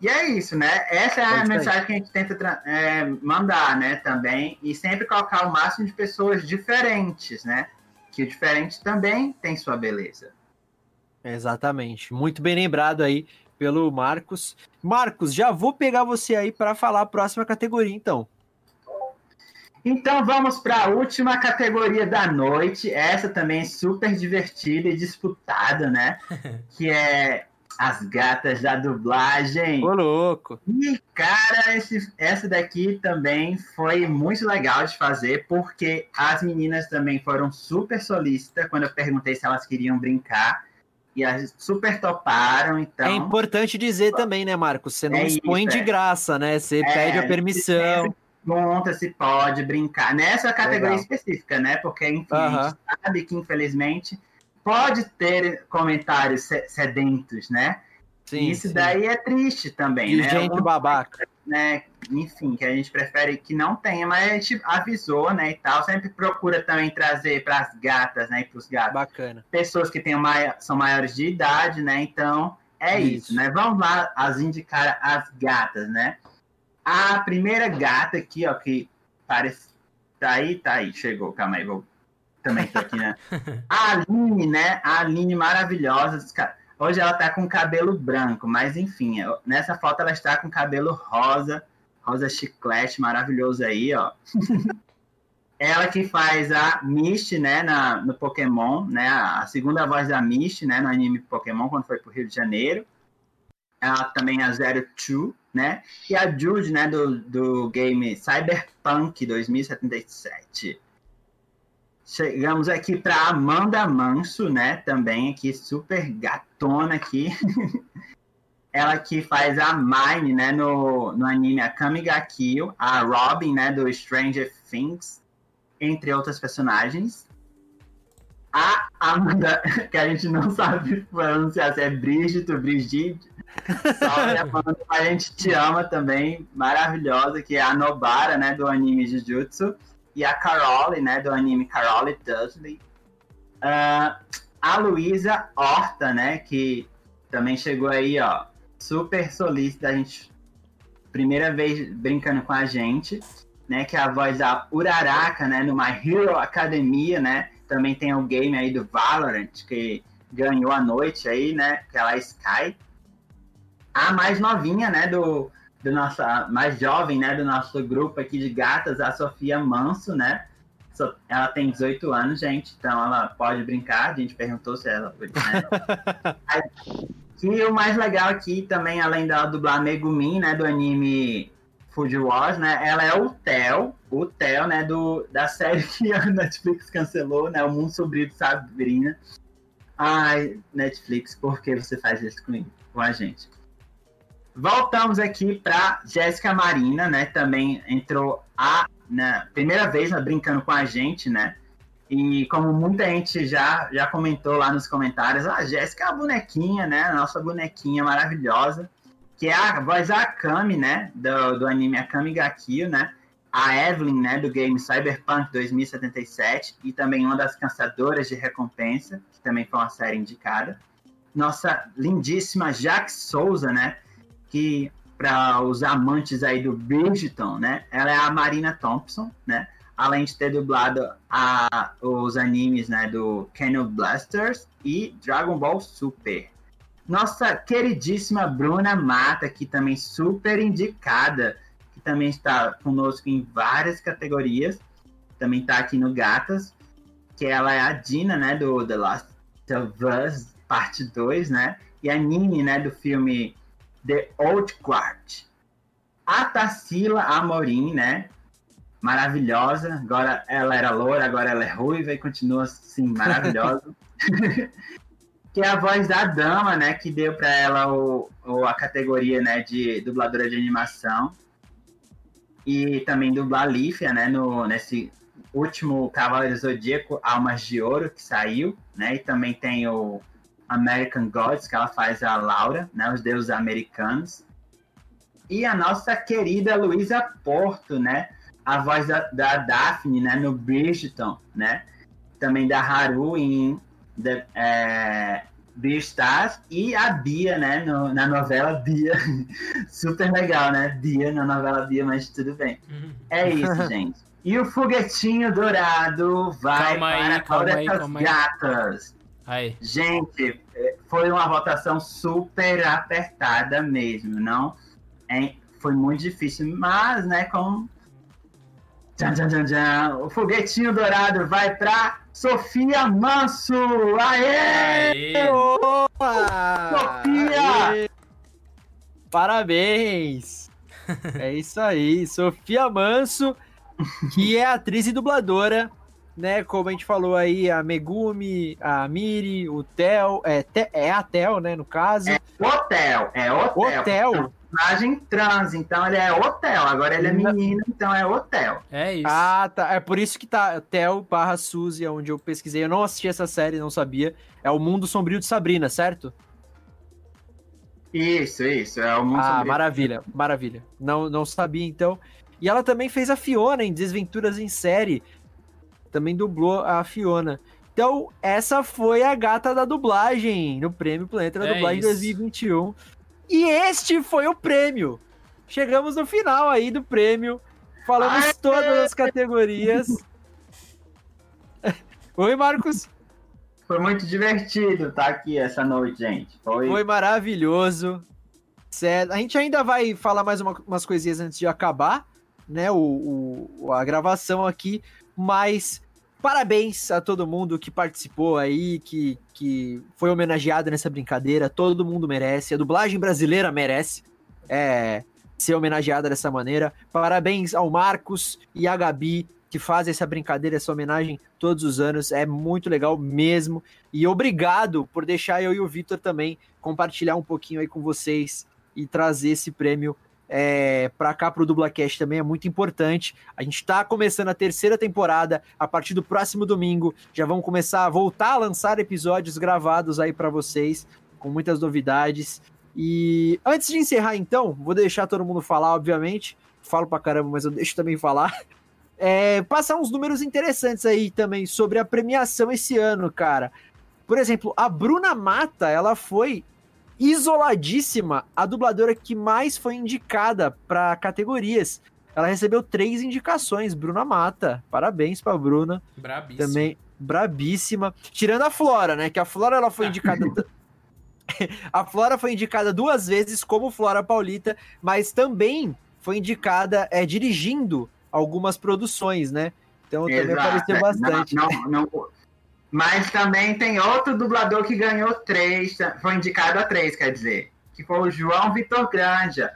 E é isso, né? Essa é a Entendi. mensagem que a gente tenta é, mandar, né, também, e sempre colocar o máximo de pessoas diferentes, né? Que o diferente também tem sua beleza. Exatamente. Muito bem lembrado aí pelo Marcos. Marcos, já vou pegar você aí para falar a próxima categoria, então. Então vamos para a última categoria da noite, essa também é super divertida e disputada, né? Que é as gatas da dublagem. Ô, louco! E, cara, esse, essa daqui também foi muito legal de fazer, porque as meninas também foram super solícitas quando eu perguntei se elas queriam brincar. E elas super toparam, então... É importante dizer também, né, Marcos? Você não é expõe isso, de é. graça, né? Você é, pede a permissão... Monta, se pode brincar nessa categoria Legal. específica, né? Porque enfim, uhum. a gente sabe que infelizmente pode ter comentários sedentos, né? Sim, isso sim. daí é triste também, e né? Gente Algum babaca, né? Enfim, que a gente prefere que não tenha, mas a gente avisou, né? E tal, sempre procura também trazer para as gatas, né? Para os gatos, bacana, pessoas que tenham mai... são maiores de idade, né? Então é isso, isso né? Vamos lá, as indicar as gatas, né? A primeira gata aqui, ó, que parece... Tá aí, tá aí, chegou, calma aí, vou... Também tô aqui, né? A Aline, né? A Aline maravilhosa. Hoje ela tá com cabelo branco, mas enfim, nessa foto ela está com cabelo rosa, rosa chiclete, maravilhoso aí, ó. Ela que faz a Misty, né, na, no Pokémon, né? A segunda voz da Misty, né, no anime Pokémon, quando foi pro Rio de Janeiro. Ela também é a zero dois, né? E a Jude, né? Do, do game Cyberpunk dois mil e setenta e sete. Chegamos aqui para Amanda Manso, né? Também aqui, super gatona aqui. Ela que faz a Mine, né? No, no anime A Caminho da Lua. A Robin, né? Do Stranger Things. Entre outras personagens. A Amanda, que a gente não sabe pronunciar se é Bridgerton, Brigitte. Salve, Amanda, a gente te ama também, maravilhosa, que é a Nobara, né, do anime Jujutsu, e a Carole, né, do anime Carole Dudley. Uh, a Luísa Horta, né, que também chegou aí, ó, super solista, a gente, primeira vez brincando com a gente. né, que é a voz da Uraraka, né, no My Hero Academia, né, também tem o um game aí do Valorant, que ganhou a noite aí, né, que ela é Sky. A mais novinha, né, do, do nosso, a mais jovem, né, do nosso grupo aqui de gatas, a Sofia Manso, né, ela tem dezoito anos, gente, então ela pode brincar, a gente perguntou se ela... Né? E o mais legal aqui também, além dela dublar Megumin, né, do anime Food Wars, né, ela é o Theo, o Theo, né, do, da série que a Netflix cancelou, né, O Mundo Sombrio de Sabrina. Ai, Netflix, por que você faz isso comigo, com a gente? Voltamos aqui para Jéssica Marina, né, também entrou a... na primeira vez, né, brincando com a gente, né? E como muita gente já, já comentou lá nos comentários, a Jéssica é a bonequinha, né? A nossa bonequinha maravilhosa, que é a voz da Akami, né? Do, do anime Akamega Kill, né? A Evelyn, né? Do game Cyberpunk dois mil e setenta e sete e também uma das Caçadoras de Recompensa, que também foi uma série indicada. Nossa lindíssima Jaque Souza, né? Que... para os amantes aí do Bridgerton, né? Ela é a Marina Thompson, né? Além de ter dublado a, os animes, né? Do Cannon Blasters e Dragon Ball Super. Nossa queridíssima Bruna Mata, que também super indicada, que também está conosco em várias categorias. Também está aqui no Gatas, que ela é a Dina, né? Do The Last of Us Parte dois, né? E a Nini, né? Do filme... The Old Guard. A Tarsila Amorim, né? Maravilhosa. Agora ela era loura, agora ela é ruiva e continua assim, maravilhosa. Que é a voz da Dama, né? Que deu pra ela o, o, a categoria, né? De dubladora de animação. E também dublar Lífia, né? No, nesse último Cavaleiro Zodíaco, Almas de Ouro, que saiu, né? E também tem o American Gods, que ela faz a Laura, né, os deuses americanos. E a nossa querida Luísa Porto, né, a voz da, da Daphne, né, no Bridgerton, né, também da Haru em The, é, Beastars, e a Bia, né, no, na novela Bia, super legal, né, Bia na novela Bia, mas tudo bem. É isso, gente. E o foguetinho dourado vai calma para aí, todas as gatas. Aí. Aí. Gente, foi uma votação super apertada mesmo, não? É, foi muito difícil, mas, né, com... Tchan, tchan, tchan, tchan. O foguetinho dourado vai pra Sofia Manso! Aê! Aê. Opa! Sofia! Aê. Parabéns! É isso aí, Sofia Manso, que é atriz e dubladora. Né, como a gente falou aí, a Megumi, a Miri, o Theo, é, te, é a Theo, né, no caso. É o Theo, é o Theo. O Theo. É um personagem trans, então ele é o Theo, agora ele é menino, então é o Theo. É isso. Ah, tá, é por isso que tá Theo barra Suzy, onde eu pesquisei, eu não assisti essa série, não sabia, é o Mundo Sombrio de Sabrina, certo? Isso, isso, é o Mundo ah, Sombrio. Ah, maravilha, maravilha, não, não sabia então. E ela também fez a Fiona em Desventuras em Série, também dublou a Fiona. Então, essa foi a gata da dublagem no Prêmio Planeta da é Dublagem isso. dois mil e vinte e um. E este foi o prêmio. Chegamos no final aí do prêmio. Falamos Ai. todas as categorias. Oi, Marcos. Foi muito divertido estar aqui essa noite, gente. Foi, foi maravilhoso. Certo. A gente ainda vai falar mais uma, umas coisinhas antes de acabar, né? O, o, a gravação aqui. Mas parabéns a todo mundo que participou aí, que, que foi homenageado nessa brincadeira. Todo mundo merece, a dublagem brasileira merece é, ser homenageada dessa maneira. Parabéns ao Marcos e à Gabi, que fazem essa brincadeira, essa homenagem todos os anos. É muito legal mesmo. E obrigado por deixar eu e o Vitor também compartilhar um pouquinho aí com vocês e trazer esse prêmio É, para cá, para o Dublacast também é muito importante. A gente está começando a terceira temporada a partir do próximo domingo. Já vamos começar a voltar a lançar episódios gravados aí para vocês, com muitas novidades. E antes de encerrar, então, vou deixar todo mundo falar, obviamente. Falo pra caramba, mas eu deixo também falar. É, passar uns números interessantes aí também sobre a premiação esse ano, cara. Por exemplo, a Bruna Mata, ela foi isoladíssima, a dubladora que mais foi indicada para categorias. Ela recebeu três indicações. Bruna Mata. Parabéns pra Bruna. Brabíssima. Também, brabíssima. Tirando a Flora, né? Que a Flora, ela foi ah. indicada... a Flora foi indicada duas vezes como Flora Paulita, mas também foi indicada é, dirigindo algumas produções, né? Então exato, também apareceu bastante. Não, não, não. Mas também tem outro dublador que ganhou três, foi indicado a três, quer dizer, que foi o João Vitor Granja.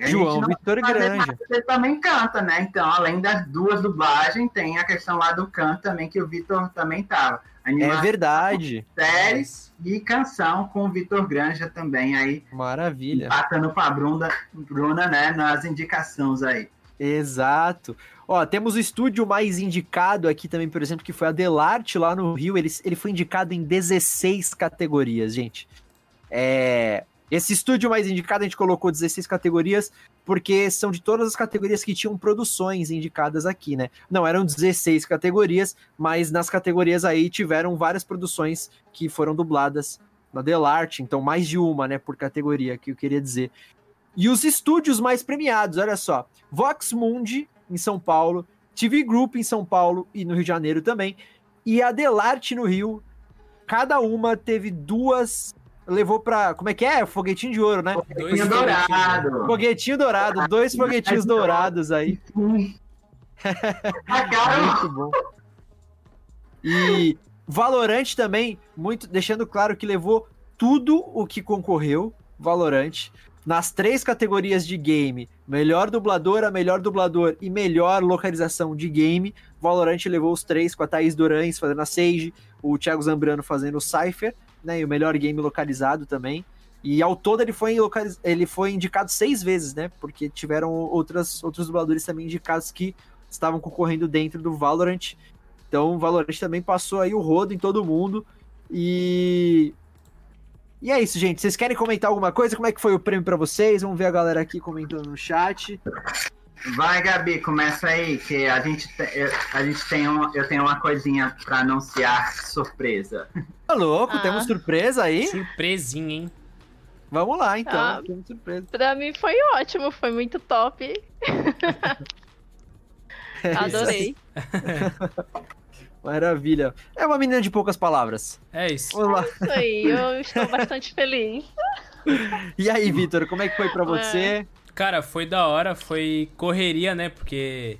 A João Vitor Granja. Ele também canta, né? Então, além das duas dublagens, tem a questão lá do canto também, que o Vitor também tava. Animação, é verdade. Séries e canção com o Vitor Granja também aí. Maravilha. Batendo com a Bruna, Bruna, né? Nas indicações aí. Exato. Ó, temos o estúdio mais indicado aqui também, por exemplo, que foi a Delarte lá no Rio. Ele, ele foi indicado em dezesseis categorias, gente. É... Esse estúdio mais indicado, a gente colocou dezesseis categorias, porque são de todas as categorias que tinham produções indicadas aqui, né? Não, eram dezesseis categorias, mas nas categorias aí tiveram várias produções que foram dubladas na Delarte, então mais de uma, né, por categoria, que eu queria dizer. E os estúdios mais premiados, olha só, Vox Mundi, em São Paulo, T V Group, em São Paulo e no Rio de Janeiro também, e a Delarte no Rio, cada uma teve duas... Levou pra... Como é que é? Foguetinho de ouro, né? Foguetinho dourado. Foguetinho dourado. Dois foguetinhos dourados aí. Muito bom. E Valorant também, muito, deixando claro que levou tudo o que concorreu, Valorant. Nas três categorias de game, melhor dubladora, melhor dublador e melhor localização de game, Valorant levou os três, com a Thaís Durães fazendo a Sage, o Thiago Zambrano fazendo o Cypher, né, e o melhor game localizado também, e ao todo ele foi, localiz... ele foi indicado seis vezes, né, porque tiveram outras, outros dubladores também indicados que estavam concorrendo dentro do Valorant, então o Valorant também passou aí o rodo em todo mundo, e... E é isso, gente, vocês querem comentar alguma coisa? Como é que foi o prêmio pra vocês? Vamos ver a galera aqui comentando no chat. Vai, Gabi, começa aí, que a gente, eu, a gente tem um, eu tenho uma coisinha pra anunciar, surpresa. Tá louco, ah, temos surpresa aí? Surpresinha, hein? Vamos lá, então. Ah, temos surpresa. Pra mim foi ótimo, foi muito top. Adorei. Maravilha. É uma menina de poucas palavras. É isso. Olá. É isso aí, eu estou bastante feliz. E aí, Vitor, como é que foi pra você? É. Cara, foi da hora, foi correria, né, porque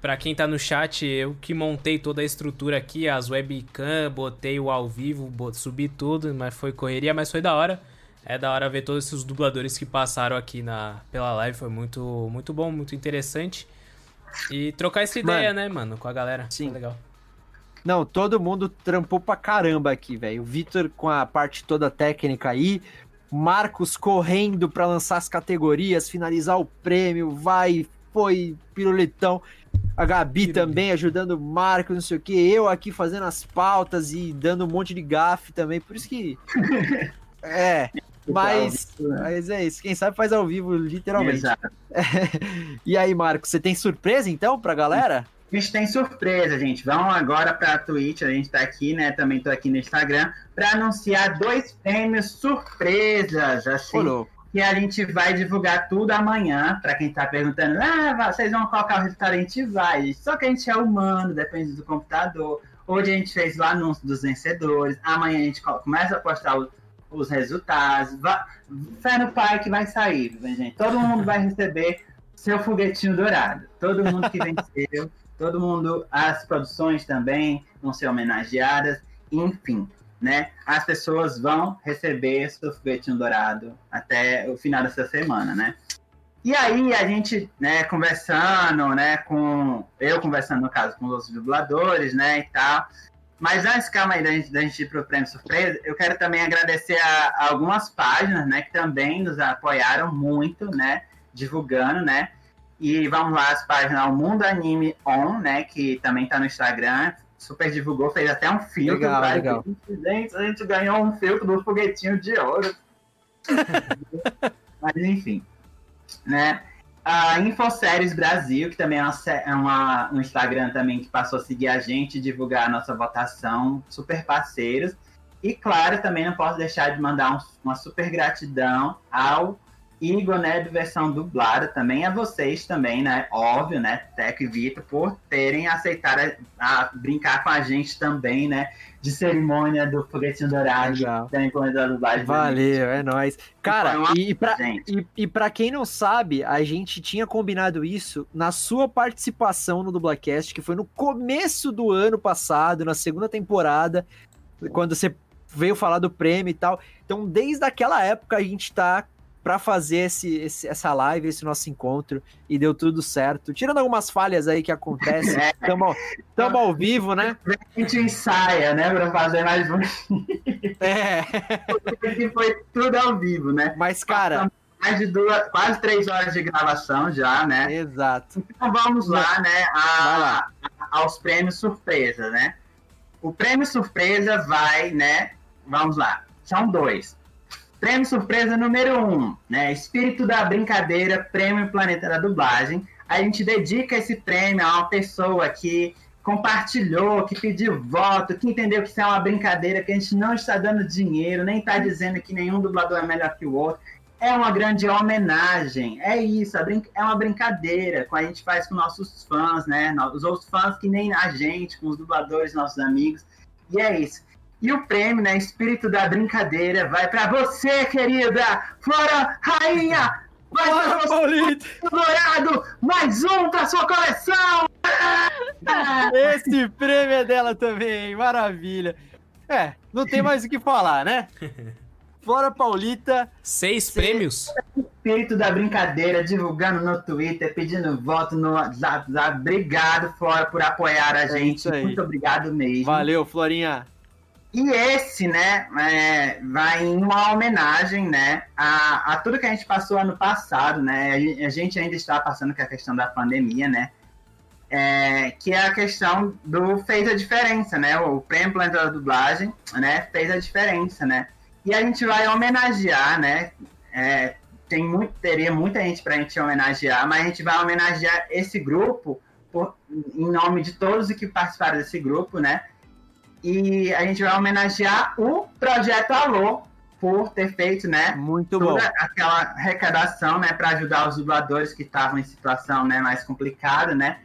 pra quem tá no chat, eu que montei toda a estrutura aqui, as webcam, botei o ao vivo, subi tudo, mas foi correria, mas foi da hora. É da hora ver todos esses dubladores que passaram aqui na, pela live, foi muito, muito bom, muito interessante. E trocar essa ideia, mano, né, mano, com a galera, sim, foi legal. Não, todo mundo trampou pra caramba aqui, velho. O Vitor com a parte toda técnica aí, Marcos correndo para lançar as categorias, finalizar o prêmio, vai, foi, piruletão. A Gabi Pirulito também ajudando o Marcos, não sei o que. Eu aqui fazendo as pautas e dando um monte de gafe também, por isso que... é, mas, mas é isso. Quem sabe faz ao vivo, literalmente. É, e aí, Marcos, você tem surpresa, então, pra galera? A gente tem surpresa, gente. Vamos agora para a Twitch, a gente tá aqui, né? Também tô aqui no Instagram para anunciar dois prêmios surpresas, assim. Olô. E a gente vai divulgar tudo amanhã. Para quem tá perguntando, ah, vocês vão colocar o resultado, a gente vai. Só que a gente é humano, depende do computador. Hoje a gente fez o anúncio dos vencedores. Amanhã a gente começa a postar o, os resultados. Vai, fé no pai que vai sair, gente. Todo mundo vai receber seu foguetinho dourado. Todo mundo que venceu. Todo mundo, as produções também vão ser homenageadas, enfim, né? As pessoas vão receber seu foguetinho dourado até o final dessa semana, né? E aí a gente, né, conversando, né, com... Eu conversando, no caso, com os outros dubladores, né, e tal. Mas antes, calma aí, da gente, da gente ir pro prêmio surpresa, eu quero também agradecer a, a algumas páginas, né, que também nos apoiaram muito, né, divulgando, né? E vamos lá, as páginas, o Mundo Anime On, né, que também tá no Instagram, super divulgou, fez até um filtro. Legal, cara, legal. Gente, a gente ganhou um filtro do foguetinho de ouro. Mas enfim, né. A Infoséries Brasil, que também é, uma, é uma, um Instagram também que passou a seguir a gente, divulgar a nossa votação, super parceiros. E claro, também não posso deixar de mandar um, uma super gratidão ao Igor, né, de versão dublada também, a vocês também, né, óbvio, né, Teco e Vitor, por terem aceitado a, a brincar com a gente também, né, de cerimônia do foguetinho dourado. Legal. Da Encontro da Dublagem. Valeu, é nóis. Cara, e, pra, e, e pra quem não sabe, a gente tinha combinado isso na sua participação no Dublacast, que foi no começo do ano passado, na segunda temporada, quando você veio falar do prêmio e tal. Então, desde aquela época, a gente tá pra fazer esse, esse, essa live, esse nosso encontro, e deu tudo certo. Tirando algumas falhas aí que acontecem, estamos ao, tamo ao vivo, né? A gente ensaia, né, pra fazer mais um. É. Porque foi tudo ao vivo, né? Mas, cara... Mais de duas, quase três horas de gravação já, né? Exato. Então, vamos lá, né, a, lá. aos prêmios surpresa, né? O prêmio surpresa vai, né, vamos lá, são dois. Prêmio surpresa número um, né, Espírito da Brincadeira, Prêmio Planeta da Dublagem. A gente dedica esse prêmio a uma pessoa que compartilhou, que pediu voto, que entendeu que isso é uma brincadeira, que a gente não está dando dinheiro, nem está dizendo que nenhum dublador é melhor que o outro. É uma grande homenagem, é isso, é uma brincadeira que a gente faz com nossos fãs, né, os outros fãs que nem a gente, com os dubladores, nossos amigos, e é isso. E o prêmio, né, Espírito da Brincadeira, vai pra você, querida, Flora Rainha, vai pra você, Dourado, mais um pra sua coleção! Esse prêmio é dela também, maravilha. É, não tem mais o que falar, né? Flora Paulita. Seis prêmios. Espírito da Brincadeira, divulgando no Twitter, pedindo voto no WhatsApp. Obrigado, Flora, por apoiar a gente. É muito obrigado mesmo. Valeu, Florinha. E esse, né, é, vai em uma homenagem, né, a, a tudo que a gente passou ano passado, né, a gente ainda está passando com a questão da pandemia, né, é, que é a questão do fez a diferença, né, o prêmio Planeta da Dublagem, né, fez a diferença, né, e a gente vai homenagear, né, é, tem muito, teria muita gente pra gente homenagear, mas a gente vai homenagear esse grupo, por, em nome de todos os que participaram desse grupo, né, e a gente vai homenagear o Projeto Alô por ter feito, né, muito toda bom. Aquela arrecadação, né, para ajudar os dubladores que estavam em situação, né, mais complicada, né.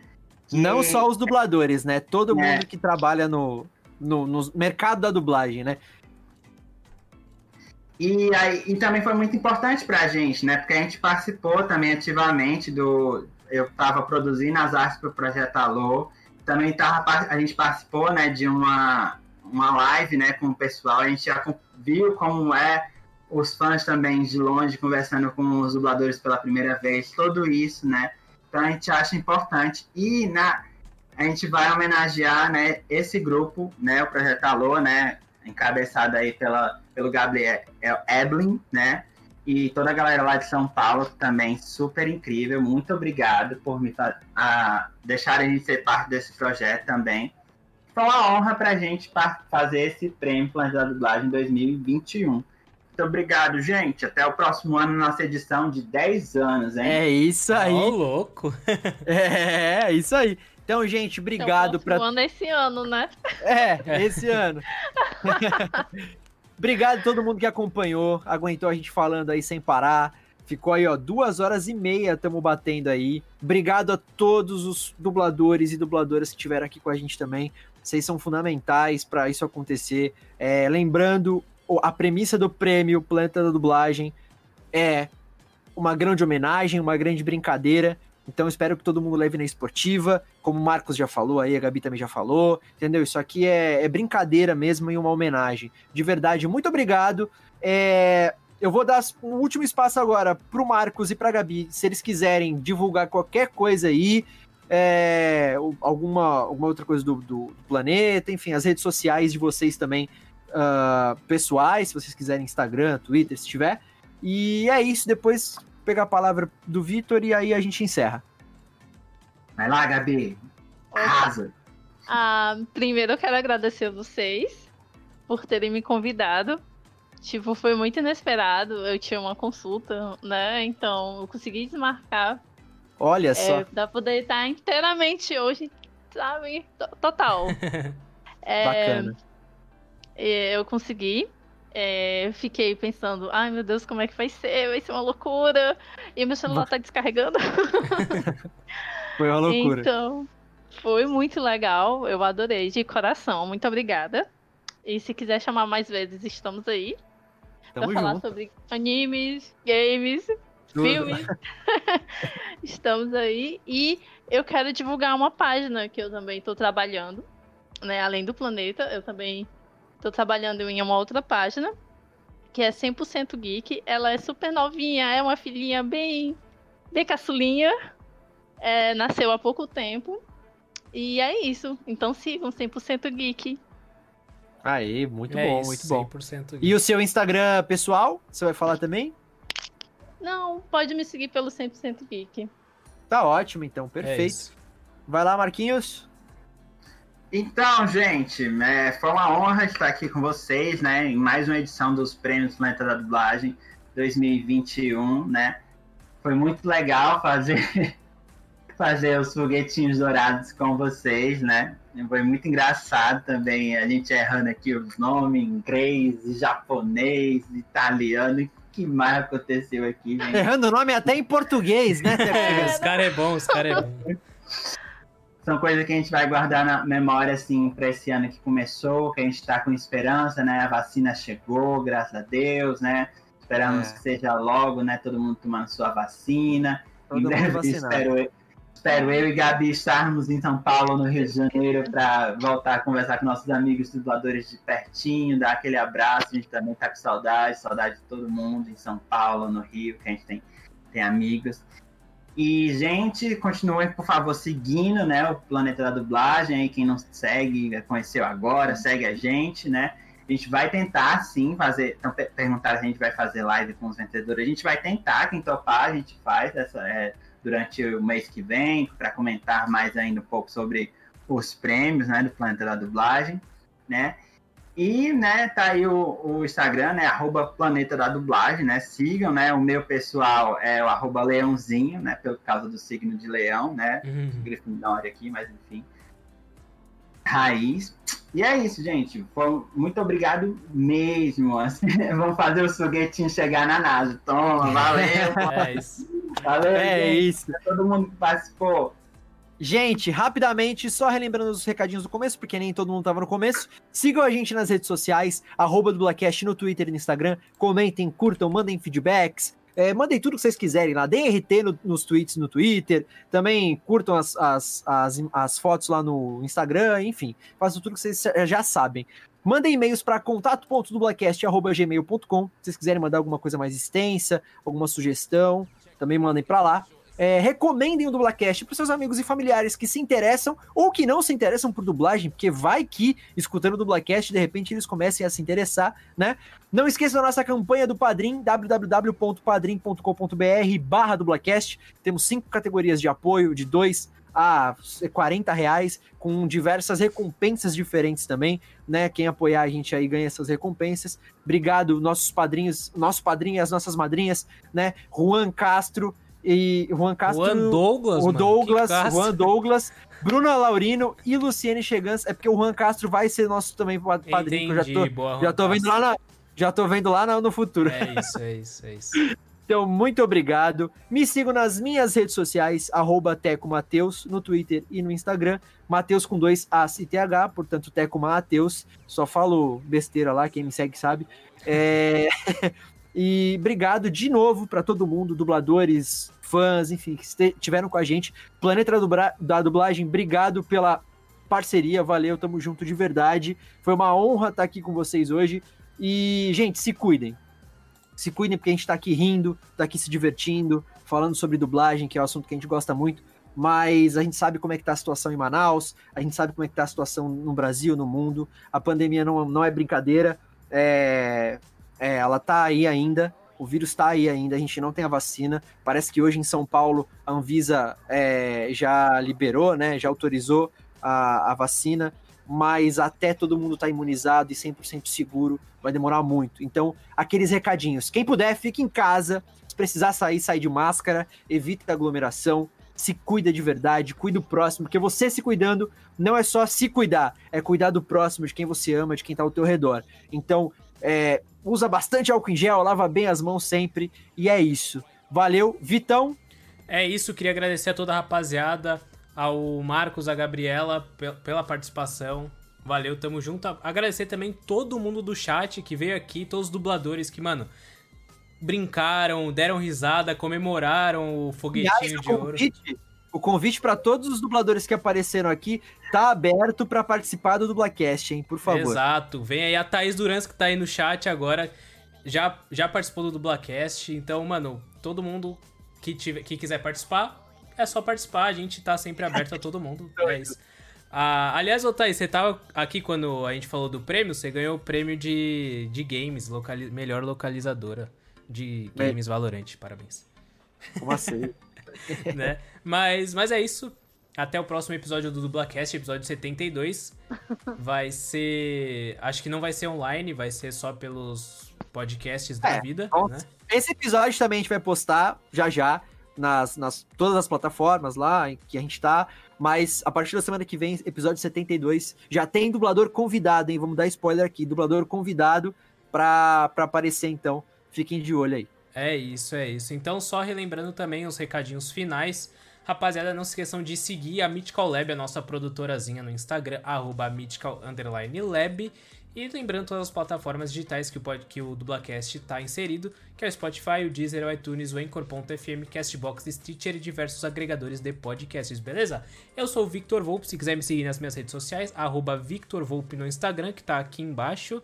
Que... Não só os dubladores, né, todo mundo é. que trabalha no, no, no mercado da dublagem, né. E, aí, e também foi muito importante pra gente, né, porque a gente participou também ativamente do... Eu tava produzindo as artes pro Projeto Alô, também tava, a gente participou, né, de uma, uma live, né, com o pessoal. A gente já viu como é os fãs também de longe conversando com os dubladores pela primeira vez, tudo isso, né. Então a gente acha importante. E na, a gente vai homenagear, né, esse grupo, né, o Projeto Alô, né, encabeçado aí pela, pelo Gabriel Eblin, né, e toda a galera lá de São Paulo também, super incrível. Muito obrigado por me a, deixarem de ser parte desse projeto também. Foi uma honra pra gente pra fazer esse prêmio Planeta da Dublagem dois mil e vinte e um. Muito obrigado, gente. Até o próximo ano, nossa edição de dez anos, hein? É isso aí. Ô, louco. é, é isso aí. Então, gente, obrigado pra... O próximo ano é esse ano, né? É, esse ano. Obrigado a todo mundo que acompanhou, aguentou a gente falando aí sem parar. Ficou aí, ó, duas horas e meia estamos batendo aí. Obrigado a todos os dubladores e dubladoras que estiveram aqui com a gente também. Vocês são fundamentais para isso acontecer. É, lembrando, a premissa do prêmio Planeta da Dublagem é uma grande homenagem, uma grande brincadeira. Então espero que todo mundo leve na esportiva, como o Marcos já falou aí, a Gabi também já falou, entendeu? Isso aqui é, é brincadeira mesmo e uma homenagem. De verdade, muito obrigado. É, eu vou dar um último espaço agora pro Marcos e pra Gabi, se eles quiserem divulgar qualquer coisa aí, é, alguma, alguma outra coisa do, do, do planeta, enfim, as redes sociais de vocês também, uh, pessoais, se vocês quiserem Instagram, Twitter, se tiver. E é isso, depois... pegar a palavra do Vitor e aí a gente encerra. Vai lá, Gabi. Arrasa. Ah, primeiro eu quero agradecer a vocês por terem me convidado. Tipo, foi muito inesperado. Eu tinha uma consulta, né? Então eu consegui desmarcar. Olha só. É, pra poder estar inteiramente hoje, sabe? Total. é, Bacana. Eu consegui. É, fiquei pensando, ai meu Deus, como é que vai ser? Vai ser uma loucura. E meu celular tá descarregando. Foi uma loucura. Então, foi muito legal. Eu adorei, de coração. Muito obrigada. E se quiser chamar mais vezes, estamos aí. Tamo pra falar junto. Sobre animes, games, tudo. Filmes. Estamos aí. E eu quero divulgar uma página que eu também tô trabalhando, né? Além do Planeta, eu também... Tô trabalhando em uma outra página, que é cem por cento Geek. Ela é super novinha, é uma filhinha bem, bem caçulinha. É, nasceu há pouco tempo. E é isso. Então sigam cem por cento Geek. Aí, muito é bom, isso, muito bom. cem por cento Geek. E o seu Instagram pessoal? Você vai falar também? Não, pode me seguir pelo cem por cento Geek. Tá ótimo, então. Perfeito. É vai lá, Marquinhos. Então, gente, é, foi uma honra estar aqui com vocês, né, em mais uma edição dos Prêmios Planeta da Dublagem dois mil e vinte e um, né, foi muito legal fazer, fazer os foguetinhos dourados com vocês, né, foi muito engraçado também, a gente errando aqui os nomes, inglês, japonês, italiano, o que mais aconteceu aqui, gente? Errando o nome até em português, né? É, os caras é bom, os caras é bom. São coisas que a gente vai guardar na memória, assim, para esse ano que começou, que a gente está com esperança, né? A vacina chegou, graças a Deus, né? Esperamos é. que seja logo, né? Todo mundo tomando sua vacina. Todo em breve, espero eu, espero eu e Gabi estarmos em São Paulo, no Rio de Janeiro, para voltar a conversar com nossos amigos dubladores de pertinho, dar aquele abraço. A gente também tá com saudade, saudade de todo mundo em São Paulo, no Rio, que a gente tem, tem amigos. E, gente, continuem, por favor, seguindo, né, o Planeta da Dublagem. Aí, quem não segue, conheceu agora, segue a gente, né? A gente vai tentar, sim, fazer... Então, perguntaram se a gente vai fazer live com os vencedores. A gente vai tentar, quem topar, a gente faz essa, é, durante o mês que vem, para comentar mais ainda um pouco sobre os prêmios, né, do Planeta da Dublagem, né? E, né, tá aí o, o Instagram, né, arroba Planeta da Dublagem, né, sigam, né, o meu pessoal é o arroba Leãozinho, né, pelo causa do signo de leão, né, uhum. Grifindória aqui, mas enfim, raiz. E é isso, gente, foi, muito obrigado mesmo, assim, vamos fazer o foguetinho chegar na NASA, toma, valeu. É isso. Valeu, é gente. Isso. Todo mundo que participou. Gente, rapidamente, só relembrando os recadinhos do começo, porque nem todo mundo tava no começo. Sigam a gente nas redes sociais, arroba Dublacast no Twitter e no Instagram. Comentem, curtam, mandem feedbacks. É, mandem tudo que vocês quiserem lá. Deem R T no, nos tweets no Twitter. Também curtam as, as, as, as fotos lá no Instagram. Enfim, façam tudo que vocês já sabem. Mandem e-mails para contato ponto dublacast arroba gmail ponto com. Se vocês quiserem mandar alguma coisa mais extensa, alguma sugestão, também mandem para lá. É, recomendem o Dublacast para seus amigos e familiares que se interessam ou que não se interessam por dublagem, porque vai que, escutando o Dublacast, de repente eles comecem a se interessar, né? Não esqueçam da nossa campanha do Padrim, w w w ponto padrim ponto com ponto b r barra Dublacast. Temos cinco categorias de apoio, de dois a quarenta reais, com diversas recompensas diferentes também, né? Quem apoiar a gente aí ganha essas recompensas. Obrigado, nossos padrinhos, nosso padrinho e as nossas madrinhas, né? Juan Castro, E Juan Castro, Juan Douglas, o Douglas, mano, Juan Douglas, Bruna Laurino e Luciene Chegans. É porque o Juan Castro vai ser nosso também padrinho. Entendi, eu já tô, boa, já tô vendo lá, na, já tô vendo lá na, no futuro. É isso, é isso, é isso. Então, muito obrigado. Me sigam nas minhas redes sociais, arroba Teco Mateus, no Twitter e no Instagram. Mateus com dois As e T H, portanto, Teco Mateus. Só falo besteira lá, quem me segue sabe. É... E obrigado de novo para todo mundo, dubladores, fãs, enfim, que estiveram com a gente. Planeta da Dublagem, obrigado pela parceria, valeu, tamo junto de verdade. Foi uma honra estar aqui com vocês hoje. E, gente, se cuidem. Se cuidem porque a gente tá aqui rindo, tá aqui se divertindo, falando sobre dublagem, que é um assunto que a gente gosta muito. Mas a gente sabe como é que tá a situação em Manaus, a gente sabe como é que tá a situação no Brasil, no mundo. A pandemia não, não é brincadeira, é... É, ela tá aí ainda, o vírus tá aí ainda, a gente não tem a vacina, parece que hoje em São Paulo a Anvisa é, já liberou, né, já autorizou a, a vacina, mas até todo mundo tá imunizado e cem por cento seguro, vai demorar muito. Então, aqueles recadinhos, quem puder, fique em casa, se precisar sair, sai de máscara, evita aglomeração, se cuida de verdade, cuida do próximo, porque você se cuidando não é só se cuidar, é cuidar do próximo, de quem você ama, de quem tá ao teu redor. Então, é, usa bastante álcool em gel, lava bem as mãos sempre, e é isso. Valeu, Vitão! É isso, queria agradecer a toda a rapaziada, ao Marcos, a Gabriela, pela participação. Valeu, tamo junto. Agradecer também todo mundo do chat que veio aqui, todos os dubladores que, mano, brincaram, deram risada, comemoraram o foguetinho de ouro. O convite para todos os dubladores que apareceram aqui tá aberto para participar do Dublacast, hein? Por favor. Exato. Vem aí a Thaís Durans, que tá aí no chat agora, já, já participou do Dublacast. Então, mano, todo mundo que, tiver, que quiser participar, é só participar. A gente tá sempre aberto a todo mundo. É isso. Ah, aliás, ô Thaís, você tava aqui quando a gente falou do prêmio, você ganhou o prêmio de, de games, locali- melhor localizadora de games é. Valorant. Parabéns. Como assim? Né? Mas, mas é isso. Até o próximo episódio do Dublacast, episódio setenta e dois. Vai ser... Acho que não vai ser online, vai ser só pelos podcasts da é, vida. Bom, né? Esse episódio também a gente vai postar já já nas, nas todas as plataformas lá em que a gente tá. Mas a partir da semana que vem, episódio setenta e dois, já tem dublador convidado, hein? Vamos dar spoiler aqui. Dublador convidado pra, pra aparecer, então. Fiquem de olho aí. É isso, é isso. Então, só relembrando também os recadinhos finais. Rapaziada, não se esqueçam de seguir a Mythical Lab, a nossa produtorazinha no Instagram, arroba mythical underline lab. E lembrando todas as plataformas digitais que o, que o Dublacast está inserido, que é o Spotify, o Deezer, o iTunes, o Anchor ponto F M, Castbox, Stitcher e diversos agregadores de podcasts, beleza? Eu sou o Victor Volpe, se quiser me seguir nas minhas redes sociais, arroba Victor Volpe no Instagram, que tá aqui embaixo.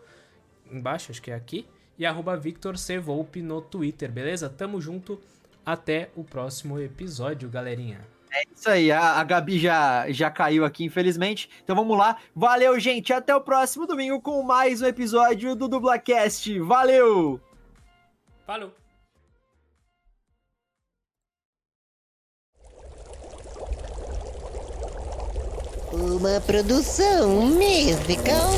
Embaixo, acho que é aqui. E arroba Victor C. Volpe no Twitter, beleza? Tamo junto, até o próximo episódio, galerinha. É isso aí, a, a Gabi já, já caiu aqui, infelizmente. Então vamos lá. Valeu, gente, até o próximo domingo com mais um episódio do Dublacast. Valeu! Falou! Uma produção musical.